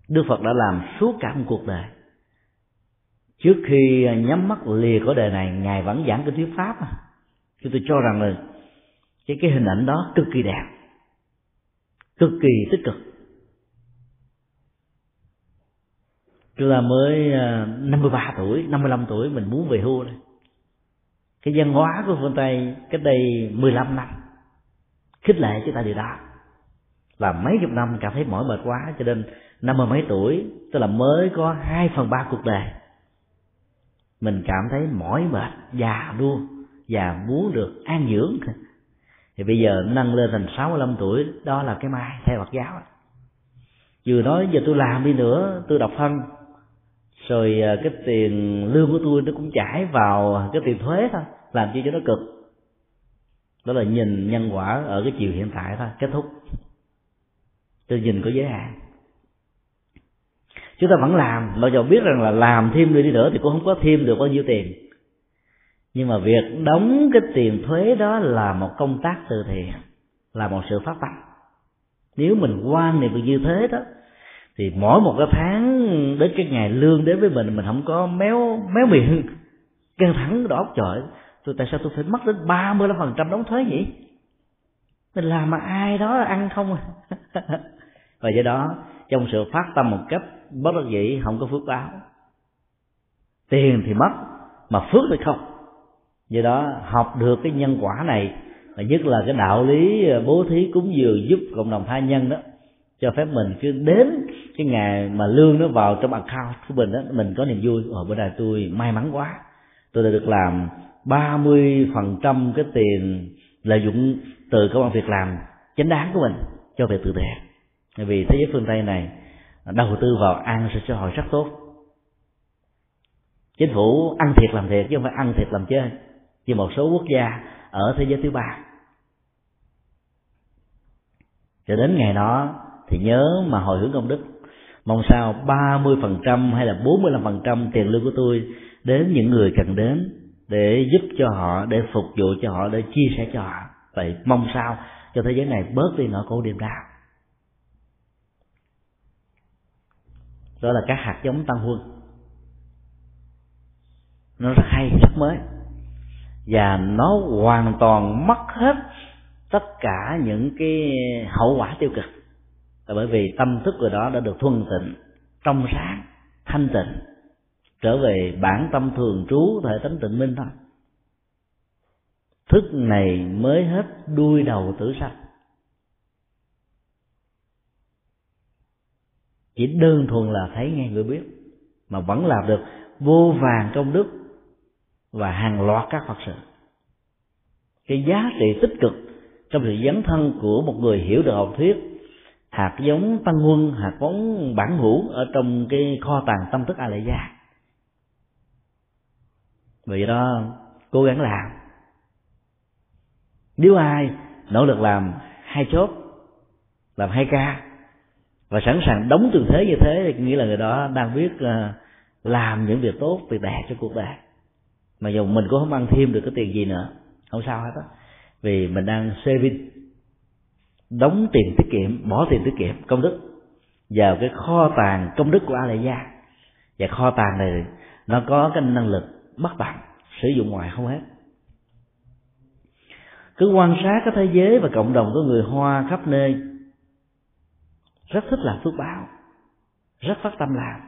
Đức Phật đã làm suốt cả một cuộc đời. Trước khi nhắm mắt lìa cõi đời này, ngài vẫn giảng cái thuyết pháp. Chúng tôi cho rằng là cái cái hình ảnh đó cực kỳ đẹp, cực kỳ tích cực. Chúng ta mới năm mươi ba tuổi, năm mươi lăm tuổi mình muốn về hưu rồi. Cái văn hóa của phương Tây cách đây mười lăm năm khích lệ chúng ta điều đó. Là mấy chục năm cảm thấy mỏi mệt quá, cho nên năm mươi mấy tuổi, tức là mới có hai phần ba cuộc đời, mình cảm thấy mỏi mệt, già đua và muốn được an dưỡng. Thì bây giờ nâng lên thành sáu mươi lăm tuổi, đó là cái mai theo Phật giáo. Vừa nói giờ tôi làm đi nữa, tôi độc thân, rồi cái tiền lương của tôi nó cũng chảy vào cái tiền thuế thôi, làm chi cho nó cực. Đó là nhìn nhân quả ở cái chiều hiện tại thôi, kết thúc. Tôi nhìn có giới hạn. Chúng ta vẫn làm, mặc dù biết rằng là làm thêm đi nữa thì cũng không có thêm được bao nhiêu tiền. Nhưng mà việc đóng cái tiền thuế đó là một công tác từ thiện, là một sự phát tâm. Nếu mình quan niệm được như thế đó, thì mỗi một cái tháng đến cái ngày lương đến với mình, mình không có méo méo miệng, căng thẳng đầu óc, trời, tôi tại sao tôi phải mất đến ba mươi lăm phần trăm đóng thuế nhỉ? Mình làm mà ai đó ăn không à? Và do đó trong sự phát tâm một cách bất đắc dĩ, không có phước báo. Tiền thì mất mà phước thì không. Do đó học được cái nhân quả này, và nhất là cái đạo lý bố thí cúng dường giúp cộng đồng tha nhân đó, cho phép mình cứ đến cái ngày mà lương nó vào trong account của mình đó, mình có niềm vui. Ồ, bữa nay tôi may mắn quá, tôi đã được làm ba mươi phần trăm cái tiền lợi dụng từ công an việc làm chính đáng của mình cho việc từ thiện. Vì thế giới phương Tây này đầu tư vào an sinh xã hội rất tốt. Chính phủ ăn thiệt làm thiệt chứ không phải ăn thiệt làm chơi như một số quốc gia ở thế giới thứ ba. Cho đến ngày đó thì nhớ mà hồi hướng công đức. Mong sao ba mươi phần trăm hay là bốn mươi lăm phần trăm tiền lương của tôi đến những người cần đến, để giúp cho họ, để phục vụ cho họ, để chia sẻ cho họ. Vậy mong sao cho thế giới này bớt đi nỗi khổ niềm đau. Đó là các hạt giống tăng huân. Nó rất hay, rất mới. Và nó hoàn toàn mất hết tất cả những cái hậu quả tiêu cực. Là bởi vì tâm thức người đó đã được thuần tịnh, trong sáng, thanh tịnh, trở về bản tâm thường trú, thể tánh tịnh minh thôi. Thức này mới hết đuôi đầu tử sanh. Chỉ đơn thuần là thấy nghe người biết mà vẫn làm được vô vàn công đức và hàng loạt các Phật sự. Cái giá trị tích cực trong sự dấn thân của một người hiểu được học thuyết, hạt giống tăng huân, hạt giống bản hữu ở trong cái kho tàng tâm thức A-Lại Gia. Vì đó cố gắng làm. Nếu ai nỗ lực làm hai chốt, làm hai ca và sẵn sàng đóng tiền thế như thế, thì nghĩa là người đó đang biết làm những việc tốt, việc đẹp cho cuộc đời. Mà dù mình cũng không ăn thêm được cái tiền gì nữa, không sao hết á, vì mình đang saving, đóng tiền tiết kiệm, bỏ tiền tiết kiệm công đức vào cái kho tàng công đức của A-Lại Gia. Và kho tàng này nó có cái năng lực bất tận, sử dụng ngoài không hết. cứ quan sát cái thế giới và cộng đồng của người Hoa khắp nơi, rất thích làm phước báo, rất phát tâm làm.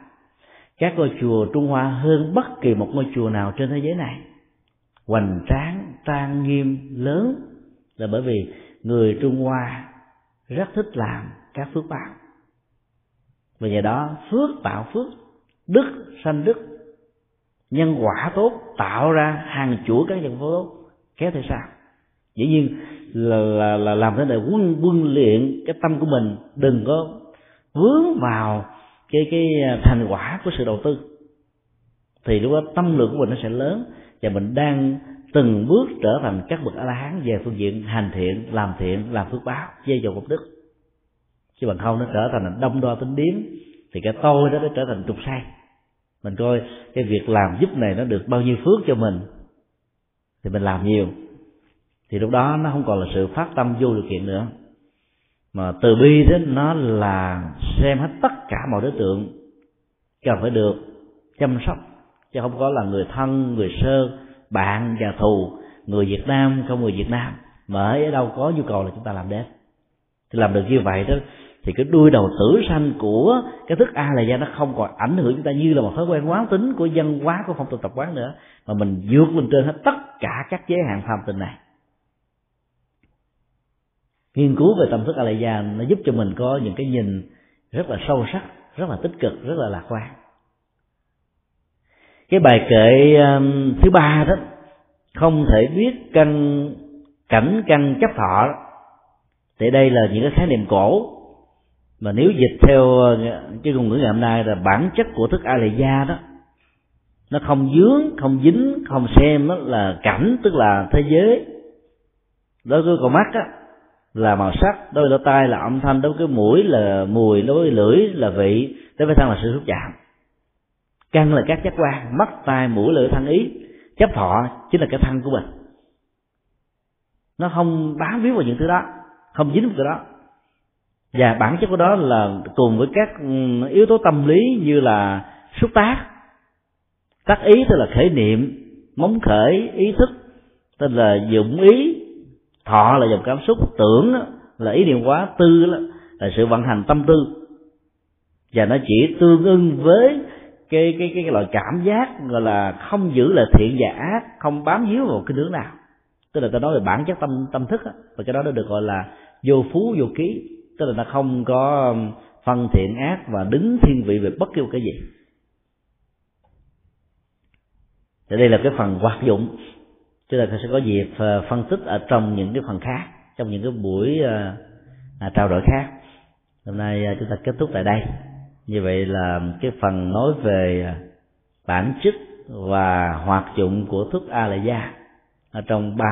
Các ngôi chùa Trung Hoa hơn bất kỳ một ngôi chùa nào trên thế giới này, hoành tráng, trang nghiêm, lớn, là bởi vì người Trung Hoa rất thích làm các phước báo. Và nhờ đó phước tạo phước, đức sanh đức, nhân quả tốt tạo ra hàng chuỗi các nhân tốt kéo theo sau. Dĩ nhiên là, là, là làm thế để huấn huấn luyện cái tâm của mình đừng có vướng vào cái cái thành quả của sự đầu tư, thì lúc đó tâm lượng của mình nó sẽ lớn, và mình đang từng bước trở thành các bậc A La Hán về phương diện hành thiện, làm thiện, làm phước báo, gieo dầu công đức. Chứ bằng không nó trở thành đông đo tính điếm, thì cái tôi đó nó trở thành trục say. Mình coi cái việc làm giúp này nó được bao nhiêu phước cho mình thì mình làm nhiều, thì lúc đó nó không còn là sự phát tâm vô điều kiện nữa, mà từ bi đó nó là xem hết tất cả mọi đối tượng cần phải được chăm sóc, chứ không có là người thân, người sơ, bạn và thù, người Việt Nam không người Việt Nam, mà ở đâu có nhu cầu là chúng ta làm đến. Thì làm được như vậy đó thì cái đuôi đầu tử sanh của cái thức A-Lại Gia nó không còn ảnh hưởng chúng ta như là một thói quen quán tính của dân hóa, của phong tục tập quán nữa, mà mình vượt lên trên hết tất cả các giới hạn tham tình này. Nghiên cứu về tâm thức A-Lại Gia nó giúp cho mình có những cái nhìn rất là sâu sắc, rất là tích cực, rất là lạc quan. Cái bài kệ thứ ba đó, không thể biết căn cảnh căn chấp thọ, thì đây là những cái khái niệm cổ, mà nếu dịch theo cái ngôn ngữ ngày hôm nay là bản chất của thức A-Lại Gia đó, nó không dướng, không dính, không xem đó là cảnh, tức là thế giới. Đối với con mắt á là màu sắc, đối với lỗ tai là âm thanh, đối với mũi là mùi, đối với lưỡi là vị, đối với thân là sự xúc chạm. Căn là các giác quan, mắt, tai, mũi, lưỡi, thân, ý. Chấp thọ chính là cái thân của mình, nó không bám víu vào những thứ đó, không dính vào cái đó. Và bản chất của đó là cùng với các yếu tố tâm lý như là xúc tác, tác ý tức là khởi niệm, móng khởi ý thức tức là dụng ý, thọ là dòng cảm xúc, tưởng là ý niệm hóa, tư là sự vận hành tâm tư. Và nó chỉ tương ưng với cái cái cái, cái loại cảm giác gọi là không giữ là thiện và ác, không bám víu vào cái đứa nào, tức là ta nói về bản chất tâm tâm thức, và cái đó nó được gọi là vô phú vô ký, tức là nó không có phân thiện ác và đứng thiên vị về bất kỳ một cái gì. Thì đây là cái phần hoạt dụng, tức là sẽ có dịp phân tích ở trong những cái phần khác, trong những cái buổi à, trao đổi khác. Hôm nay chúng ta kết thúc tại đây. Như vậy là cái phần nói về bản chất và hoạt dụng của thức A-Lại Gia ở trong ba